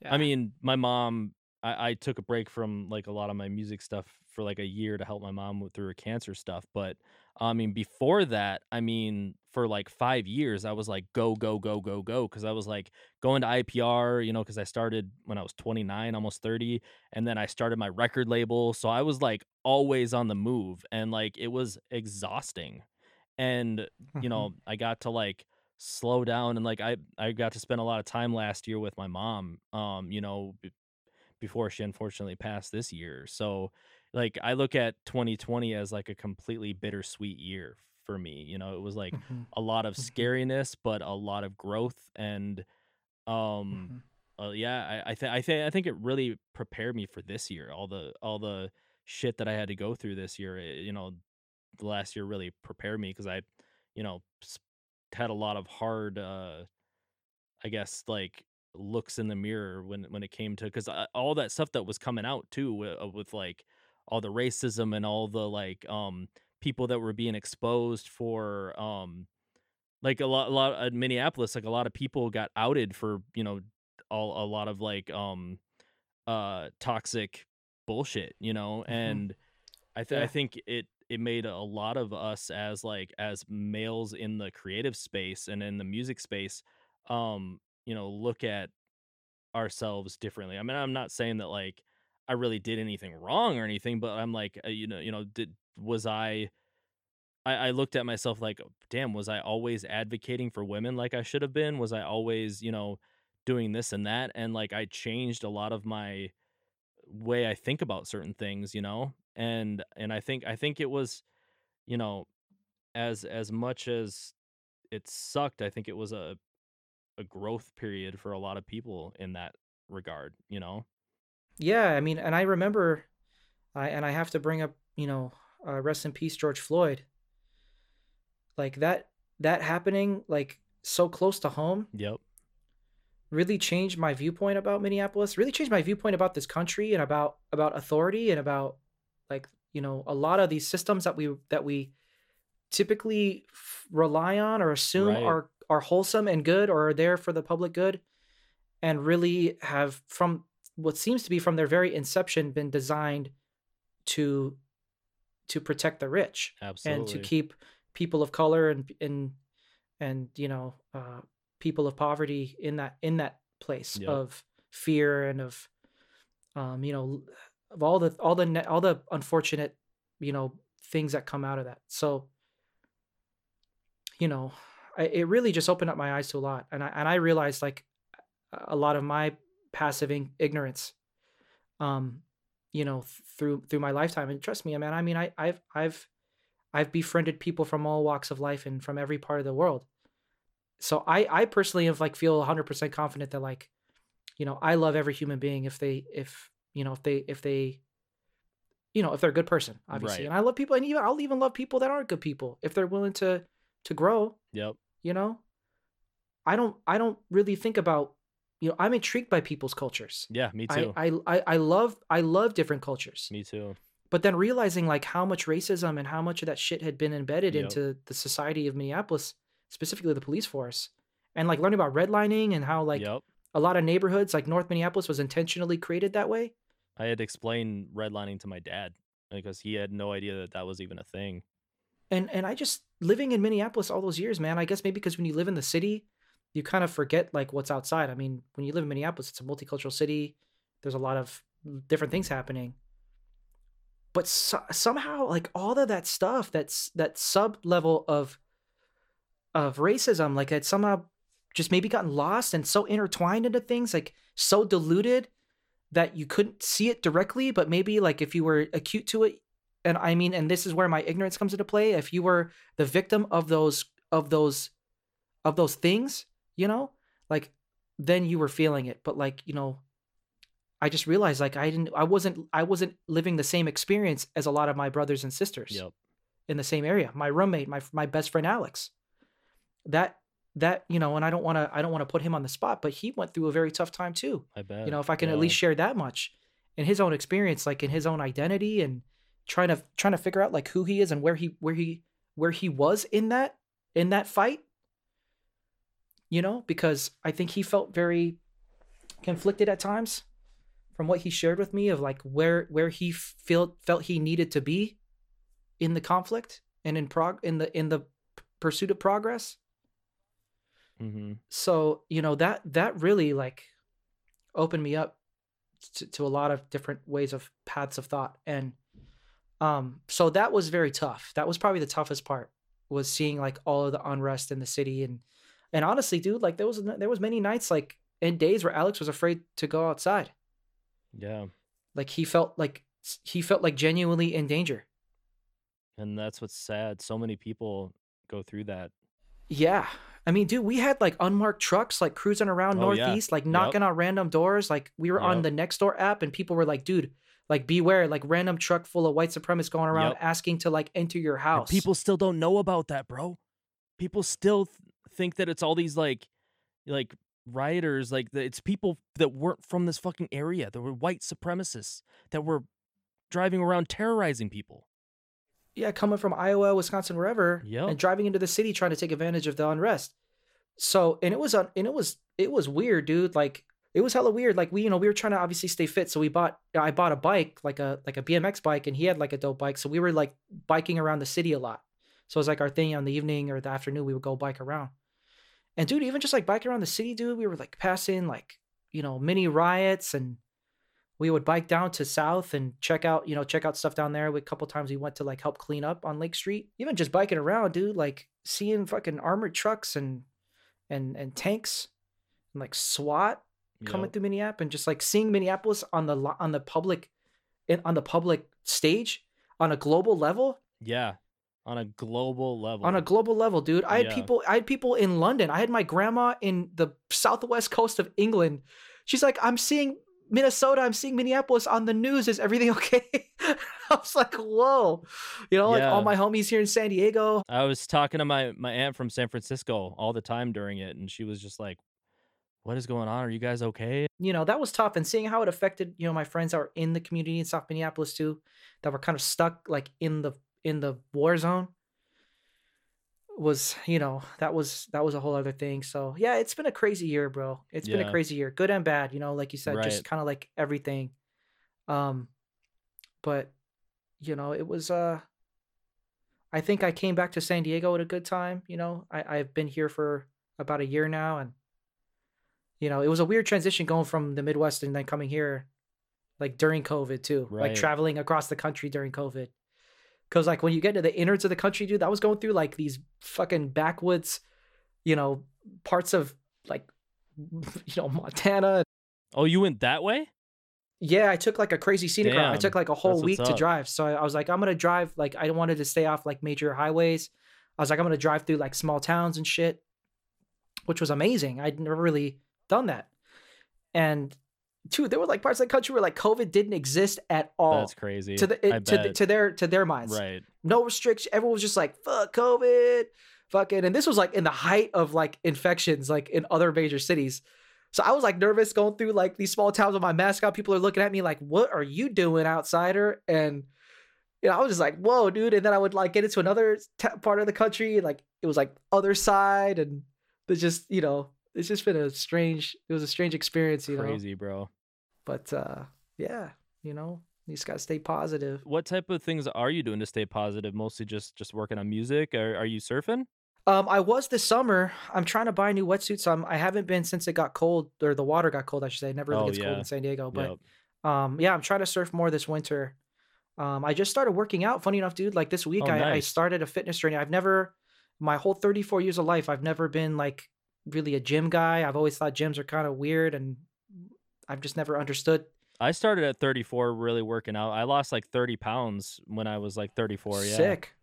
yeah. I mean, my mom, I, I took a break from like a lot of my music stuff for like a year to help my mom through her cancer stuff. But I mean, before that, I mean, for like five years, I was like, go, go, go, go, go. Cause I was like going to I P R, you know, cause I started when I was twenty-nine, almost thirty. And then I started my record label. So I was like always on the move, and like, it was exhausting. And, you know, I got to like slow down, and like, I, I got to spend a lot of time last year with my mom, um, you know, b- before she unfortunately passed this year. So like, I look at twenty twenty as like a completely bittersweet year for me. You know, it was like mm-hmm. a lot of scariness, but a lot of growth. And, um, mm-hmm. uh, yeah, I, I think, I think, I think it really prepared me for this year. All the, all the shit that I had to go through this year, it, you know, the last year really prepared me. Cause I, you know, had a lot of hard, uh, I guess like looks in the mirror when, when it came to, cause I, all that stuff that was coming out too with, with like, all the racism and all the like um people that were being exposed for um like a lot a lot in Minneapolis, like a lot of people got outed for, you know, all a lot of like um uh toxic bullshit, you know. Mm-hmm. And I th- yeah. I think it it made a lot of us as like as males in the creative space and in the music space um you know look at ourselves differently. I mean, I'm not saying that like I really did anything wrong or anything, but I'm like, you know, you know, did, was I, I, I looked at myself like, damn, was I always advocating for women like I should have been? Was I always, you know, doing this and that? And like, I changed a lot of my way I think about certain things, you know? And, and I think, I think it was, you know, as, as much as it sucked, I think it was a, a growth period for a lot of people in that regard, you know? Yeah, I mean, and I remember, I, and I have to bring up, you know, uh, rest in peace, George Floyd. Like that, that happening, like so close to home. Yep. Really changed my viewpoint about Minneapolis. Really changed my viewpoint about this country and about about authority and about like, you know, a lot of these systems that we that we typically f- rely on or assume right. are are wholesome and good or are there for the public good, and really have from. What seems to be from their very inception been designed to to protect the rich. Absolutely. And to keep people of color and and and you know uh people of poverty in that in that place yep. of fear and of um you know of all the all the all the unfortunate you know things that come out of that. So you know I, it really just opened up my eyes to a lot, and I and I realized like a lot of my passive ignorance um you know through through my lifetime. And trust me, man, I mean I I've I've I've befriended people from all walks of life and from every part of the world, so I I personally have like feel one hundred percent confident that like you know I love every human being if they if you know if they if they you know if they're a good person, obviously right. And I love people, and even I'll even love people that aren't good people if they're willing to to grow. Yep. You know, I don't I don't really think about you know, I'm intrigued by people's cultures. Yeah, me too. I, I I love I love different cultures. Me too. But then realizing like how much racism and how much of that shit had been embedded yep. into the society of Minneapolis, specifically the police force, and like learning about redlining and how like yep. a lot of neighborhoods like North Minneapolis was intentionally created that way. I had to explain redlining to my dad because he had no idea that that was even a thing. And and I just living in Minneapolis all those years, man. I guess maybe because when you live in the city, you kind of forget like what's outside. I mean, when you live in Minneapolis, it's a multicultural city. There's a lot of different things happening, but so- somehow like all of that stuff, that's that sub level of, of racism, like it's somehow just maybe gotten lost and so intertwined into things, like so diluted that you couldn't see it directly, but maybe like if you were acute to it, and I mean, and this is where my ignorance comes into play, if you were the victim of those, of those, of those things, you know, like then you were feeling it. But like, you know, I just realized like I didn't, I wasn't, I wasn't living the same experience as a lot of my brothers and sisters yep. in the same area. My roommate, my my best friend Alex, that that you know, and I don't want to, I don't want to put him on the spot, but he went through a very tough time too. I bet. You know, if I can yeah. at least share that much in his own experience, like in his own identity, and trying to trying to figure out like who he is and where he where he where he was in that in that fight. You know, because I think he felt very conflicted at times. From what he shared with me of like where where he felt felt he needed to be in the conflict and in prog in the in the pursuit of progress. Mm-hmm. So you know that that really like opened me up to, to a lot of different ways of paths of thought, and um so that was very tough. That was probably the toughest part, was seeing like all of the unrest in the city, and and honestly, dude, like there was there was many nights like and days where Alex was afraid to go outside. Yeah, like he felt like he felt like genuinely in danger, and that's what's sad. So many people go through that. Yeah, I mean, dude, we had like unmarked trucks like cruising around oh, northeast, yeah. like knocking yep. on random doors. Like we were yep. on the Nextdoor app, and people were like, "Dude, like beware!" Like random truck full of white supremacists going around yep. asking to like enter your house. And people still don't know about that, bro. People still th- think that it's all these like, like. rioters, like the, it's people that weren't from this fucking area, that were white supremacists that were driving around terrorizing people. Yeah, coming from Iowa, Wisconsin, wherever, yep. and driving into the city trying to take advantage of the unrest. So, and it was and it was it was weird, dude. Like it was hella weird. Like we, you know, we were trying to obviously stay fit, so we bought I bought a bike, like a like a B M X bike, and he had like a dope bike, so we were like biking around the city a lot. So it was like our thing on the evening or the afternoon, we would go bike around. And dude, even just like biking around the city, dude, we were like passing like, you know, mini riots, and we would bike down to South and check out, you know, check out stuff down there. We, a couple times we went to like help clean up on Lake Street. Even just biking around, dude, like seeing fucking armored trucks and and and tanks and like SWAT coming yep. through Minneapolis, and just like seeing Minneapolis on the on the public on the public stage on a global level. Yeah. On a global level. On a global level, dude. I had yeah. people I had people in London. I had my grandma in the southwest coast of England. She's like, I'm seeing Minnesota, I'm seeing Minneapolis on the news. Is everything okay? I was like, whoa. You know, yeah. like all my homies here in San Diego. I was talking to my, my aunt from San Francisco all the time during it, and she was just like, what is going on? Are you guys okay? You know, that was tough. And seeing how it affected, you know, my friends that were in the community in South Minneapolis too, that were kind of stuck like in the in the war zone, was, you know, that was that was a whole other thing. So yeah, it's been a crazy year, bro. It's yeah. been a crazy year, good and bad, you know, like you said, right. just kind of like everything. Um but you know, it was uh I think I came back to San Diego at a good time, you know. I I've been here for about a year now, and you know, it was a weird transition going from the Midwest and then coming here like during COVID too, right. like traveling across the country during COVID. Because, like, when you get to the innards of the country, dude, I was going through, like, these fucking backwoods, you know, parts of, like, you know, Montana. Oh, you went that way? Yeah, I took, like, a crazy scenic route. I took, like, a whole week to drive. So I was like, I'm going to drive. Like, I wanted to stay off, like, major highways. I was like, I'm going to drive through, like, small towns and shit, which was amazing. I'd never really done that. And... dude, there were like parts of the country where like COVID didn't exist at all. That's crazy. To the, it, to, the, to their to their minds, right? No restriction. Everyone was just like, "Fuck COVID, fucking." And this was like in the height of like infections, like in other major cities. So I was like nervous going through like these small towns with my mask on. People are looking at me like, "What are you doing, outsider?" And you know, I was just like, "Whoa, dude!" And then I would like get into another t- part of the country, and like it was like other side, and there's just, you know. It's just been a strange, it was a strange experience, you know? Crazy, bro. But uh, yeah, you know, you just got to stay positive. What type of things are you doing to stay positive? Mostly just, just working on music? Are, are you surfing? Um, I was this summer. I'm trying to buy a new wetsuit. So I'm, I haven't been since it got cold, or the water got cold, I should say. It never really oh, gets yeah. cold in San Diego. But yep. um, yeah, I'm trying to surf more this winter. Um, I just started working out. Funny enough, dude, like this week, oh, I, nice. I started a fitness journey. I've never... my whole thirty-four years of life, I've never been like really a gym guy. I've always thought gyms are kind of weird, and I've just never understood. I started at thirty-four really working out. I lost like thirty pounds when I was like thirty-four. Yeah. Sick.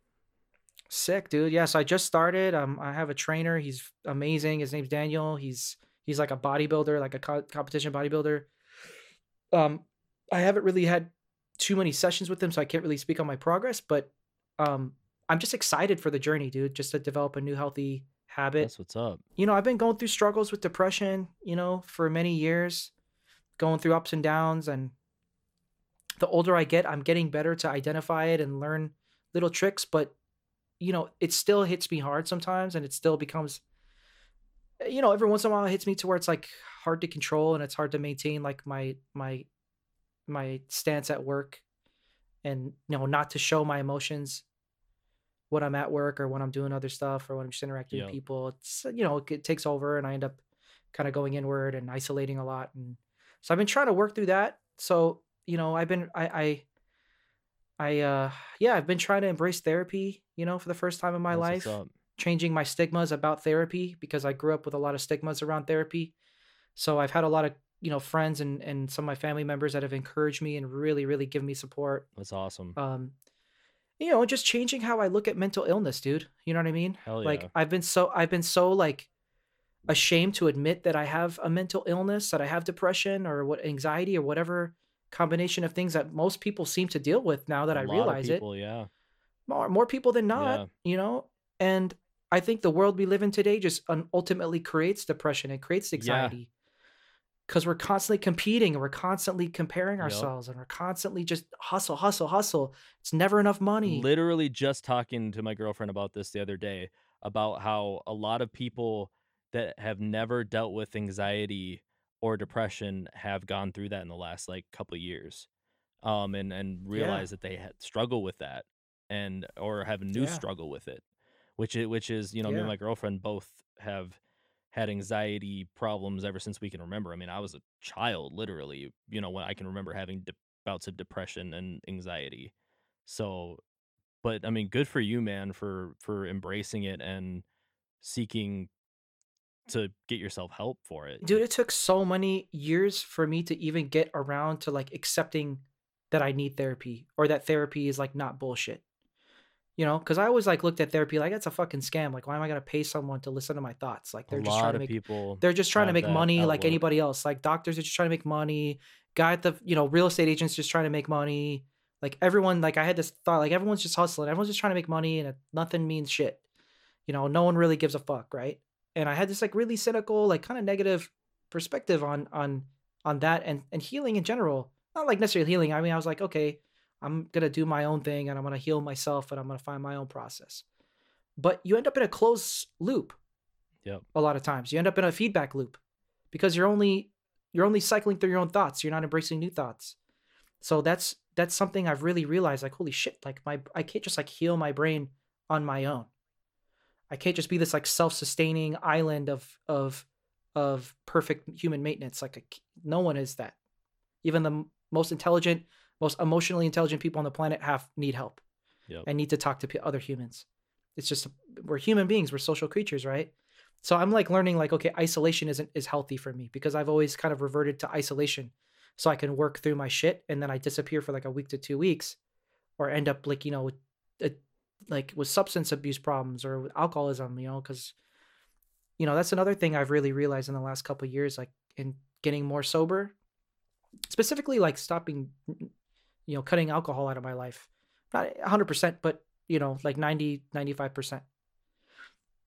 Sick, dude. Yeah, so I just started. Um, I have a trainer. He's amazing. His name's Daniel. He's he's like a bodybuilder, like a co- competition bodybuilder. Um, I haven't really had too many sessions with him, so I can't really speak on my progress, but um, I'm just excited for the journey, dude, just to develop a new healthy habit. That's what's up. You know, I've been going through struggles with depression, you know, for many years, going through ups and downs, and the older I get, I'm getting better to identify it and learn little tricks, but you know, it still hits me hard sometimes, and it still becomes, you know, every once in a while it hits me to where it's like hard to control, and it's hard to maintain like my, my, my stance at work, and, you know, not to show my emotions when I'm at work or when I'm doing other stuff or when I'm just interacting yep. with people. It's, you know, it, it takes over, and I end up kind of going inward and isolating a lot. And so I've been trying to work through that. So, you know, I've been, I, I, I, uh, yeah, I've been trying to embrace therapy, you know, for the first time in my That's life, changing my stigmas about therapy, because I grew up with a lot of stigmas around therapy. So I've had a lot of, you know, friends and, and some of my family members that have encouraged me and really, really given me support. That's awesome. Um, you know, just changing how I look at mental illness, dude. You know what I mean? Hell yeah. Like I've been so, I've been so like ashamed to admit that I have a mental illness, that I have depression or what anxiety or whatever combination of things that most people seem to deal with now that a I realize people, it. Yeah. More, more people than not, yeah. you know? And I think the world we live in today just ultimately creates depression. It creates anxiety because yeah. we're constantly competing and we're constantly comparing ourselves yep. and we're constantly just hustle, hustle, hustle. It's never enough money. Literally just talking to my girlfriend about this the other day, about how a lot of people that have never dealt with anxiety or depression have gone through that in the last like couple of years um, and, and realize yeah. that they had struggle with that and, or have a new yeah. struggle with it, which is, which is, you know, yeah. me and my girlfriend both have had anxiety problems ever since we can remember. I mean, I was a child, literally, you know, when I can remember having de- bouts of depression and anxiety. So, but I mean, good for you, man, for, for embracing it and seeking to get yourself help for it. Dude, it took so many years for me to even get around to like accepting that I need therapy or that therapy is like not bullshit, you know? Cause I always like looked at therapy like that's a fucking scam. Like, why am I going to pay someone to listen to my thoughts? Like they're a just trying to make, people they're just trying to make money outlook. Like anybody else. Like doctors are just trying to make money. Guy at the, you know, real estate agents just trying to make money. Like everyone, like I had this thought, like everyone's just hustling. Everyone's just trying to make money and it, nothing means shit. You know, no one really gives a fuck. Right. And I had this like really cynical, like kind of negative perspective on on on that and, and healing in general. Not like necessarily healing. I mean, I was like, okay, I'm going to do my own thing and I'm going to heal myself and I'm going to find my own process. But you end up in a closed loop. Yep. A lot of times you end up in a feedback loop because you're only you're only cycling through your own thoughts. You're not embracing new thoughts. So that's that's something I've really realized, like, holy shit, like my I can't just like heal my brain on my own. I can't just be this like self-sustaining island of of of perfect human maintenance. Like a, no one is that. Even the m- most intelligent, most emotionally intelligent people on the planet have need help yep. and need to talk to p- other humans. It's just we're human beings. We're social creatures, right? So I'm like learning like, okay, isolation isn't is healthy for me because I've always kind of reverted to isolation, so I can work through my shit and then I disappear for like a week to two weeks, or end up like you know. A, like with substance abuse problems or with alcoholism, you know, because, you know, that's another thing I've really realized in the last couple of years, like in getting more sober, specifically like stopping, you know, cutting alcohol out of my life, not one hundred percent, but, you know, like ninety, ninety-five percent,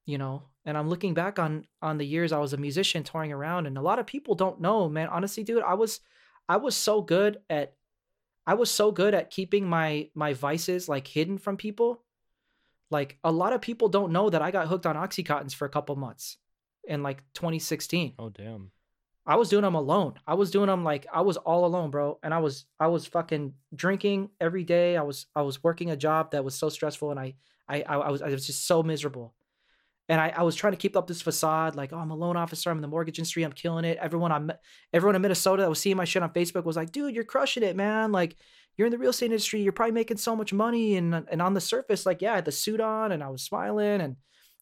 you know, and I'm looking back on on the years I was a musician touring around, and a lot of people don't know, man. Honestly, dude, I was I was so good at I was so good at keeping my my vices like hidden from people. Like a lot of people don't know that I got hooked on Oxycontins for a couple months in like twenty sixteen. Oh damn. I was doing them alone. I was doing them like I was all alone, bro. And I was I was fucking drinking every day. I was I was working a job that was so stressful and I I I was I was just so miserable. And I, I was trying to keep up this facade, like, oh, I'm a loan officer, I'm in the mortgage industry, I'm killing it. Everyone I'm everyone in Minnesota that was seeing my shit on Facebook was like, dude, you're crushing it, man. Like you're in the real estate industry, you're probably making so much money. And and on the surface, like, yeah, I had the suit on and I was smiling and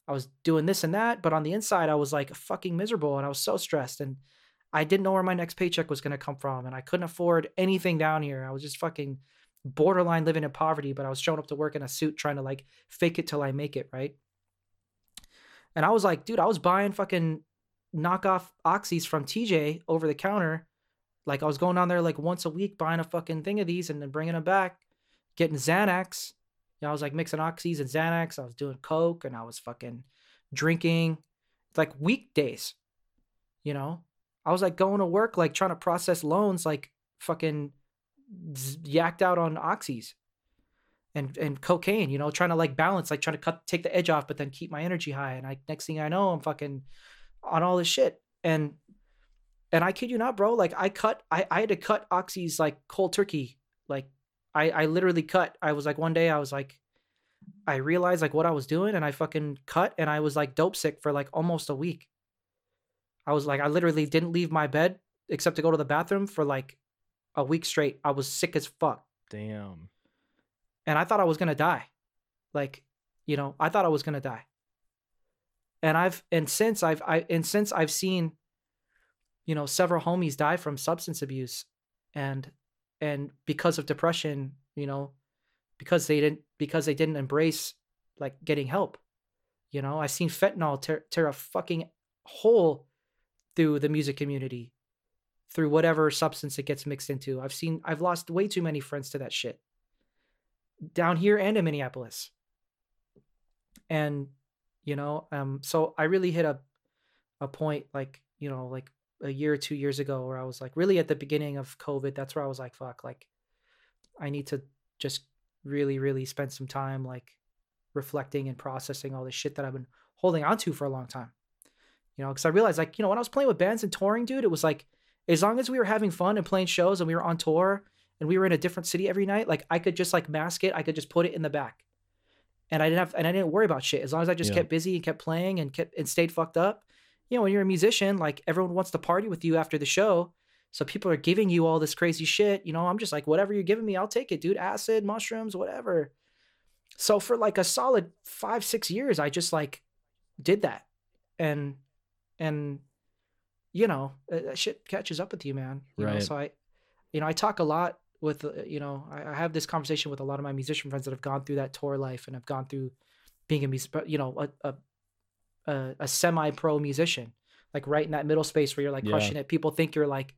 I was doing this and that, but on the inside I was like fucking miserable and I was so stressed and I didn't know where my next paycheck was going to come from and I couldn't afford anything down here. I was just fucking borderline living in poverty, but I was showing up to work in a suit trying to like fake it till I make it, right? And I was like, dude, I was buying fucking knockoff oxys from T J over the counter. Like I was going down there like once a week buying a fucking thing of these and then bringing them back, getting Xanax. You know, I was like mixing oxys and Xanax. I was doing coke and I was fucking drinking like weekdays, you know? I was like going to work, like trying to process loans, like fucking yacked out on oxys and, and cocaine, you know, trying to like balance, like trying to cut, take the edge off, but then keep my energy high. And I, next thing I know, I'm fucking on all this shit. And, and I kid you not, bro, like I cut, I, I had to cut oxys like cold turkey. Like I, I literally cut, I was like, one day I was like, I realized like what I was doing and I fucking cut and I was like dope sick for like almost a week. I was like, I literally didn't leave my bed except to go to the bathroom for like a week straight. I was sick as fuck. Damn. And I thought I was going to die. Like, you know, I thought I was going to die. And I've, and since I've, I, and since I've seen, you know, several homies die from substance abuse and, and because of depression, you know, because they didn't, because they didn't embrace like getting help, you know, I've seen fentanyl tear, tear a fucking hole through the music community, through whatever substance it gets mixed into. I've seen, I've lost way too many friends to that shit down here and in Minneapolis. And, you know, um, so I really hit a, a point like, you know, like a year or two years ago where I was like really at the beginning of COVID, that's where I was like, fuck, like I need to just really, really spend some time like reflecting and processing all this shit that I've been holding onto for a long time. You know, because I realized, like, you know, when I was playing with bands and touring, dude, it was like, as long as we were having fun and playing shows and we were on tour and we were in a different city every night, like, I could just, like, mask it. I could just put it in the back. And I didn't have, and I didn't worry about shit. As long as I just yeah. kept busy and kept playing and kept, and stayed fucked up. You know, when you're a musician, like, everyone wants to party with you after the show. So people are giving you all this crazy shit. You know, I'm just like, whatever you're giving me, I'll take it, dude. Acid, mushrooms, whatever. So for, like, a solid five, six years, I just, like, did that. And... And, you know, that shit catches up with you, man. You right. know, so I, you know, I talk a lot with, you know, I, I have this conversation with a lot of my musician friends that have gone through that tour life and have gone through being a, you know, a a, a semi-pro musician, like right in that middle space where you're like yeah. crushing it. People think you're like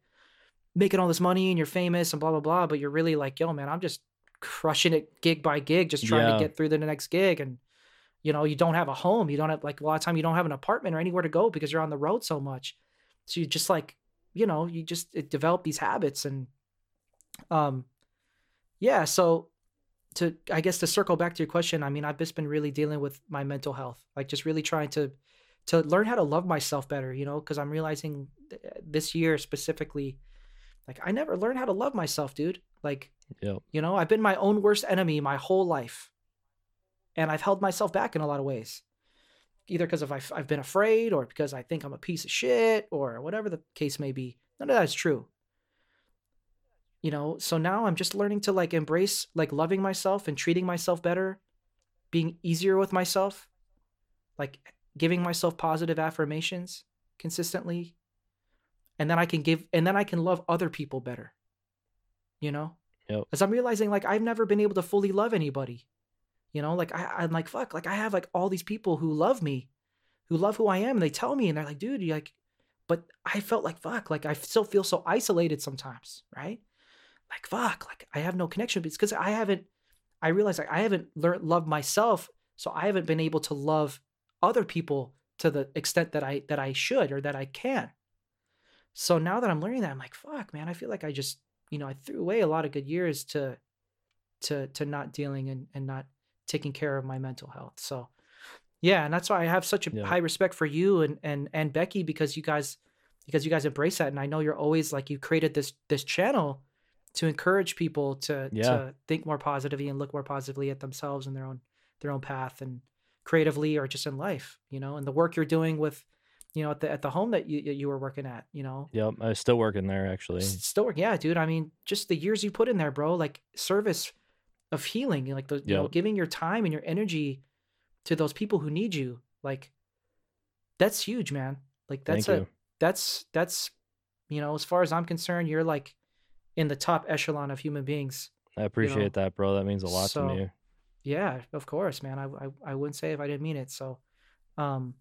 making all this money and you're famous and blah, blah, blah. But you're really like, yo, man, I'm just crushing it gig by gig, just trying yeah. to get through the next gig. And, you know, you don't have a home. You don't have, like, a lot of time you don't have an apartment or anywhere to go because you're on the road so much. So you just, like, you know, you just it develop these habits. And, um, yeah, so to, I guess, to circle back to your question, I mean, I've just been really dealing with my mental health, like just really trying to, to learn how to love myself better, you know, because I'm realizing th- this year specifically, like, I never learned how to love myself, dude. Like, yep. you know, I've been my own worst enemy my whole life. And I've held myself back in a lot of ways, either because of I've, I've been afraid or because I think I'm a piece of shit or whatever the case may be. None of that is true. You know, so now I'm just learning to like embrace like loving myself and treating myself better, being easier with myself, like giving myself positive affirmations consistently. And then I can give, and then I can love other people better, you know, yep. as I'm realizing like I've never been able to fully love anybody. You know, like, I, I'm like, fuck, like, I have, like, all these people who love me, who love who I am, and they tell me, and they're like, dude, you like, but I felt like, fuck, like, I still feel so isolated sometimes, right? Like, fuck, like, I have no connection, but it's because I haven't, I realized, like, I haven't learned, loved myself, so I haven't been able to love other people to the extent that I, that I should, or that I can. So now that I'm learning that, I'm like, fuck, man, I feel like I just, you know, I threw away a lot of good years to, to, to not dealing and, and not taking care of my mental health. So yeah, and that's why I have such a yeah. high respect for you and and and Becky, because you guys because you guys embrace that. And I know you're always like, you created this this channel to encourage people to yeah. to think more positively and look more positively at themselves and their own their own path and creatively or just in life, you know, and the work you're doing with, you know, at the at the home that you you were working at, you know. Yep, I still work in there actually. Still work, yeah, dude. I mean, just the years you put in there, bro, like service of healing, like the, yep. you know, giving your time and your energy to those people who need you, Like, that's huge, man. Like, that's Thank a you. that's that's you know, as far as I'm concerned, you're like in the top echelon of human beings. I appreciate you know? that, bro. That means a lot so, to me. Yeah, of course, man. I, I I wouldn't say if I didn't mean it. So, um,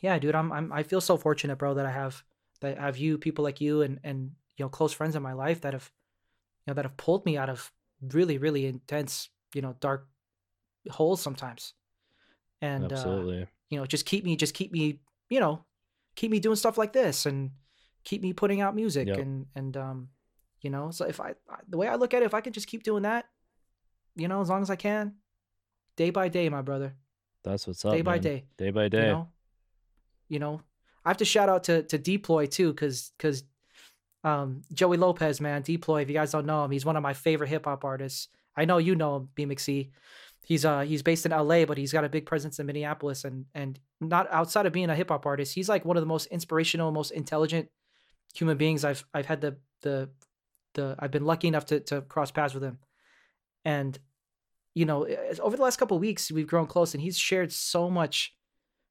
yeah, dude, I'm I'm I feel so fortunate, bro, that I have that I have you, people like you, and and you know, close friends in my life that have, you know, that have pulled me out of really, really intense, you know, dark holes sometimes, and absolutely, uh, you know, just keep me, just keep me, you know, keep me doing stuff like this, and keep me putting out music, yep. and and um, you know, so if I the way I look at it, if I can just keep doing that. You know, as long as I can, day by day, my brother. That's what's up. Day man. by day, day by day. You know, you know, I have to shout out to to Deploy too, cause cause, um, Joey Lopez, man, Deploy. If you guys don't know him, he's one of my favorite hip hop artists. I know you know him, B M X C. He's uh he's based in L A, but he's got a big presence in Minneapolis, and and not outside of being a hip hop artist, he's like one of the most inspirational, most intelligent human beings I've I've had the the the I've been lucky enough to to cross paths with him. And, you know, over the last couple of weeks, we've grown close, and he's shared so much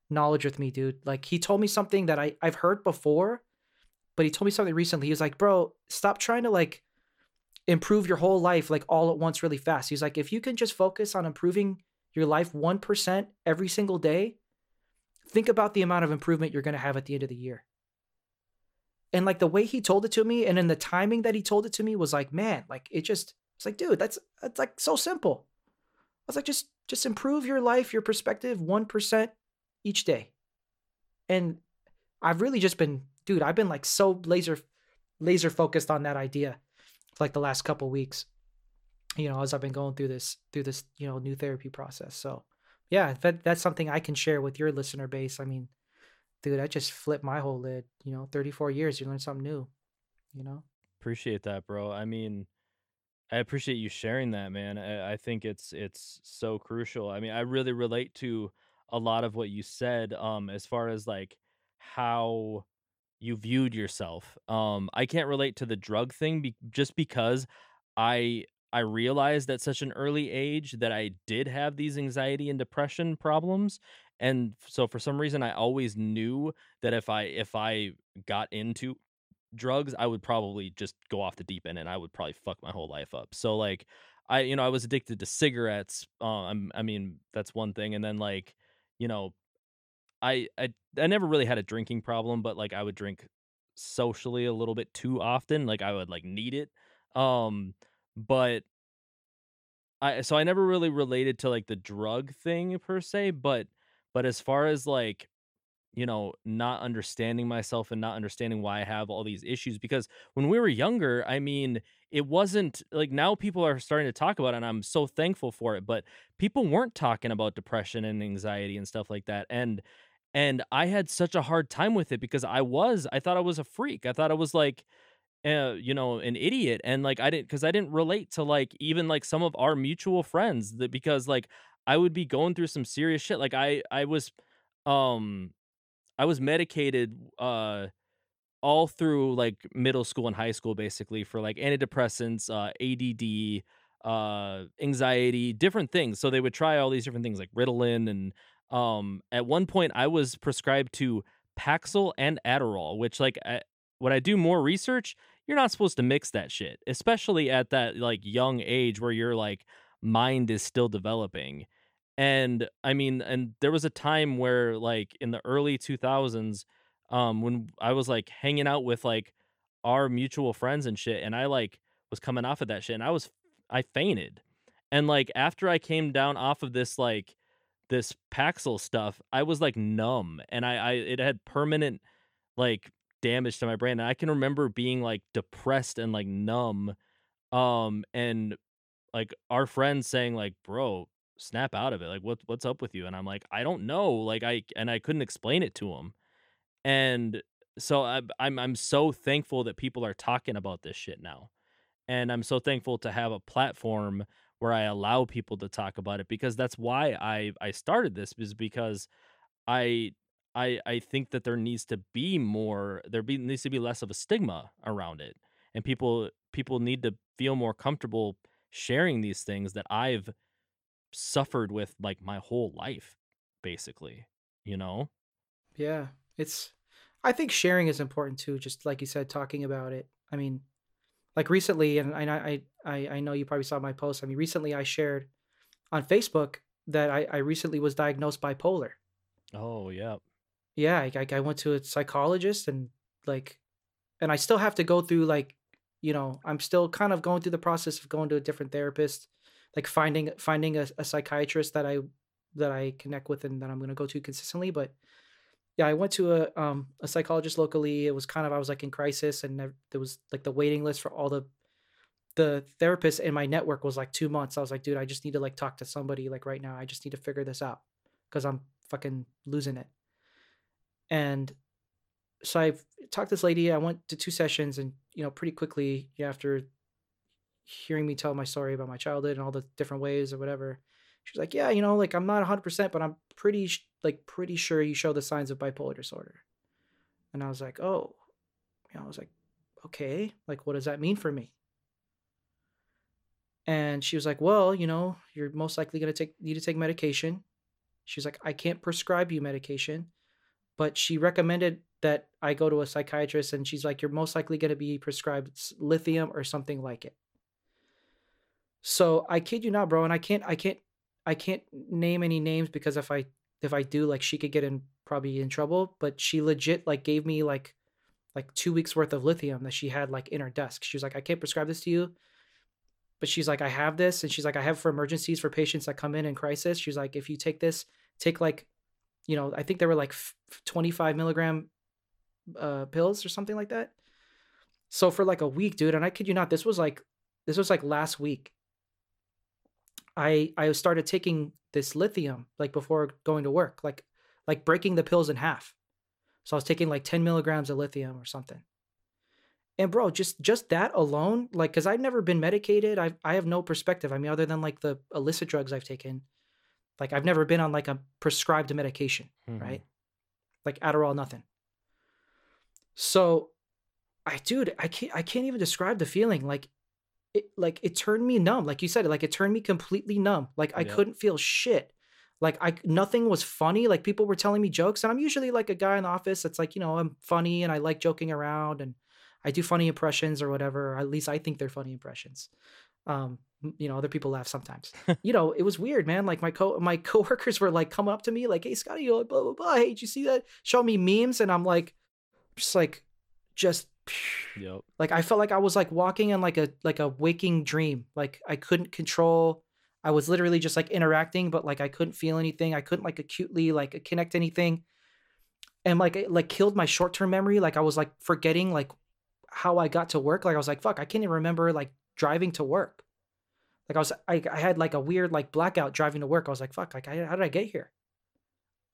knowledge with me, dude. Like, he told me something that I, I've heard before, but he told me something recently. He was like, bro, stop trying to, like, improve your whole life, like, all at once really fast. He's like, if you can just focus on improving your life one percent every single day, think about the amount of improvement you're going to have at the end of the year. And, like, the way he told it to me and then the timing that he told it to me was like, man, like, it just... It's like, dude, that's, that's like so simple. I was like, just, just improve your life, your perspective, one percent each day. And I've really just been, dude, I've been like so laser, laser focused on that idea for like the last couple of weeks, you know, as I've been going through this, through this, you know, new therapy process. So yeah, that, that's something I can share with your listener base. I mean, dude, I just flipped my whole lid, you know, thirty-four years, you learn something new, you know? Appreciate that, bro. I mean, I appreciate you sharing that, man. I, I think it's it's so crucial. I mean, I really relate to a lot of what you said, um, as far as like how you viewed yourself. Um, I can't relate to the drug thing be- just because I I realized at such an early age that I did have these anxiety and depression problems. And so for some reason, I always knew that if I if I got into drugs, I would probably just go off the deep end and I would probably fuck my whole life up. So like I, you know, I was addicted to cigarettes. Um, I mean, that's one thing. And then like, you know, I, I, I never really had a drinking problem, but like I would drink socially a little bit too often. Like I would like need it. Um, but I, so I never really related to like the drug thing per se, but, but as far as like, you know, not understanding myself and not understanding why I have all these issues. Because when we were younger, I mean, it wasn't like now people are starting to talk about it and I'm so thankful for it, but people weren't talking about depression and anxiety and stuff like that. And, and I had such a hard time with it because I was, I thought I was a freak. I thought I was like, uh, you know, an idiot. And like, I didn't, cause I didn't relate to like, even like some of our mutual friends that, because like I would be going through some serious shit. Like I, I was, um, I was medicated uh, all through like middle school and high school, basically for like antidepressants, uh, A D D, uh, anxiety, different things. So they would try all these different things like Ritalin. And um, at one point I was prescribed to Paxil and Adderall, which like I, when I do more research, you're not supposed to mix that shit, especially at that like young age where your like mind is still developing. And I mean, and there was a time where like in the early two thousands, um, when I was like hanging out with like our mutual friends and shit. And I like was coming off of that shit and I was, I fainted. And like, after I came down off of this, like this Paxil stuff, I was like numb and I, I, it had permanent like damage to my brain. And I can remember being like depressed and like numb. Um, and like our friends saying like, bro, snap out of it. Like, what, what's up with you? And I'm like, I don't know. Like I, and I couldn't explain it to him. And so I, I'm, I'm so thankful that people are talking about this shit now. And I'm so thankful to have a platform where I allow people to talk about it, because that's why I, I started this, is because I, I, I think that there needs to be more, there be, needs to be less of a stigma around it. And people, people need to feel more comfortable sharing these things that I've suffered with like my whole life, basically. you know? Yeah. It's, I think sharing is important too. Just like you said, talking about it. I mean, like recently, and I, I, I know you probably saw my post. I mean, recently I shared on Facebook that I, I recently was diagnosed bipolar. Oh yeah. Yeah. I, I went to a psychologist and like, and I still have to go through like, you know, I'm still kind of going through the process of going to a different therapist, like finding, finding a, a psychiatrist that I, that I connect with and that I'm going to go to consistently. But yeah, I went to a, um, a psychologist locally. It was kind of, I was like in crisis and there was like the waiting list for all the, the therapists in my network was like two months. I was like, dude, I just need to like talk to somebody like right now. I just need to figure this out because I'm fucking losing it. And so I talked to this lady. I went to two sessions and, you know, pretty quickly after hearing me tell my story about my childhood and all the different ways or whatever, she's like, yeah, you know, like I'm not one hundred percent, but I'm pretty, like pretty sure you show the signs of bipolar disorder. And I was like, oh, you know, I was like, okay, like, what does that mean for me? And she was like, well, you know, you're most likely going to take, need to take medication. She's like, I can't prescribe you medication, but she recommended that I go to a psychiatrist and she's like, you're most likely going to be prescribed lithium or something like it. So I kid you not, bro. And I can't, I can't, I can't name any names because if I, if I do, like she could get in probably in trouble, but she legit like gave me like, like two weeks worth of lithium that she had like in her desk. She was like, I can't prescribe this to you, but she's like, I have this. And she's like, I have for emergencies for patients that come in in crisis. She's like, if you take this, take like, you know, I think there were like twenty-five milligram uh, pills or something like that. So for like a week, dude, and I kid you not, this was like, this was like last week. I I started taking this lithium like before going to work, like like breaking the pills in half. So I was taking like ten milligrams of lithium or something. And bro, just just that alone, like, cause I've never been medicated. I I have no perspective. I mean, other than like the illicit drugs I've taken, like I've never been on like a prescribed medication, mm-hmm. right? Like Adderall, nothing. So, I dude, I can't I can't even describe the feeling. Like, it like it turned me numb. Like you said, like it turned me completely numb. Like I yeah. couldn't feel shit. Like I nothing was funny. Like people were telling me jokes, and I'm usually like a guy in the office that's like, you know, I'm funny and I like joking around and I do funny impressions or whatever. Or at least I think they're funny impressions. Um, you know, other people laugh sometimes. You know, it was weird, man. Like my co my coworkers were like coming up to me, like, "Hey, Scotty, blah blah blah. Hey, did you see that?" Show me memes, and I'm like, just like, just, yep. Like I felt like I was like walking in like a like a waking dream. Like I couldn't control. I was literally just like interacting, but like I couldn't feel anything. I couldn't like acutely like connect anything, and like it like killed my short term memory. Like I was like forgetting like how I got to work. Like I was like, fuck, I can't even remember like driving to work. Like I was, I, I had like a weird like blackout driving to work. I was like, fuck, like I, how did I get here?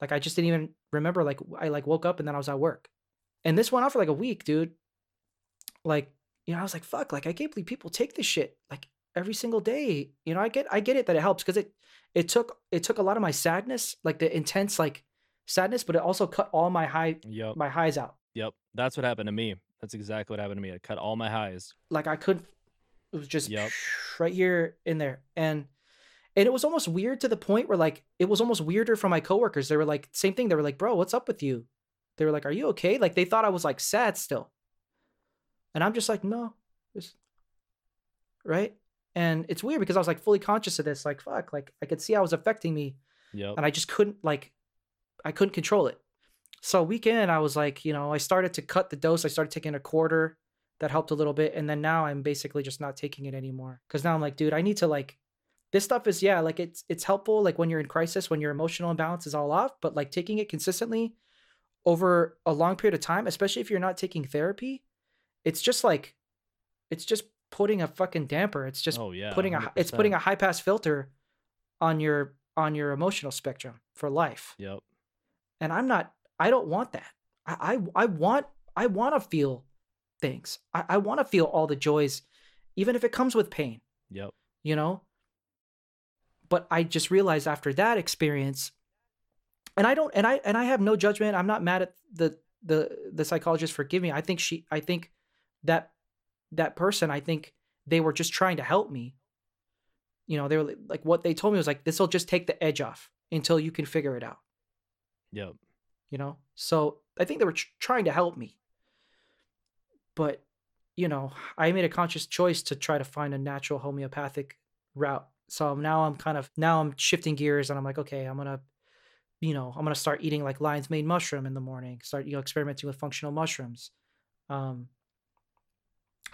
Like I just didn't even remember. Like I like woke up and then I was at work, and this went on for like a week, dude. Like, you know, I was like, fuck, like I can't believe people take this shit like every single day. You know, I get, I get it that it helps because it, it took, it took a lot of my sadness, like the intense like sadness, but it also cut all my high, yep. my highs out. Yep, that's what happened to me. That's exactly what happened to me. I cut all my highs. Like I couldn't. It was just yep. right here in there. And and it was almost weird to the point where like, it was almost weirder for my coworkers. They were like, same thing. They were like, bro, what's up with you? They were like, are you okay? Like they thought I was like sad still. And I'm just like, no. Just... Right? And it's weird because I was like fully conscious of this. Like, fuck, like I could see how it was affecting me. Yep. And I just couldn't like, I couldn't control it. So weekend, I was like, you know, I started to cut the dose. I started taking a quarter. That helped a little bit. And then now I'm basically just not taking it anymore. Cause now I'm like, dude, I need to like, this stuff is, yeah, like it's, it's helpful. Like when you're in crisis, when your emotional imbalance is all off, but like taking it consistently over a long period of time, especially if you're not taking therapy, it's just like, it's just putting a fucking damper. It's just oh, yeah, putting one hundred percent. a, it's putting a high pass filter on your, on your emotional spectrum for life. Yep. And I'm not, I don't want that. I, I, I want, I want to feel things. I, I want to feel all the joys, even if it comes with pain. Yep. You know? But I just realized after that experience, and I don't, and I, and I have no judgment. I'm not mad at the, the, the psychologist for giving me. I think she, I think that, that person, I think they were just trying to help me. You know, they were like, what they told me was like, this will just take the edge off until you can figure it out. Yep. You know, so I think they were tr- trying to help me. But, you know, I made a conscious choice to try to find a natural homeopathic route. So now I'm kind of, now I'm shifting gears and I'm like, okay, I'm going to, you know, I'm going to start eating like lion's mane mushroom in the morning, start, you know, experimenting with functional mushrooms. Um,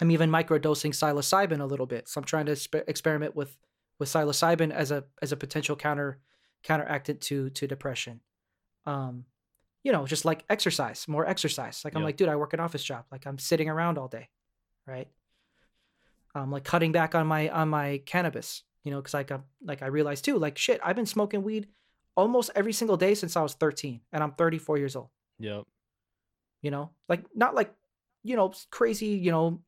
I'm even microdosing psilocybin a little bit. So I'm trying to spe- experiment with, with psilocybin as a, as a potential counter counteractant to, to depression. Um, you know, just like exercise, more exercise. Like I'm yep. like, dude, I work an office job. Like I'm sitting around all day. Right. I'm like cutting back on my, on my cannabis, you know, cause like, I'm like, I realized too, like shit, I've been smoking weed almost every single day since I was thirteen and I'm thirty-four years old. Yep. You know, like not like, you know, crazy, you know,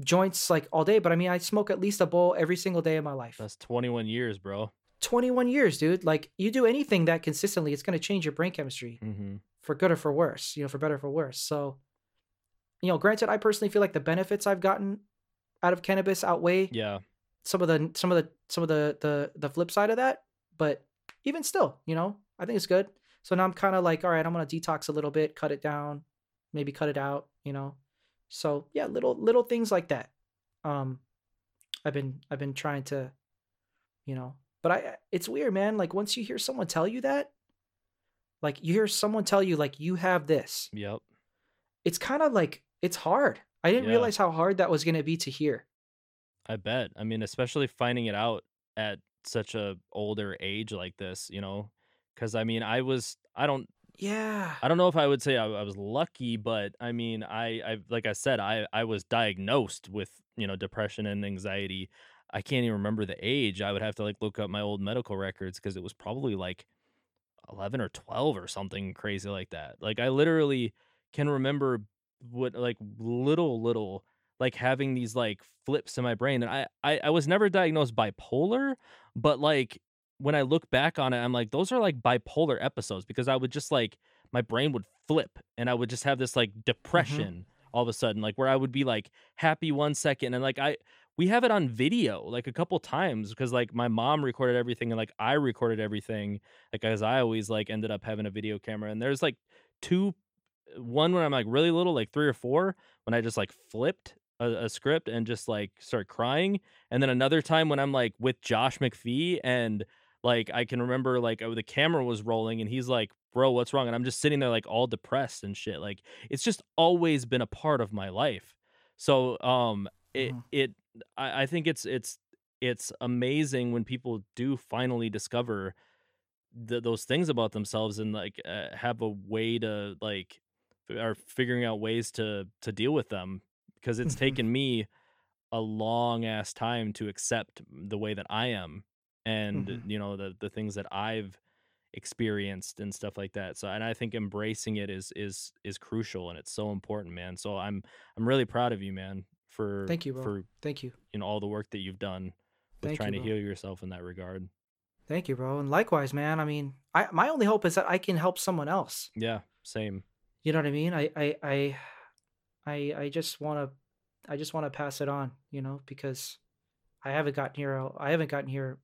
joints like all day, but I mean, I smoke at least a bowl every single day of my life. That's twenty-one years, bro. twenty-one years, dude. Like you do anything that consistently, it's going to change your brain chemistry mm-hmm. for good or for worse, you know, for better or for worse. So, you know, granted, I personally feel like the benefits I've gotten out of cannabis outweigh yeah. some of the, some of the, some of the, the, the flip side of that. But even still, you know, I think it's good. So now I'm kind of like, all right, I'm going to detox a little bit, cut it down, maybe cut it out, you know? So yeah, little, little things like that. Um, I've been, I've been trying to, you know, but I, it's weird, man. Like once you hear someone tell you that, like you hear someone tell you like you have this. Yep. It's kind of like, it's hard. I didn't yeah. realize how hard that was going to be to hear. I bet. I mean, especially finding it out at such a older age like this, you know, because I mean, I was, I don't, yeah, I don't know if I would say I, I was lucky, but I mean, I, I, like I said, I, I was diagnosed with, you know, depression and anxiety. I can't even remember the age. I would have to like look up my old medical records because it was probably like eleven or twelve or something crazy like that. Like I literally can remember what like little, little, like having these like flips in my brain. And I, I, I was never diagnosed bipolar, but like, when I look back on it, I'm like, those are like bipolar episodes because I would just like, my brain would flip and I would just have this like depression mm-hmm. all of a sudden, like where I would be like happy one second. And like, I, we have it on video like a couple times because like my mom recorded everything and like I recorded everything. Like, as I always like ended up having a video camera and there's like two, one when I'm like really little, like three or four, when I just like flipped a, a script and just like start crying. And then another time when I'm like with Josh McPhee and like, I can remember, like, oh, the camera was rolling, and he's like, bro, what's wrong? And I'm just sitting there, like, all depressed and shit. Like, it's just always been a part of my life. So um, it, mm. it I, I think it's it's it's amazing when people do finally discover th- those things about themselves and, like, uh, have a way to, like, f- are figuring out ways to, to deal with them. Because it's taken me a long-ass time to accept the way that I am. And, mm-hmm. you know, the, the things that I've experienced and stuff like that. So, and I think embracing it is, is, is crucial and it's so important, man. So I'm, I'm really proud of you, man, for, thank you, bro. for, thank you, you know, all the work that you've done with thank trying you, to heal yourself in that regard. Thank you, bro. And likewise, man, I mean, I, my only hope is that I can help someone else. Yeah. Same. You know what I mean? I, I, I, I, I just want to, I just want to pass it on, you know, because I haven't gotten here. I haven't gotten here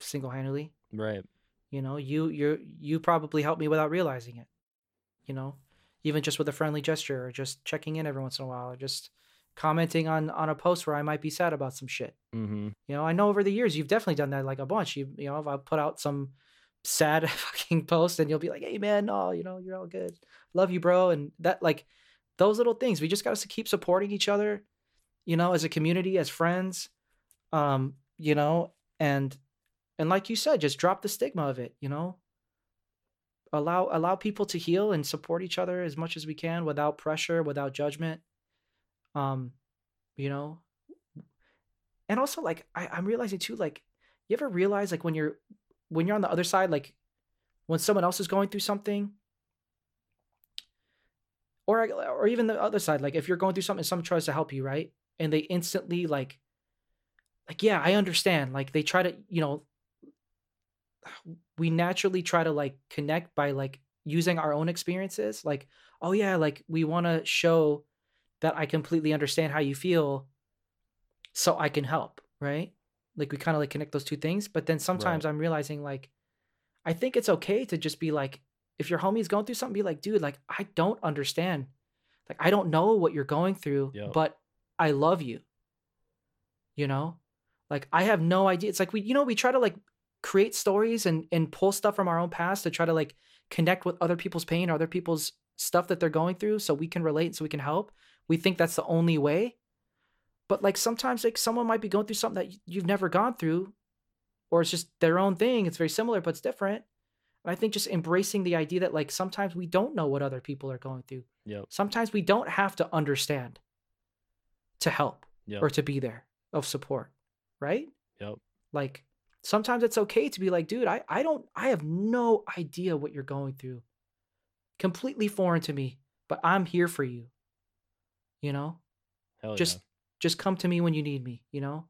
single-handedly, right? You know, you you you probably helped me without realizing it, you know, even just with a friendly gesture or just checking in every once in a while or just commenting on on a post where I might be sad about some shit. Mm-hmm. You know, I know over the years you've definitely done that like a bunch. You you know, if I put out some sad fucking post and you'll be like, hey man, no, you know, you're all good, love you bro. And that, like, those little things, we just got to keep supporting each other, you know, as a community, as friends, um you know, and And like you said, just drop the stigma of it, you know, allow, allow people to heal and support each other as much as we can without pressure, without judgment. Um, you know, and also like, I, I'm realizing too, like, you ever realize like when you're, when you're on the other side, like when someone else is going through something or, or even the other side, like if you're going through something, someone tries to help you, right? And they instantly like, like, yeah, I understand. Like they try to, you know, we naturally try to like connect by like using our own experiences. Like, oh yeah, like we want to show that I completely understand how you feel so I can help, right? Like we kind of like connect those two things. But then sometimes right. I'm realizing like, I think it's okay to just be like, if your homie's going through something, be like, dude, like, I don't understand. Like, I don't know what you're going through, yep. but I love you. You know, like, I have no idea. It's like, we, you know, we try to like create stories and, and pull stuff from our own past to try to like connect with other people's pain, or other people's stuff that they're going through, so we can relate and so we can help. We think that's the only way. But like, sometimes like someone might be going through something that you've never gone through, or it's just their own thing. It's very similar, but it's different. And I think just embracing the idea that like, sometimes we don't know what other people are going through. Yep. Sometimes we don't have to understand to help, yep. or to be there of support. Right. Yep. Like, sometimes it's okay to be like, dude, I, I don't, I have no idea what you're going through. Completely foreign to me, but I'm here for you. You know, Hell just, yeah. just come to me when you need me, you know?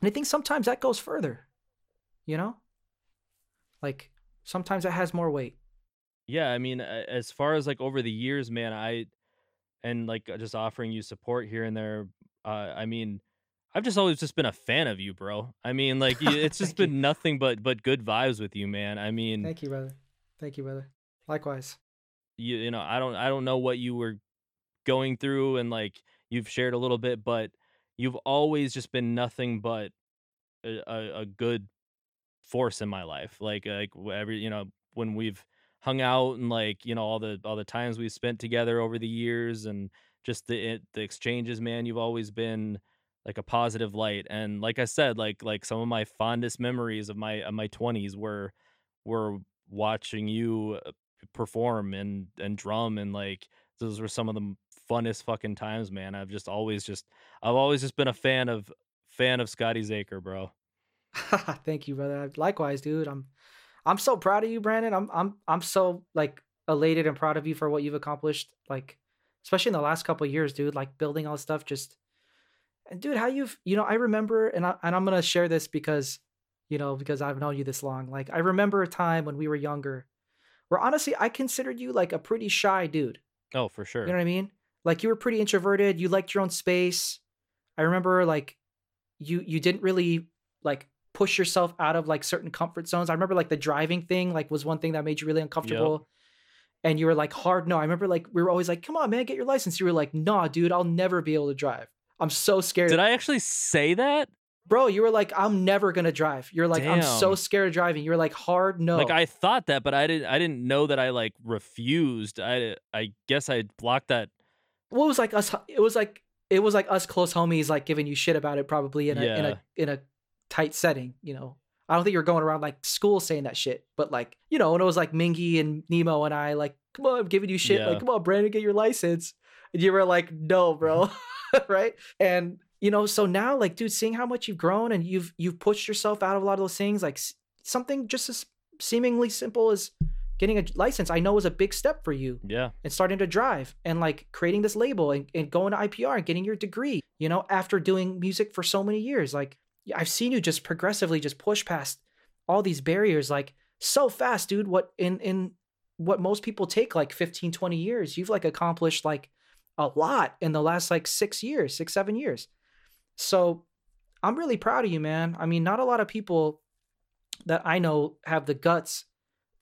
And I think sometimes that goes further, you know? Like, sometimes that has more weight. Yeah, I mean, as far as, like, over the years, man, I, and, like, just offering you support here and there, uh, I mean, I've just always just been a fan of you, bro. I mean, like, it's just been you. nothing but but good vibes with you, man. I mean. Thank you, brother. Thank you, brother. Likewise. You, you know, I don't, I don't know what you were going through, and, like, you've shared a little bit, but you've always just been nothing but a, a, a good force in my life. Like, like every, you know, when we've hung out, and like, you know, all the, all the times we've spent together over the years, and just the, it, the exchanges, man, you've always been like a positive light. And like I said, like, like some of my fondest memories of my, of my twenties were, were watching you perform and, and drum. And like, those were some of the funnest fucking times, man. I've just always just, I've always just been a fan of, fan of Scotty Zaker, bro. Thank you, brother. Likewise, dude. I'm, I'm so proud of you, Brandon. I'm, I'm, I'm so like elated and proud of you for what you've accomplished. Like, especially in the last couple of years, dude, like building all this stuff, just, and dude, how you've, you know, I remember, and I, and I'm going to share this because, you know, because I've known you this long. Like, I remember a time when we were younger where honestly, I considered you like a pretty shy dude. Oh, for sure. You know what I mean? Like, you were pretty introverted. You liked your own space. I remember like you, you didn't really like push yourself out of like certain comfort zones. I remember like the driving thing, like was one thing that made you really uncomfortable. Yep. And you were like hard. No, I remember like, we were always like, come on, man, get your license. You were like, nah, dude, I'll never be able to drive. I'm so scared. Did I actually say that? Bro, you were like, I'm never going to drive. You're like, Damn. I'm so scared of driving. You were like, hard no. Like, I thought that, but I didn't, I didn't know that I like refused. I, I guess I blocked that. Well, it was like us. It was like, it was like us close homies, like giving you shit about it probably in a, yeah. in a, in a tight setting, you know. I don't think you're going around like school saying that shit, but like, you know, when it was like Mingy and Nemo and I like, come on, I'm giving you shit. Yeah. Like, come on, Brandon, get your license. And you were like, no, bro. Right. And, you know, so now, like, dude, seeing how much you've grown and you've you've pushed yourself out of a lot of those things, like something just as seemingly simple as getting a license, I know was a big step for you. Yeah. And starting to drive and like creating this label and, and going to I P R and getting your degree, you know, after doing music for so many years. Like, I've seen you just progressively just push past all these barriers, like so fast, dude. What in, in what most people take like fifteen, twenty years, you've like accomplished like a lot in the last like six years, six, seven years. So I'm really proud of you, man. I mean, not a lot of people that I know have the guts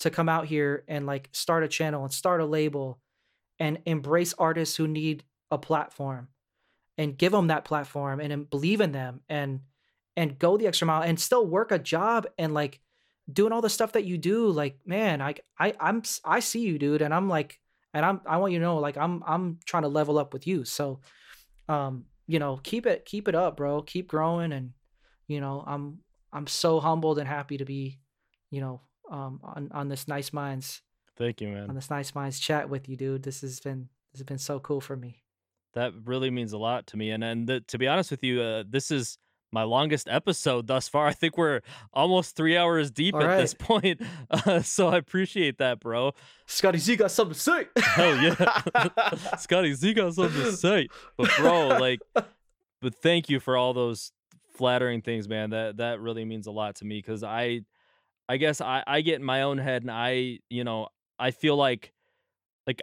to come out here and like start a channel and start a label and embrace artists who need a platform and give them that platform and believe in them and, and go the extra mile and still work a job and like doing all the stuff that you do. Like, man, I, I, I'm, I see you, dude. And I'm like, and I'm, I want you to know, like, I'm, I'm trying to level up with you. So, um, you know, keep it, keep it up, bro. Keep growing. And, you know, I'm, I'm so humbled and happy to be, you know, um, on, on this Nice Minds. Thank you, man. On this Nice Minds chat with you, dude. This has been, this has been so cool for me. That really means a lot to me. And, and the, to be honest with you, uh, this is my longest episode thus far. I think we're almost three hours deep All at right. this point. Uh, so I appreciate that, bro. Scotty Z got something to say. Hell yeah. Scotty Z got something to say. But bro, like, but thank you for all those flattering things, man. That, that really means a lot to me. Cause I, I guess I, I get in my own head and I, you know, I feel like, like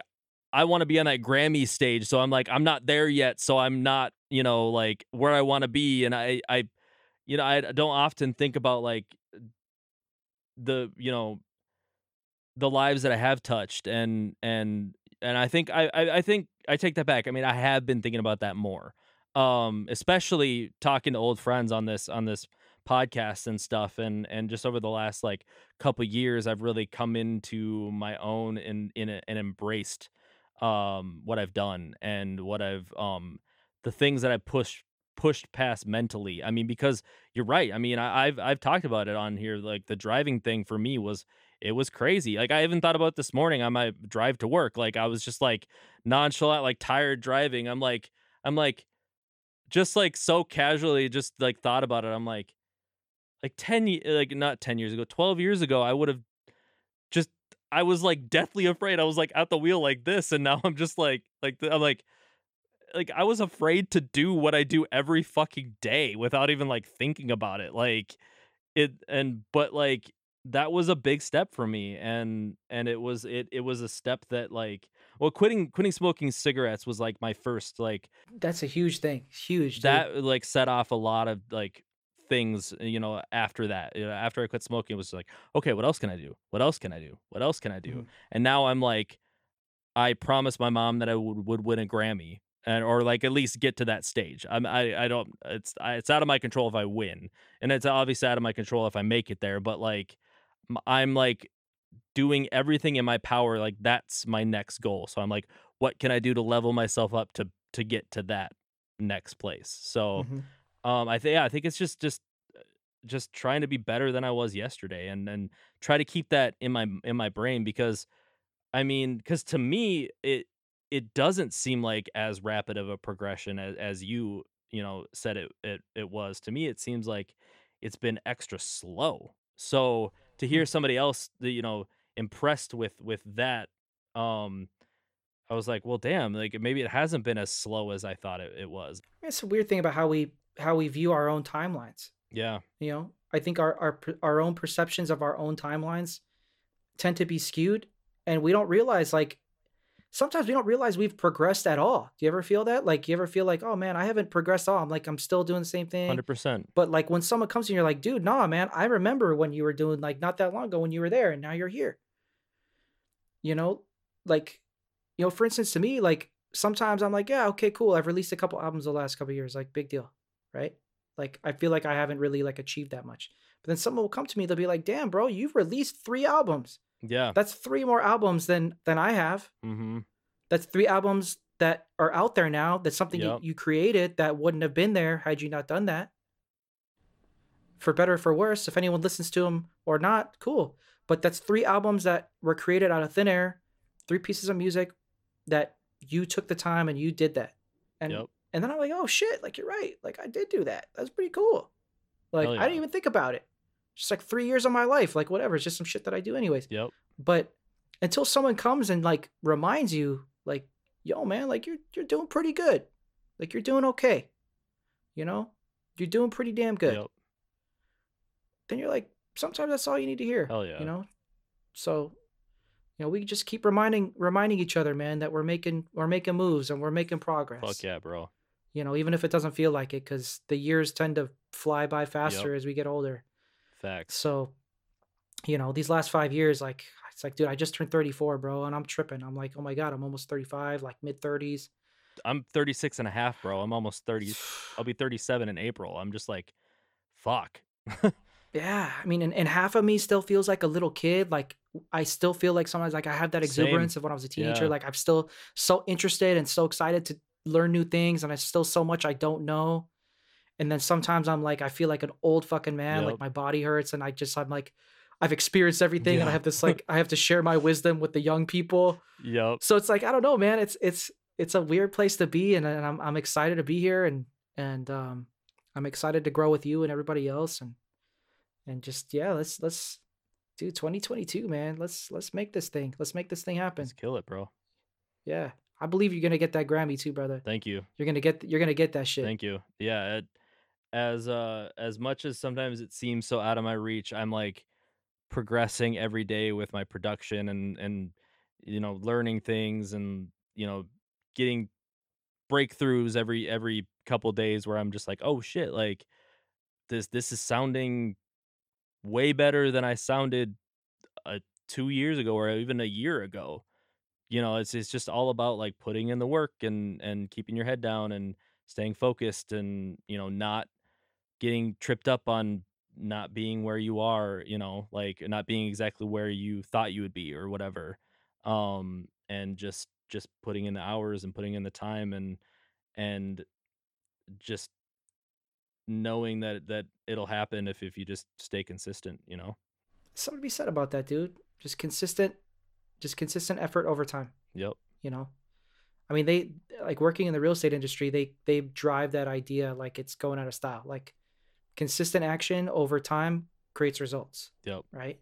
I want to be on that Grammy stage. So I'm like, I'm not there yet. So I'm not, you know, like where I want to be. And I, I, you know, I don't often think about like the, you know, the lives that I have touched, and and and I think I, I I think I take that back. I mean, I have been thinking about that more, um, especially talking to old friends on this on this podcast and stuff, and and just over the last like couple years, I've really come into my own and in, in and embraced um what I've done and what I've um the things that I pushed pushed past mentally. I mean, because you're right. I mean, I, I've I've talked about it on here. Like the driving thing for me was. It was crazy. Like I even thought about this morning on my drive to work. Like I was just like nonchalant, like tired driving. I'm like, I'm like, just like so casually, just like thought about it. I'm like, like ten, like not ten years ago, twelve years ago, I would have just, I was like deathly afraid. I was like at the wheel like this, and now I'm just like, like I'm like, like I was afraid to do what I do every fucking day without even like thinking about it. Like it, and but like. That was a big step for me, and and it was it it was a step that like well quitting quitting smoking cigarettes was like my first like that's a huge thing huge that dude. Like set off a lot of like things, you know, after that, you know, after I quit smoking it was like, okay, what else can I do what else can I do what else can I do mm-hmm. And now I'm like, I promised my mom that I would, would win a Grammy, and or like at least get to that stage. I'm I I don't it's I, it's out of my control if I win, and it's obviously out of my control if I make it there, but like I'm like doing everything in my power. Like that's my next goal. So I'm like, what can I do to level myself up to, to get to that next place? So, mm-hmm. um, I think, yeah, I think it's just, just, just trying to be better than I was yesterday, and, and try to keep that in my, in my brain, because I mean, cause to me, it, it doesn't seem like as rapid of a progression as, as you, you know, said it, it, it was. To me, it seems like it's been extra slow. So, to hear somebody else, you know, impressed with with that, um, I was like, well, damn, like maybe it hasn't been as slow as I thought it, it was. It's a weird thing about how we how we view our own timelines. Yeah, you know, I think our our our own perceptions of our own timelines tend to be skewed, and we don't realize like sometimes we don't realize we've progressed at all. Do you ever feel that? Like, you ever feel like, oh man, I haven't progressed at all. I'm like, I'm still doing the same thing. one hundred percent. But like when someone comes in, you're like, dude, nah, man, I remember when you were doing like not that long ago when you were there, and now you're here. You know, like, you know, for instance, to me, like sometimes I'm like, yeah, okay, cool. I've released a couple albums the last couple of years. Like big deal, right? Like, I feel like I haven't really like achieved that much. But then someone will come to me. They'll be like, damn, bro, you've released three albums. Yeah, that's three more albums than than I have. Mm-hmm. That's three albums that are out there now. That's something yep. you, you created that wouldn't have been there had you not done that. For better or for worse, if anyone listens to them or not, cool. But that's three albums that were created out of thin air, three pieces of music that you took the time and you did that. And yep. and then I'm like, oh shit, like you're right. Like I did do that. That's pretty cool. Like yeah. I didn't even think about it. Just like three years of my life, like whatever. It's just some shit that I do anyways. Yep. But until someone comes and like reminds you, like, yo, man, like you're you're doing pretty good. Like you're doing okay. You know? You're doing pretty damn good. Yep. Then you're like, sometimes that's all you need to hear. Hell yeah. You know? So, you know, we just keep reminding reminding each other, man, that we're making we're making moves and we're making progress. Fuck yeah, bro. You know, even if it doesn't feel like it, because the years tend to fly by faster yep. as we get older. Facts. So, you know, these last five years, like, it's like, dude, I just turned thirty-four, bro. And I'm tripping. I'm like, oh my God, I'm almost thirty-five, like mid thirties. I'm thirty-six and a half, bro. I'm almost thirty. I'll be thirty-seven in April. I'm just like, fuck. Yeah. I mean, and, and half of me still feels like a little kid. Like I still feel like sometimes like I have that exuberance Same. Of when I was a teenager. Yeah. Like I'm still so interested and so excited to learn new things. And I still so much I don't know. And then sometimes I'm like, I feel like an old fucking man, yep. like my body hurts. And I just, I'm like, I've experienced everything. Yeah. And I have this, like, I have to share my wisdom with the young people. Yep. So it's like, I don't know, man, it's, it's, it's a weird place to be. And, and I'm, I'm excited to be here, and, and, um, I'm excited to grow with you and everybody else. And, and just, yeah, let's, let's do twenty twenty-two, man. Let's, let's make this thing, let's make this thing happen. Let's kill it, bro. Yeah. I believe you're going to get that Grammy too, brother. Thank you. You're going to get, you're going to get that shit. Thank you. Yeah. It, As uh as much as sometimes it seems so out of my reach, I'm like progressing every day with my production and and you know learning things and you know getting breakthroughs every every couple days where I'm just like, oh shit, like this this is sounding way better than I sounded a two years ago or even a year ago. You know, it's it's just all about like putting in the work and and keeping your head down and staying focused and, you know, not getting tripped up on not being where you are, you know, like not being exactly where you thought you would be or whatever. Um, and just just putting in the hours and putting in the time and and just knowing that that it'll happen if, if you just stay consistent, you know. Something to be said about that, dude. Just consistent, just consistent effort over time. Yep. You know, I mean, they like working in the real estate industry, they, they drive that idea like it's going out of style. Like consistent action over time creates results. Yep. Right.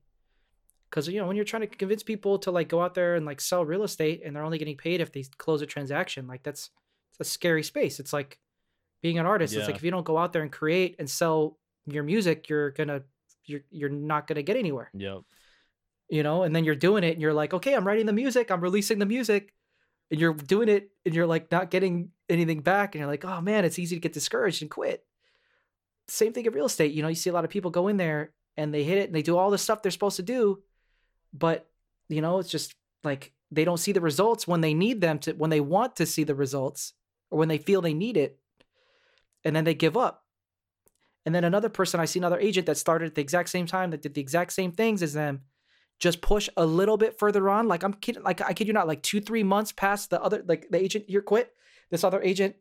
Cause you know, when you're trying to convince people to like go out there and like sell real estate and they're only getting paid if they close a transaction, like that's it's a scary space. It's like being an artist. Yeah. It's like, if you don't go out there and create and sell your music, you're going to, you're, you're not going to get anywhere. Yep. You know, and then you're doing it and you're like, okay, I'm writing the music, I'm releasing the music, and you're doing it and you're like not getting anything back. And you're like, oh man, it's easy to get discouraged and quit. Same thing in real estate. You know, you see a lot of people go in there and they hit it and they do all the stuff they're supposed to do, but you know, it's just like, they don't see the results when they need them to, when they want to see the results or when they feel they need it. And then they give up. And then another person, I see another agent that started at the exact same time that did the exact same things as them, just push a little bit further on. Like I'm kidding, like I kid you not, like two, three months past the other, like the agent here quit. This other agent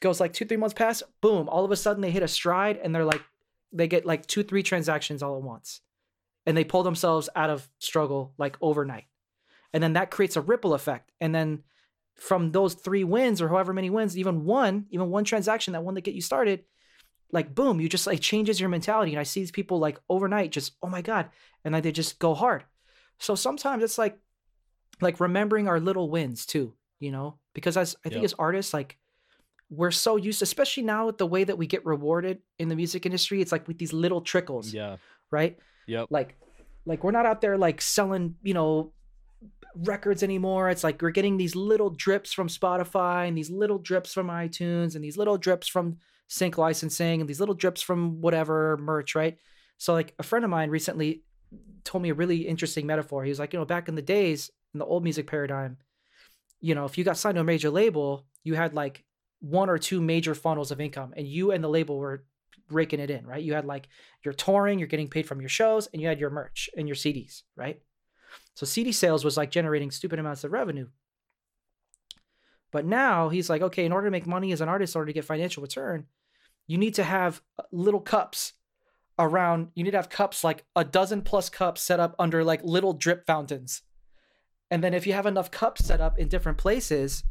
goes like two, three months past, boom, all of a sudden they hit a stride and they're like, they get like two, three transactions all at once. And they pull themselves out of struggle like overnight. And then that creates a ripple effect. And then from those three wins or however many wins, even one, even one transaction, that one that get you started, like boom, you just like changes your mentality. And I see these people like overnight just, oh my God. And then they just go hard. So sometimes it's like, like remembering our little wins too, you know, because as I think yep. as artists, like we're so used, especially now with the way that we get rewarded in the music industry, it's like with these little trickles, yeah, right? Yep. Like, like we're not out there like selling, you know, records anymore. It's like we're getting these little drips from Spotify and these little drips from iTunes and these little drips from sync licensing and these little drips from whatever merch, right? So like a friend of mine recently told me a really interesting metaphor. He was like, you know, back in the days in the old music paradigm, you know, if you got signed to a major label, you had like one or two major funnels of income and you and the label were raking it in, right? You had like your touring, you're getting paid from your shows, and you had your merch and your C Ds, right? So C D sales was like generating stupid amounts of revenue. But now he's like, okay, in order to make money as an artist, in order to get financial return, you need to have little cups around, you need to have cups, like a dozen plus cups set up under like little drip fountains. And then if you have enough cups set up in different places,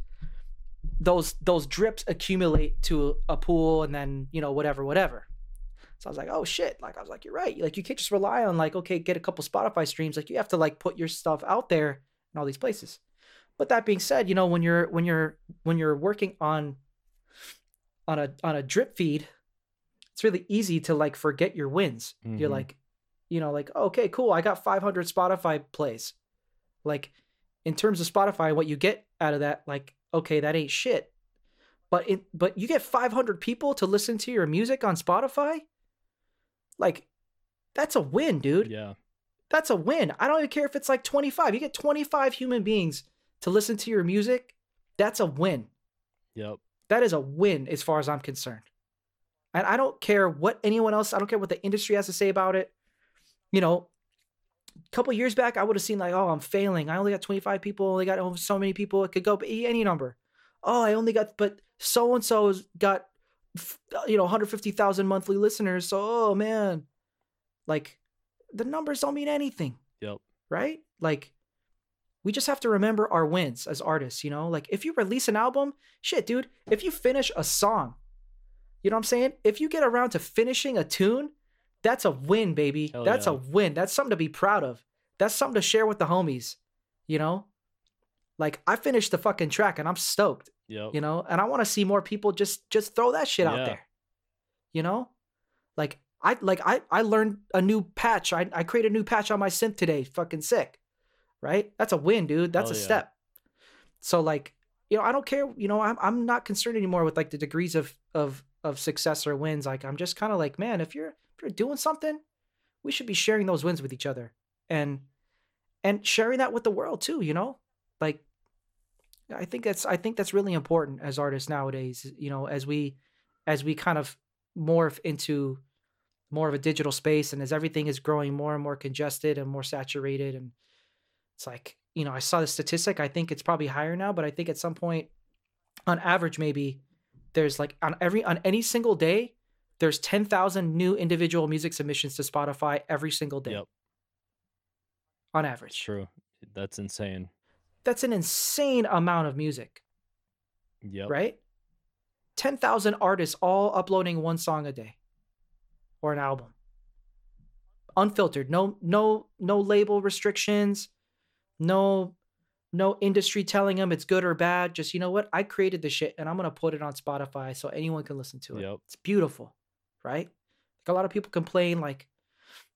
those those drips accumulate to a pool and then, you know, whatever, whatever. So I was like, oh shit. Like, I was like, you're right. Like you can't just rely on like, okay, get a couple Spotify streams. Like you have to like put your stuff out there in all these places. But that being said, you know, when you're, when you're, when you're working on, on a, on a drip feed, it's really easy to like forget your wins. Mm-hmm. You're like, you know, like, okay, cool, I got five hundred Spotify plays. Like in terms of Spotify, what you get out of that, like, okay, that ain't shit. But it, but you get five hundred people to listen to your music on Spotify. Like that's a win, dude. Yeah. That's a win. I don't even care if it's like twenty-five, you get twenty-five human beings to listen to your music. That's a win. Yep. That is a win as far as I'm concerned. And I don't care what anyone else, I don't care what the industry has to say about it. You know, a couple years back, I would have seen like, oh, I'm failing. I only got twenty-five people. Only got oh, so many people. It could go any number. Oh, I only got, but so-and-so's got, you know, one hundred fifty thousand monthly listeners. So, oh man, like the numbers don't mean anything. Yep. Right? Like we just have to remember our wins as artists, you know, like if you release an album, shit, dude, if you finish a song, you know what I'm saying? If you get around to finishing a tune, that's a win, baby. Hell that's yeah. a win. That's something to be proud of. That's something to share with the homies, you know? Like, I finished the fucking track and I'm stoked, yep. you know? And I want to see more people just just throw that shit yeah. out there, you know? Like, I like I, I learned a new patch. I, I created a new patch on my synth today. Fucking sick, right? That's a win, dude. That's Hell a yeah. step. So, like, you know, I don't care. You know, I'm I'm not concerned anymore with, like, the degrees of of of success or wins. Like, I'm just kind of like, man, if you're, if you're doing something, we should be sharing those wins with each other. And and sharing that with the world too, you know? Like, I think that's, I think that's really important as artists nowadays, you know, as we, as we kind of morph into more of a digital space, and as everything is growing more and more congested and more saturated. And it's like, you know, I saw the statistic, I think it's probably higher now, but I think at some point on average, maybe there's like on every, on any single day, there's ten thousand new individual music submissions to Spotify every single day. Yep. On average. It's true. That's insane. That's an insane amount of music. Yep. Right? ten thousand artists all uploading one song a day or an album. Unfiltered. No no no label restrictions. No no industry telling them it's good or bad. Just, you know what? I created this shit and I'm going to put it on Spotify so anyone can listen to it. Yep. It's beautiful, right? Like, a lot of people complain, like,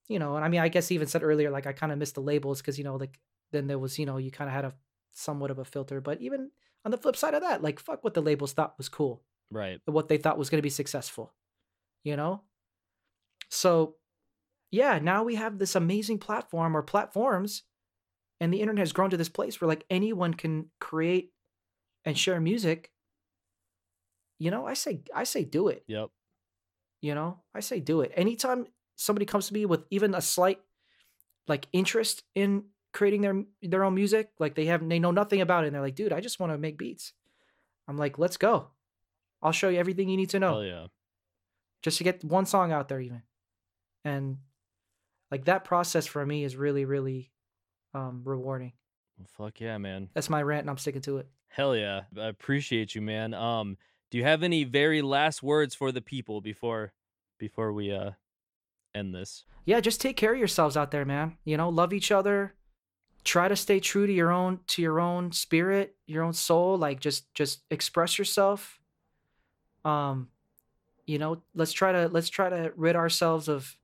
you know, and I mean, I guess he even said earlier, like, I kind of missed the labels because, you know, like, then there was, you know, you kind of had a somewhat of a filter. But even on the flip side of that, like, fuck what the labels thought was cool. Right. What they thought was going to be successful, you know? So, yeah, now we have this amazing platform or platforms, and the internet has grown to this place where, like, anyone can create and share music. You know, I say, I say do it. Yep. You know, I say do it. Anytime somebody comes to me with even a slight, like, interest in creating their their own music, like, they have they know nothing about it, and they're like, dude, I just want to make beats, I'm like, let's go, I'll show you everything you need to know. Hell yeah. Just to get one song out there, even. And like, that process for me is really, really um rewarding. Fuck yeah, man. That's my rant, and I'm sticking to it. Hell yeah. I appreciate you, man. Um do you have any very last words for the people before before we uh end this? Yeah, just take care of yourselves out there, man. You know, love each other. Try to stay true to your own to your own spirit, your own soul. Like, just just express yourself. Um, you know, let's try to let's try to rid ourselves of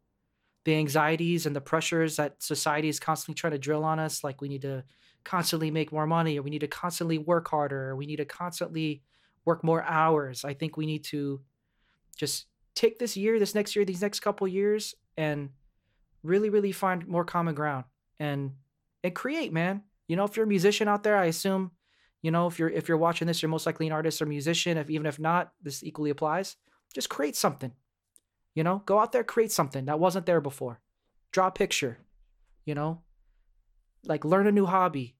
the anxieties and the pressures that society is constantly trying to drill on us. Like, we need to constantly make more money, or we need to constantly work harder, or we need to constantly work more hours. I think we need to just take this year, this next year, these next couple years, and really, really find more common ground and and create, man. You know, if you're a musician out there, I assume, you know, if you're if you're watching this, you're most likely an artist or musician. If even if not, this equally applies. Just create something. You know, go out there, create something that wasn't there before. Draw a picture. You know, like, learn a new hobby.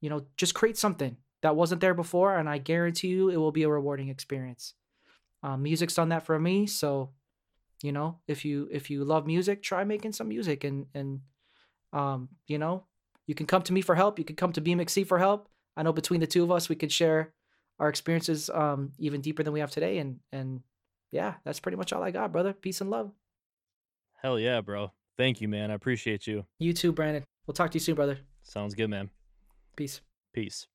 You know, just create something that wasn't there before, and I guarantee you, it will be a rewarding experience. Um, music's done that for me, so, you know, if you if you love music, try making some music, and and um, you know, you can come to me for help, you can come to B M X C for help. I know between the two of us, we could share our experiences um, even deeper than we have today, and and yeah, that's pretty much all I got, brother. Peace and love. Hell yeah, bro. Thank you, man. I appreciate you. You too, Brandon. We'll talk to you soon, brother. Sounds good, man. Peace. Peace.